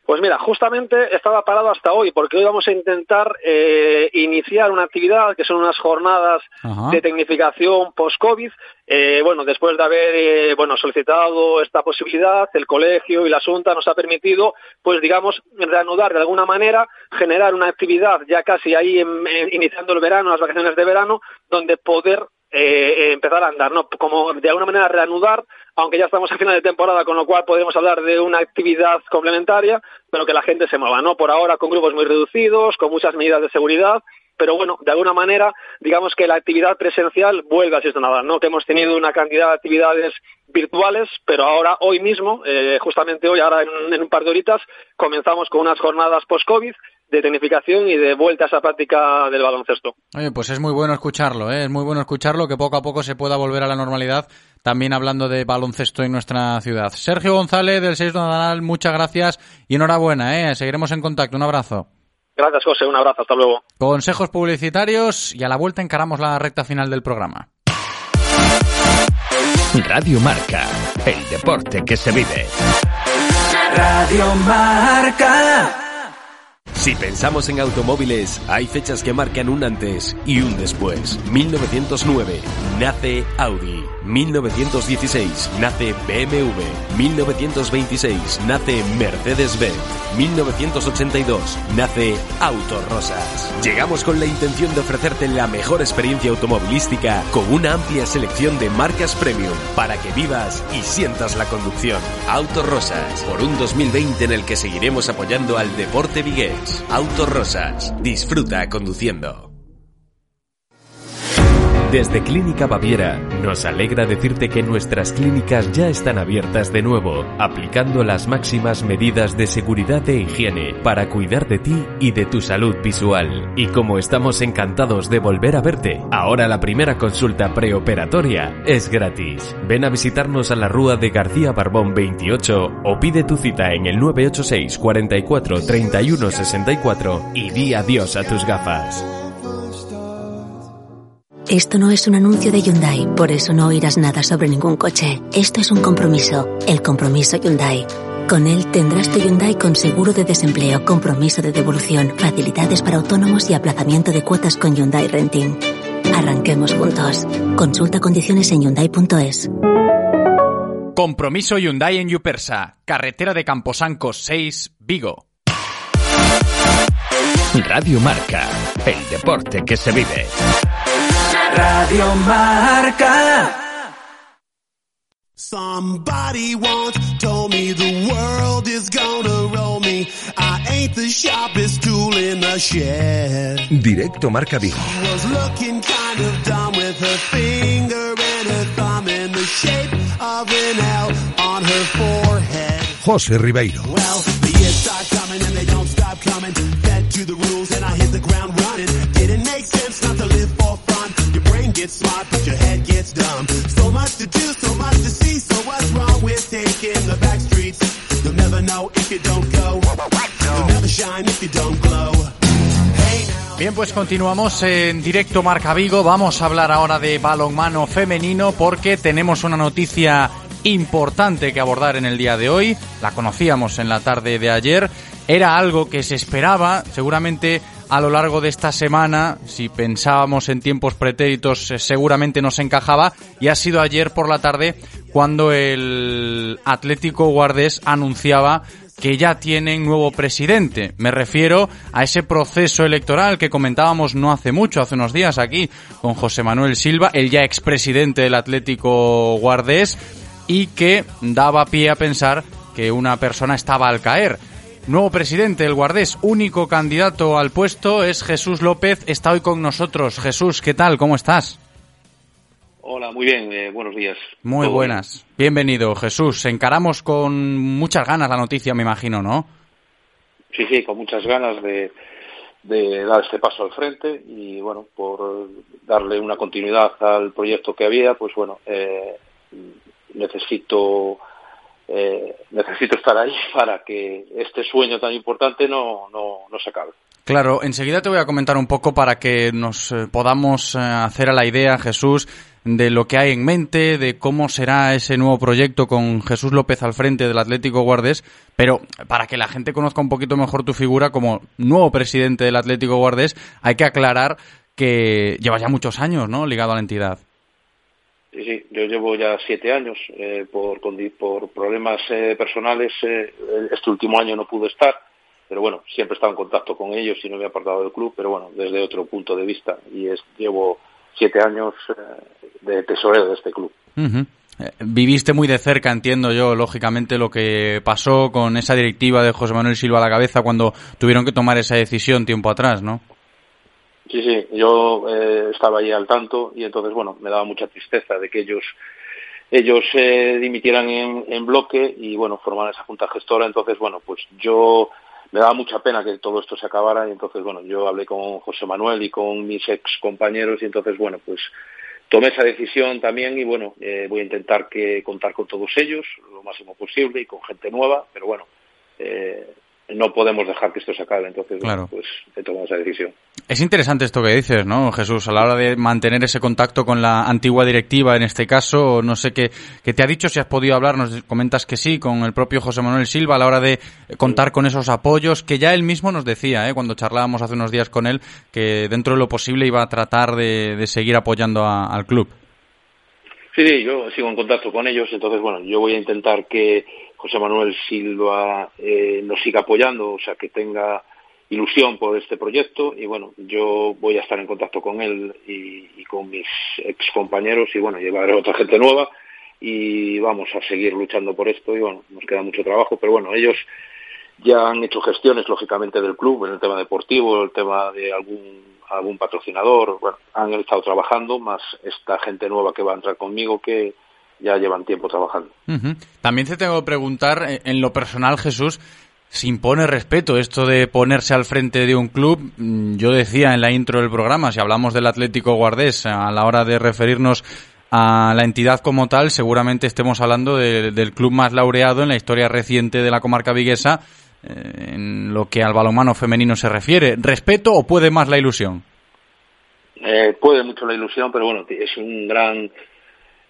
Pues mira, justamente estaba parado hasta hoy, porque hoy vamos a intentar eh, iniciar una actividad que son unas jornadas Ajá. de tecnificación post-COVID. Eh, bueno, después de haber eh, bueno, solicitado esta posibilidad, el colegio y la Junta nos ha permitido, pues digamos, reanudar de alguna manera, generar una actividad ya casi ahí en, en, iniciando el verano, las vacaciones de verano, donde poder Eh, eh, empezar a andar, ¿no? Como de alguna manera reanudar, aunque ya estamos a final de temporada, con lo cual podemos hablar de una actividad complementaria, pero que la gente se mueva, ¿no? Por ahora con grupos muy reducidos, con muchas medidas de seguridad, pero bueno, de alguna manera, digamos que la actividad presencial vuelve a ser nada, ¿no? Que hemos tenido una cantidad de actividades virtuales, pero ahora, hoy mismo, eh, justamente hoy, ahora en, en un par de horitas, comenzamos con unas jornadas post-COVID, de tecnificación y de vuelta a esa práctica del baloncesto. Oye, pues es muy bueno escucharlo, ¿eh? Es muy bueno escucharlo, que poco a poco se pueda volver a la normalidad, también hablando de baloncesto en nuestra ciudad. Sergio González, del Seis do Nadal, muchas gracias y enhorabuena, ¿eh? Seguiremos en contacto, un abrazo. Gracias, José, un abrazo, hasta luego. Consejos publicitarios y a la vuelta encaramos la recta final del programa. Radio Marca, el deporte que se vive. Radio Marca. Si pensamos en automóviles, hay fechas que marcan un antes y un después. mil novecientos nueve, nace Audi. mil novecientos dieciséis, nace B M W. mil novecientos veintiséis, nace Mercedes-Benz. mil novecientos ochenta y dos, nace Autos Rosas. Llegamos con la intención de ofrecerte la mejor experiencia automovilística con una amplia selección de marcas premium para que vivas y sientas la conducción. Autos Rosas, por un dos mil veinte en el que seguiremos apoyando al deporte vigués. Autos Rosas, disfruta conduciendo. Desde Clínica Baviera, nos alegra decirte que nuestras clínicas ya están abiertas de nuevo, aplicando las máximas medidas de seguridad e higiene para cuidar de ti y de tu salud visual. Y como estamos encantados de volver a verte, ahora la primera consulta preoperatoria es gratis. Ven a visitarnos a la Rúa de García Barbón veintiocho o pide tu cita en el nueve ocho seis, cuatro cuatro, tres uno seis cuatro y di adiós a tus gafas. Esto no es un anuncio de Hyundai, por eso no oirás nada sobre ningún coche. Esto es un compromiso, el compromiso Hyundai. Con él tendrás tu Hyundai con seguro de desempleo, compromiso de devolución, facilidades para autónomos y aplazamiento de cuotas con Hyundai Renting. Arranquemos juntos. Consulta condiciones en Hyundai punto es. Compromiso Hyundai en Yupersa, carretera de Camposanco seis, Vigo. Radio Marca, el deporte que se vive. Radio Marca. Somebody once told me the world is gonna roll me. I ain't the sharpest tool in the shed. Directo Marca Vigo. She was looking kind of dumb with her finger and her thumb in the shape of an L on her forehead. José Ribeiro. Well, the years start coming and they don't stop coming. Fed to the rules and I hit the ground running. Didn't make sense not to live for fun. Get smart, but your head gets dumb. So much to do, so much to see. So what's wrong with taking the back streets? You'll never know if you don't go. You'll never shine if you don't glow. Bien, pues continuamos en Directo Marca Vigo. Vamos a hablar ahora de balonmano femenino porque tenemos una noticia importante que abordar en el día de hoy. La conocíamos en la tarde de ayer. Era algo que se esperaba, seguramente. A lo largo de esta semana, si pensábamos en tiempos pretéritos, seguramente nos encajaba. Y ha sido ayer por la tarde cuando el Atlético Guardés anunciaba que ya tienen nuevo presidente. Me refiero a ese proceso electoral que comentábamos no hace mucho, hace unos días aquí, con José Manuel Silva, el ya expresidente del Atlético Guardés, y que daba pie a pensar que una persona estaba al caer. Nuevo presidente del Guardés, único candidato al puesto, es Jesús López. Está hoy con nosotros. Jesús, ¿qué tal? ¿Cómo estás? Hola, muy bien. Eh, buenos días. Muy buenas. Bien? Bienvenido, Jesús. Encaramos con muchas ganas la noticia, me imagino, ¿no? Sí, sí, con muchas ganas de, de dar este paso al frente y, bueno, por darle una continuidad al proyecto que había, pues, bueno, eh, necesito... Eh, necesito estar ahí para que este sueño tan importante no, no, no se acabe. Claro, enseguida te voy a comentar un poco para que nos eh, podamos eh, hacer a la idea, Jesús, de lo que hay en mente, de cómo será ese nuevo proyecto con Jesús López al frente del Atlético Guardés, pero para que la gente conozca un poquito mejor tu figura como nuevo presidente del Atlético Guardés, hay que aclarar que llevas ya muchos años, ¿no?, ligado a la entidad. Sí, sí, yo llevo ya siete años. Eh, por, por problemas eh, personales, eh, este último año no pude estar, pero bueno, siempre he estado en contacto con ellos y no me he apartado del club, pero bueno, desde otro punto de vista. Y es, llevo siete años eh, de tesorero de este club. Uh-huh. Eh, viviste muy de cerca, entiendo yo, lógicamente, lo que pasó con esa directiva de José Manuel Silva a la cabeza cuando tuvieron que tomar esa decisión tiempo atrás, ¿no? Sí, sí, yo eh, estaba ahí al tanto y entonces, bueno, me daba mucha tristeza de que ellos ellos eh, dimitieran en, en bloque y, bueno, formaran esa junta gestora. Entonces, bueno, pues yo me daba mucha pena que todo esto se acabara y entonces, bueno, yo hablé con José Manuel y con mis ex compañeros y entonces, bueno, pues tomé esa decisión también y, bueno, eh, voy a intentar que contar con todos ellos lo máximo posible y con gente nueva, pero bueno, eh, no podemos dejar que esto se acabe, entonces claro. Pues tomamos esa decisión. Es interesante esto que dices, ¿no, Jesús? A la hora de mantener ese contacto con la antigua directiva, en este caso, no sé qué, qué te ha dicho, si has podido hablar, nos comentas que sí, con el propio José Manuel Silva, a la hora de contar con esos apoyos, que ya él mismo nos decía, ¿eh? Cuando charlábamos hace unos días con él, que dentro de lo posible iba a tratar de, de seguir apoyando a, al club. Sí, sí, yo sigo en contacto con ellos, entonces, bueno, yo voy a intentar que José Manuel Silva eh, nos siga apoyando, o sea, que tenga ilusión por este proyecto, y bueno, yo voy a estar en contacto con él y, y con mis excompañeros, y bueno, llevaré otra gente nueva, y vamos a seguir luchando por esto, y bueno, nos queda mucho trabajo, pero bueno, ellos ya han hecho gestiones, lógicamente, del club, en el tema deportivo, el tema de algún... algún patrocinador, bueno, han estado trabajando, más esta gente nueva que va a entrar conmigo que ya llevan tiempo trabajando. Uh-huh. También te tengo que preguntar, en lo personal, Jesús, si impone respeto esto de ponerse al frente de un club. Yo decía en la intro del programa, si hablamos del Atlético Guardés, a la hora de referirnos a la entidad como tal, seguramente estemos hablando de, del club más laureado en la historia reciente de la comarca viguesa, en lo que al balonmano femenino se refiere. ¿Respeto o puede más la ilusión? Eh, puede mucho la ilusión, pero bueno, es un gran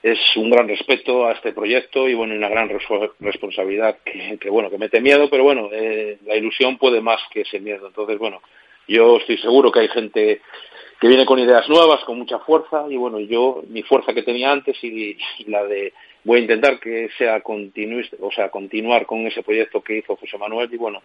es un gran respeto a este proyecto y bueno, una gran responsabilidad que, que bueno, que mete miedo, pero bueno, eh, la ilusión puede más que ese miedo. Entonces, bueno, yo estoy seguro que hay gente que viene con ideas nuevas, con mucha fuerza, y bueno, yo, mi fuerza que tenía antes y, y la de, voy a intentar que sea continuista, o sea, continuar con ese proyecto que hizo José Manuel, y bueno,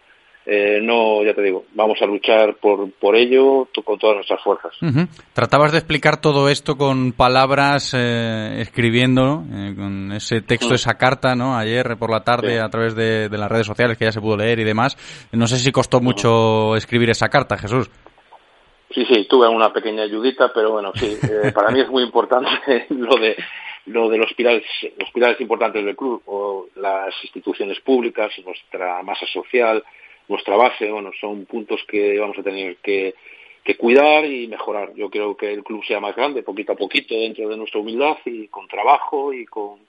eh, no, ya te digo, vamos a luchar por, por ello con todas nuestras fuerzas. Uh-huh. Tratabas de explicar todo esto con palabras, eh, escribiendo, ¿no? Eh, con ese texto, uh-huh. esa carta, ¿no? Ayer por la tarde, sí. a través de, de las redes sociales, que ya se pudo leer y demás. No sé si costó mucho uh-huh. escribir esa carta, Jesús. Sí, sí, tuve una pequeña ayudita, pero bueno, sí, eh, para mí es muy importante lo de lo de los pilares, los pilares importantes del club, o las instituciones públicas, nuestra masa social, nuestra base, bueno, son puntos que vamos a tener que, que cuidar y mejorar. Yo creo que el club sea más grande, poquito a poquito, dentro de nuestra humildad y con trabajo y con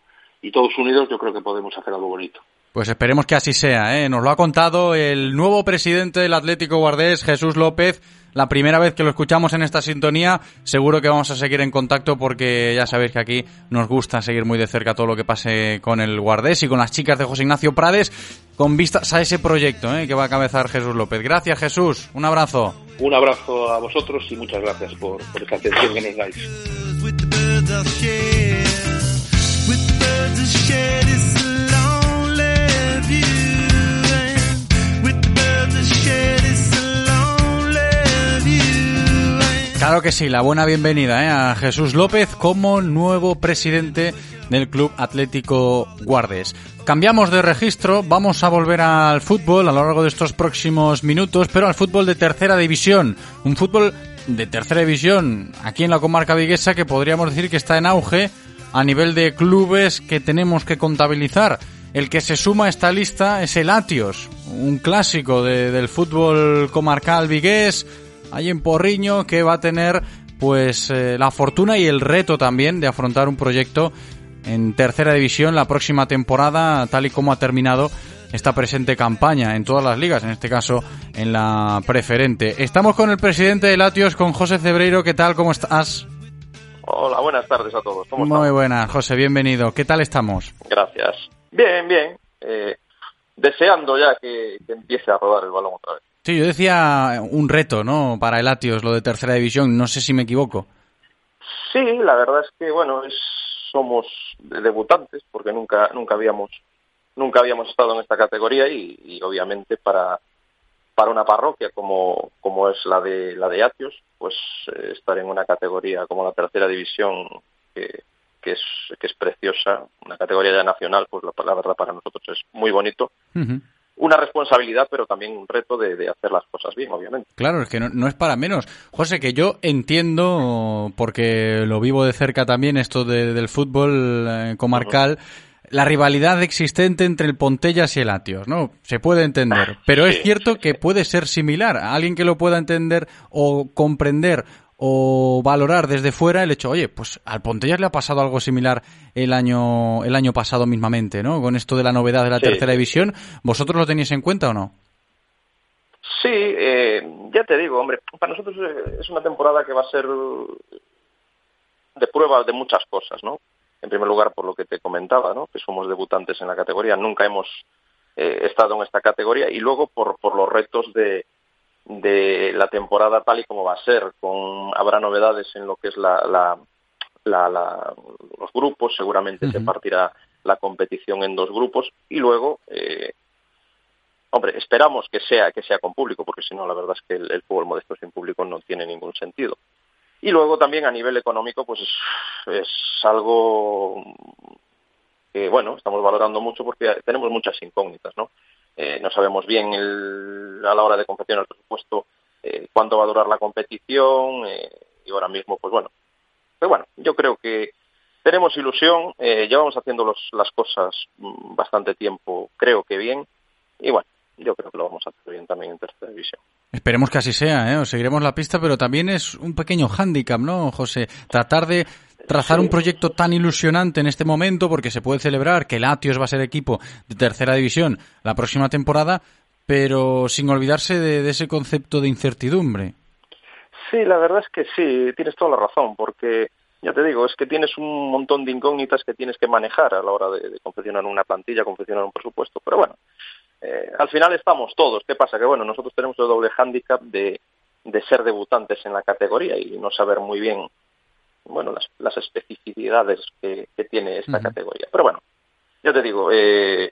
y todos unidos, yo creo que podemos hacer algo bonito. Pues esperemos que así sea, ¿eh? Nos lo ha contado el nuevo presidente del Atlético Guardés, Jesús López. La primera vez que lo escuchamos en esta sintonía. Seguro que vamos a seguir en contacto porque ya sabéis que aquí nos gusta seguir muy de cerca todo lo que pase con el Guardés y con las chicas de José Ignacio Prades, con vistas a ese proyecto, ¿eh?, que va a cabezar Jesús López. Gracias, Jesús. Un abrazo. Un abrazo a vosotros y muchas gracias por, por esta atención que nos dais. Claro que sí, la buena bienvenida, ¿eh?, a Jesús López como nuevo presidente del Club Atlético Guardés. Cambiamos de registro, vamos a volver al fútbol a lo largo de estos próximos minutos, pero al fútbol de tercera división, un fútbol de tercera división aquí en la comarca viguesa que podríamos decir que está en auge a nivel de clubes que tenemos que contabilizar. El que se suma a esta lista es el Atios, un clásico de, del fútbol comarcal vigués, ahí en Porriño, que va a tener pues eh, la fortuna y el reto también de afrontar un proyecto en tercera división la próxima temporada, tal y como ha terminado esta presente campaña en todas las ligas, en este caso en la preferente. Estamos con el presidente de Atios, con José Cebreiro. ¿Qué tal? ¿Cómo estás? Hola, buenas tardes a todos. ¿Cómo estamos? Muy buenas, José, bienvenido. ¿Qué tal estamos? Gracias. Bien, bien. Eh, deseando ya que, que empiece a rodar el balón otra vez. Sí, yo decía un reto, ¿no?, para el Atios, lo de tercera división. No sé si me equivoco. Sí, la verdad es que, bueno, es, somos debutantes porque nunca nunca habíamos nunca habíamos estado en esta categoría y, y obviamente para para una parroquia como como es la de la de Atios, pues eh, estar en una categoría como la tercera división que que es que es preciosa, una categoría ya nacional, pues la, la verdad para nosotros es muy bonito. Uh-huh. Una responsabilidad, pero también un reto de, de hacer las cosas bien, obviamente. Claro, es que no, no es para menos. José, que yo entiendo, porque lo vivo de cerca también, esto de, del fútbol eh, comarcal, uh-huh. la rivalidad existente entre el Pontellas y el Atios, ¿no? Se puede entender, ah, pero sí, es cierto sí, sí. que puede ser similar. A alguien que lo pueda entender o comprender o valorar desde fuera el hecho, oye, pues al Pontellas le ha pasado algo similar el año el año pasado mismamente, ¿no? Con esto de la novedad de la sí. tercera división, ¿vosotros lo tenéis en cuenta o no? Sí, eh, ya te digo, hombre, para nosotros es una temporada que va a ser de prueba de muchas cosas, ¿no? En primer lugar, por lo que te comentaba, ¿no? Que somos debutantes en la categoría, nunca hemos eh, estado en esta categoría, y luego por, por los retos de, de la temporada tal y como va a ser, con habrá novedades en lo que es la, la, la, la los grupos, seguramente uh-huh. se partirá la competición en dos grupos, y luego... Eh, Hombre, esperamos que sea que sea con público, porque si no, la verdad es que el, el fútbol modesto sin público no tiene ningún sentido. Y luego también a nivel económico, pues es, es algo que, bueno, estamos valorando mucho porque tenemos muchas incógnitas, ¿no? Eh, no sabemos bien el, a la hora de confeccionar el presupuesto eh, cuánto va a durar la competición eh, y ahora mismo, pues bueno. Pero bueno, yo creo que tenemos ilusión, eh, llevamos haciendo los, las cosas bastante tiempo, creo que bien, y bueno. Yo creo que lo vamos a hacer bien también en tercera división. Esperemos que así sea, ¿eh? Os seguiremos la pista, pero también es un pequeño hándicap, ¿no, José? Tratar de trazar sí. un proyecto tan ilusionante en este momento, porque se puede celebrar que el Atios va a ser equipo de tercera división la próxima temporada, pero sin olvidarse de, de ese concepto de incertidumbre. Sí, la verdad es que sí, tienes toda la razón, porque ya te digo, es que tienes un montón de incógnitas que tienes que manejar a la hora de, de confeccionar una plantilla, confeccionar un presupuesto, pero bueno. Eh, al final estamos todos. ¿Qué pasa? Que bueno, nosotros tenemos el doble hándicap de, de ser debutantes en la categoría y no saber muy bien, bueno, las, las especificidades que, que tiene esta uh-huh. categoría. Pero bueno, yo te digo, eh,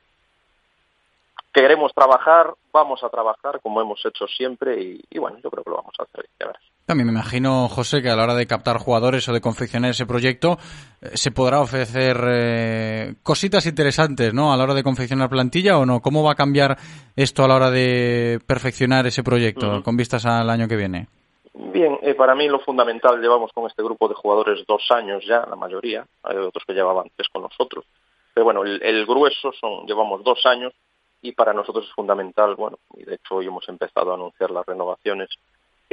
queremos trabajar, vamos a trabajar como hemos hecho siempre y, y bueno, yo creo que lo vamos a hacer. Ya verás. También me imagino, José, que a la hora de captar jugadores o de confeccionar ese proyecto eh, se podrá ofrecer eh, cositas interesantes, ¿no? A la hora de confeccionar plantilla o no. ¿Cómo va a cambiar esto a la hora de perfeccionar ese proyecto uh-huh. con vistas al año que viene? Bien, eh, para mí lo fundamental, llevamos con este grupo de jugadores dos años ya, la mayoría. Hay otros que llevaban tres con nosotros. Pero bueno, el, el grueso son, llevamos dos años y para nosotros es fundamental, bueno, y de hecho hoy hemos empezado a anunciar las renovaciones.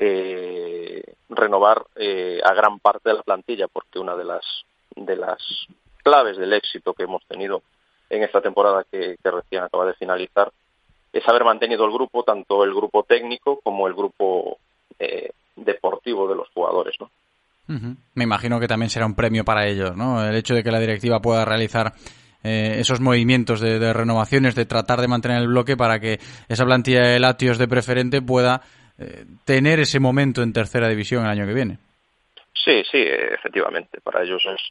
Eh, renovar eh, a gran parte de la plantilla, porque una de las de las claves del éxito que hemos tenido en esta temporada que, que recién acaba de finalizar es haber mantenido el grupo, tanto el grupo técnico como el grupo eh, deportivo de los jugadores, ¿no? Uh-huh. Me imagino que también será un premio para ellos, ¿no? El hecho de que la directiva pueda realizar Eh, esos movimientos de, de renovaciones, de tratar de mantener el bloque para que esa plantilla de Latios de preferente pueda eh, tener ese momento en tercera división el año que viene. Sí, sí, efectivamente, para ellos es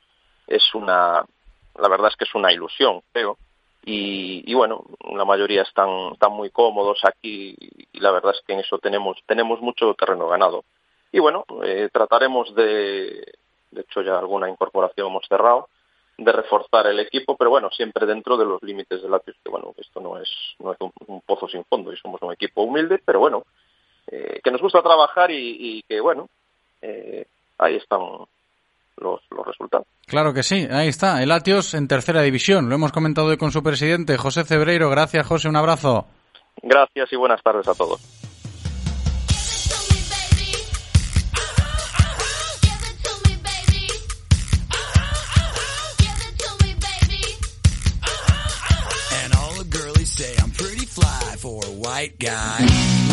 es una, la verdad es que es una ilusión, creo, y, y bueno, la mayoría están, están muy cómodos aquí y la verdad es que en eso tenemos tenemos mucho terreno ganado. Y bueno, eh, trataremos de, de hecho ya alguna incorporación hemos cerrado, de reforzar el equipo, pero bueno, siempre dentro de los límites del Atios, que bueno, esto no es no es un, un pozo sin fondo y somos un equipo humilde, pero bueno, eh, que nos gusta trabajar y, y que bueno, eh, ahí están los, los resultados. Claro que sí, ahí está, el Atios en tercera división, lo hemos comentado hoy con su presidente, José Cebreiro. Gracias, José, un abrazo. Gracias y buenas tardes a todos.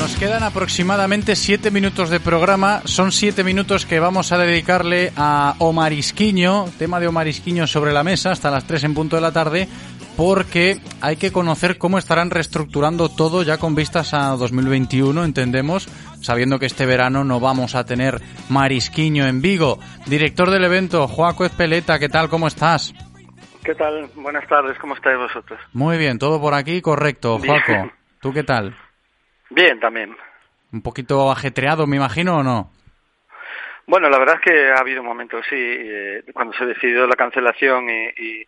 Nos quedan aproximadamente siete minutos de programa. Son siete minutos que vamos a dedicarle a Omar Isquiño, tema de Omar Isquiño sobre la mesa hasta las tres en punto de la tarde, porque hay que conocer cómo estarán reestructurando todo ya con vistas a dos mil veintiuno, entendemos, sabiendo que este verano no vamos a tener Marisquiño en Vigo. Director del evento, Juaco Espeleta, ¿qué tal? ¿Cómo estás? ¿Qué tal? Buenas tardes, ¿cómo estáis vosotros? Muy bien, todo por aquí, correcto, Juaco. ¿Tú qué tal? Bien, también. ¿Un poquito ajetreado, me imagino, o no? Bueno, la verdad es que ha habido momentos, sí, eh, cuando se decidió la cancelación y, y,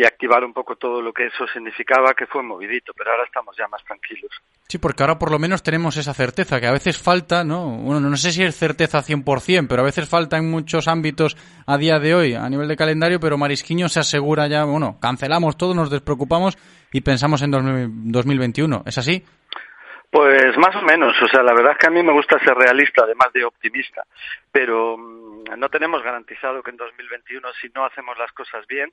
y activar un poco todo lo que eso significaba, que fue movidito, pero ahora estamos ya más tranquilos. Sí, porque ahora por lo menos tenemos esa certeza, que a veces falta, ¿no? Bueno, no sé si es certeza cien por ciento, pero a veces falta en muchos ámbitos a día de hoy, a nivel de calendario, pero Marisquiño se asegura ya, bueno, cancelamos todo, nos despreocupamos y pensamos en dos mil veintiuno, ¿es así? Pues más o menos, o sea, la verdad es que a mí me gusta ser realista, además de optimista, pero no tenemos garantizado que en dos mil veintiuno, si no hacemos las cosas bien,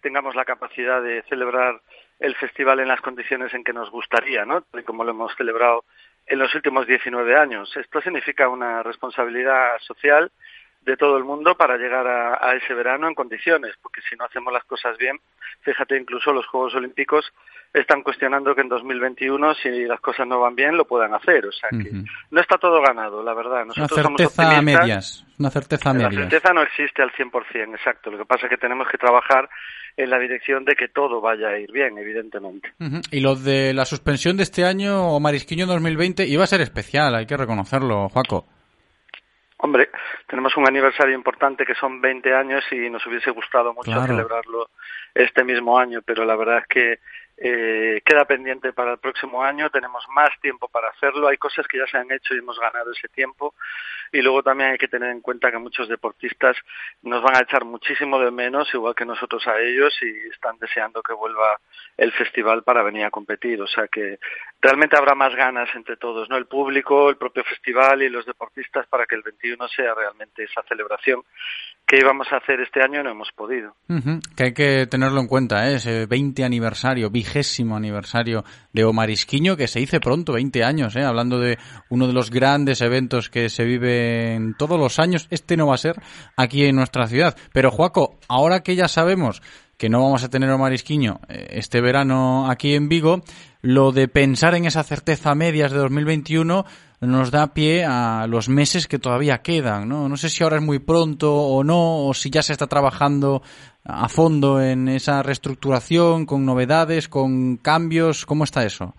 tengamos la capacidad de celebrar el festival en las condiciones en que nos gustaría, ¿no? Como lo hemos celebrado en los últimos diecinueve años. Esto significa una responsabilidad social de todo el mundo para llegar a, a ese verano en condiciones, porque si no hacemos las cosas bien, fíjate, incluso los Juegos Olímpicos están cuestionando que en dos mil veintiuno, si las cosas no van bien, lo puedan hacer. O sea, que uh-huh. no está todo ganado, la verdad. Nosotros una certeza somos a medias. Una certeza a medias. La certeza no existe al cien por ciento, exacto. Lo que pasa es que tenemos que trabajar en la dirección de que todo vaya a ir bien, evidentemente. Uh-huh. Y lo de la suspensión de este año, Omar Isquiño dos mil veinte, iba a ser especial, hay que reconocerlo, Juaco. Hombre, tenemos un aniversario importante que son veinte años y nos hubiese gustado mucho claro. celebrarlo este mismo año, pero la verdad es que eh, queda pendiente para el próximo año, tenemos más tiempo para hacerlo, hay cosas que ya se han hecho y hemos ganado ese tiempo, y luego también hay que tener en cuenta que muchos deportistas nos van a echar muchísimo de menos, igual que nosotros a ellos, y están deseando que vuelva el festival para venir a competir, o sea que realmente habrá más ganas entre todos, ¿no? El público, el propio festival y los deportistas para que el veintiuno sea realmente esa celebración que íbamos a hacer este año y no hemos podido. Uh-huh. Que hay que tenerlo en cuenta, ¿eh? Ese veinte aniversario, vigésimo aniversario de Omar Isquiño, que se hizo pronto, veinte años, ¿eh? Hablando de uno de los grandes eventos que se viven todos los años, este no va a ser aquí en nuestra ciudad. Pero Juaco, ahora que ya sabemos que no vamos a tener a Omar Isquiño este verano aquí en Vigo, lo de pensar en esa certeza a medias de dos mil veintiuno nos da pie a los meses que todavía quedan, ¿no? No sé si ahora es muy pronto o no, o si ya se está trabajando a fondo en esa reestructuración, con novedades, con cambios, ¿cómo está eso?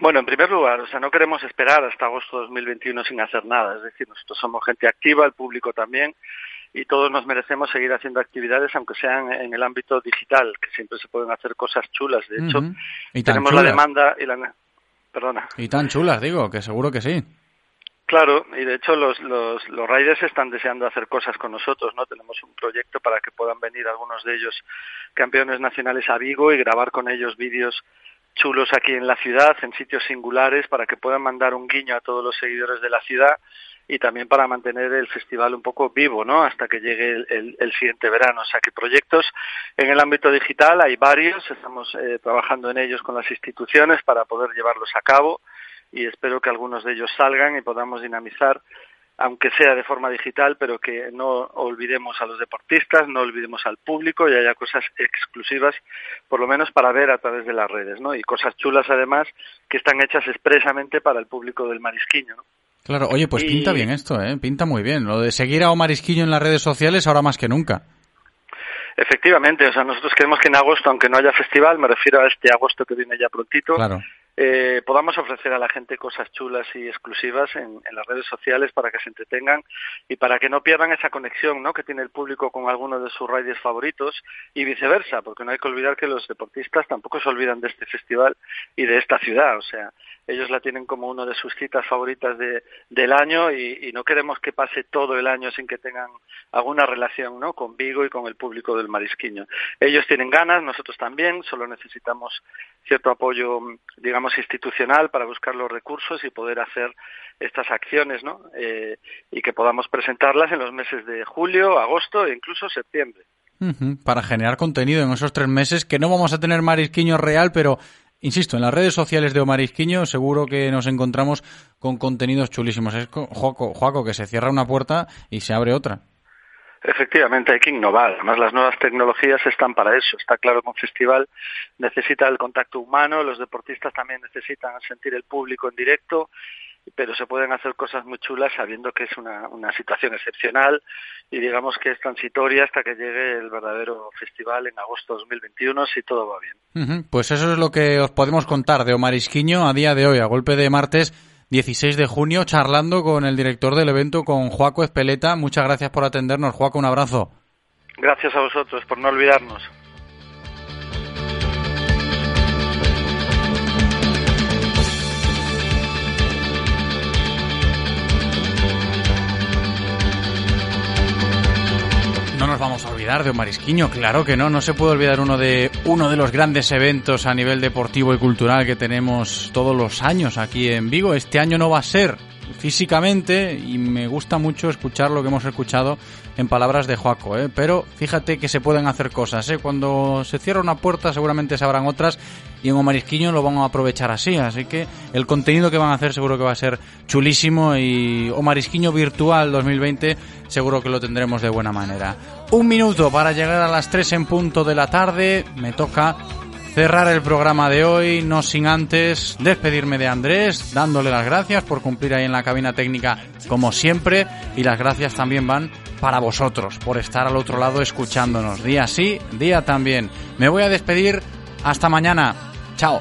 Bueno, en primer lugar, o sea, no queremos esperar hasta agosto de dos mil veintiuno sin hacer nada, es decir, nosotros somos gente activa, el público también, y todos nos merecemos seguir haciendo actividades, aunque sean en el ámbito digital, que siempre se pueden hacer cosas chulas. De hecho, uh-huh. y tenemos chulas. La demanda y la... Perdona. Y tan chulas, digo, que seguro que sí. Claro, y de hecho los, los, los riders están deseando hacer cosas con nosotros, ¿no? Tenemos un proyecto para que puedan venir algunos de ellos campeones nacionales a Vigo y grabar con ellos vídeos chulos aquí en la ciudad, en sitios singulares, para que puedan mandar un guiño a todos los seguidores de la ciudad y también para mantener el festival un poco vivo, ¿no? Hasta que llegue el, el, el siguiente verano. O sea, que proyectos en el ámbito digital hay varios, estamos eh, trabajando en ellos con las instituciones para poder llevarlos a cabo y espero que algunos de ellos salgan y podamos dinamizar, aunque sea de forma digital, pero que no olvidemos a los deportistas, no olvidemos al público y haya cosas exclusivas, por lo menos para ver a través de las redes, ¿no? Y cosas chulas, además, que están hechas expresamente para el público del Marisquiño, ¿no? Claro, oye, pues y... pinta bien esto, ¿eh? Pinta muy bien. Lo de seguir a Omar Isquiño en las redes sociales ahora más que nunca. Efectivamente, o sea, nosotros queremos que en agosto, aunque no haya festival, me refiero a este agosto que viene ya prontito, claro. Eh, podamos ofrecer a la gente cosas chulas y exclusivas en, en las redes sociales para que se entretengan y para que no pierdan esa conexión, ¿no?, que tiene el público con alguno de sus riders favoritos y viceversa, porque no hay que olvidar que los deportistas tampoco se olvidan de este festival y de esta ciudad, o sea, ellos la tienen como una de sus citas favoritas de, del año y, y no queremos que pase todo el año sin que tengan alguna relación, ¿no?, con Vigo y con el público del Marisquiño. Ellos tienen ganas, nosotros también, solo necesitamos cierto apoyo, digamos, institucional para buscar los recursos y poder hacer estas acciones, ¿no? Eh, y que podamos presentarlas en los meses de julio, agosto e incluso septiembre. Uh-huh. Para generar contenido en esos tres meses, que no vamos a tener Marisquiño real, pero, insisto, en las redes sociales de Omar Isquiño seguro que nos encontramos con contenidos chulísimos. Es Juaco, Juaco, que se cierra una puerta y se abre otra. Efectivamente, hay que innovar. Además, las nuevas tecnologías están para eso. Está claro que un festival necesita el contacto humano, los deportistas también necesitan sentir el público en directo, pero se pueden hacer cosas muy chulas sabiendo que es una, una situación excepcional y digamos que es transitoria hasta que llegue el verdadero festival en agosto de dos mil veintiuno, si todo va bien. Uh-huh. Pues eso es lo que os podemos contar de Omar Isquiño a día de hoy, a golpe de martes dieciséis de junio, charlando con el director del evento, con Juaco Espeleta. Muchas gracias por atendernos, Juaco, un abrazo. Gracias a vosotros por no olvidarnos. No nos vamos a olvidar de Omar Isquiño, claro que no, no se puede olvidar uno de uno de los grandes eventos a nivel deportivo y cultural que tenemos todos los años aquí en Vigo. Este año no va a ser, físicamente, y me gusta mucho escuchar lo que hemos escuchado en palabras de Juaco, ¿eh? Pero fíjate que se pueden hacer cosas, ¿eh? Cuando se cierra una puerta seguramente se abran otras, y en Omar Isquiño lo van a aprovechar así, así que el contenido que van a hacer seguro que va a ser chulísimo, y Omar Isquiño Virtual dos mil veinte seguro que lo tendremos de buena manera. Un minuto para llegar a las tres en punto de la tarde, me toca cerrar el programa de hoy, no sin antes despedirme de Andrés, dándole las gracias por cumplir ahí en la cabina técnica como siempre, y las gracias también van para vosotros por estar al otro lado escuchándonos día sí, día también. Me voy a despedir, hasta mañana, chao.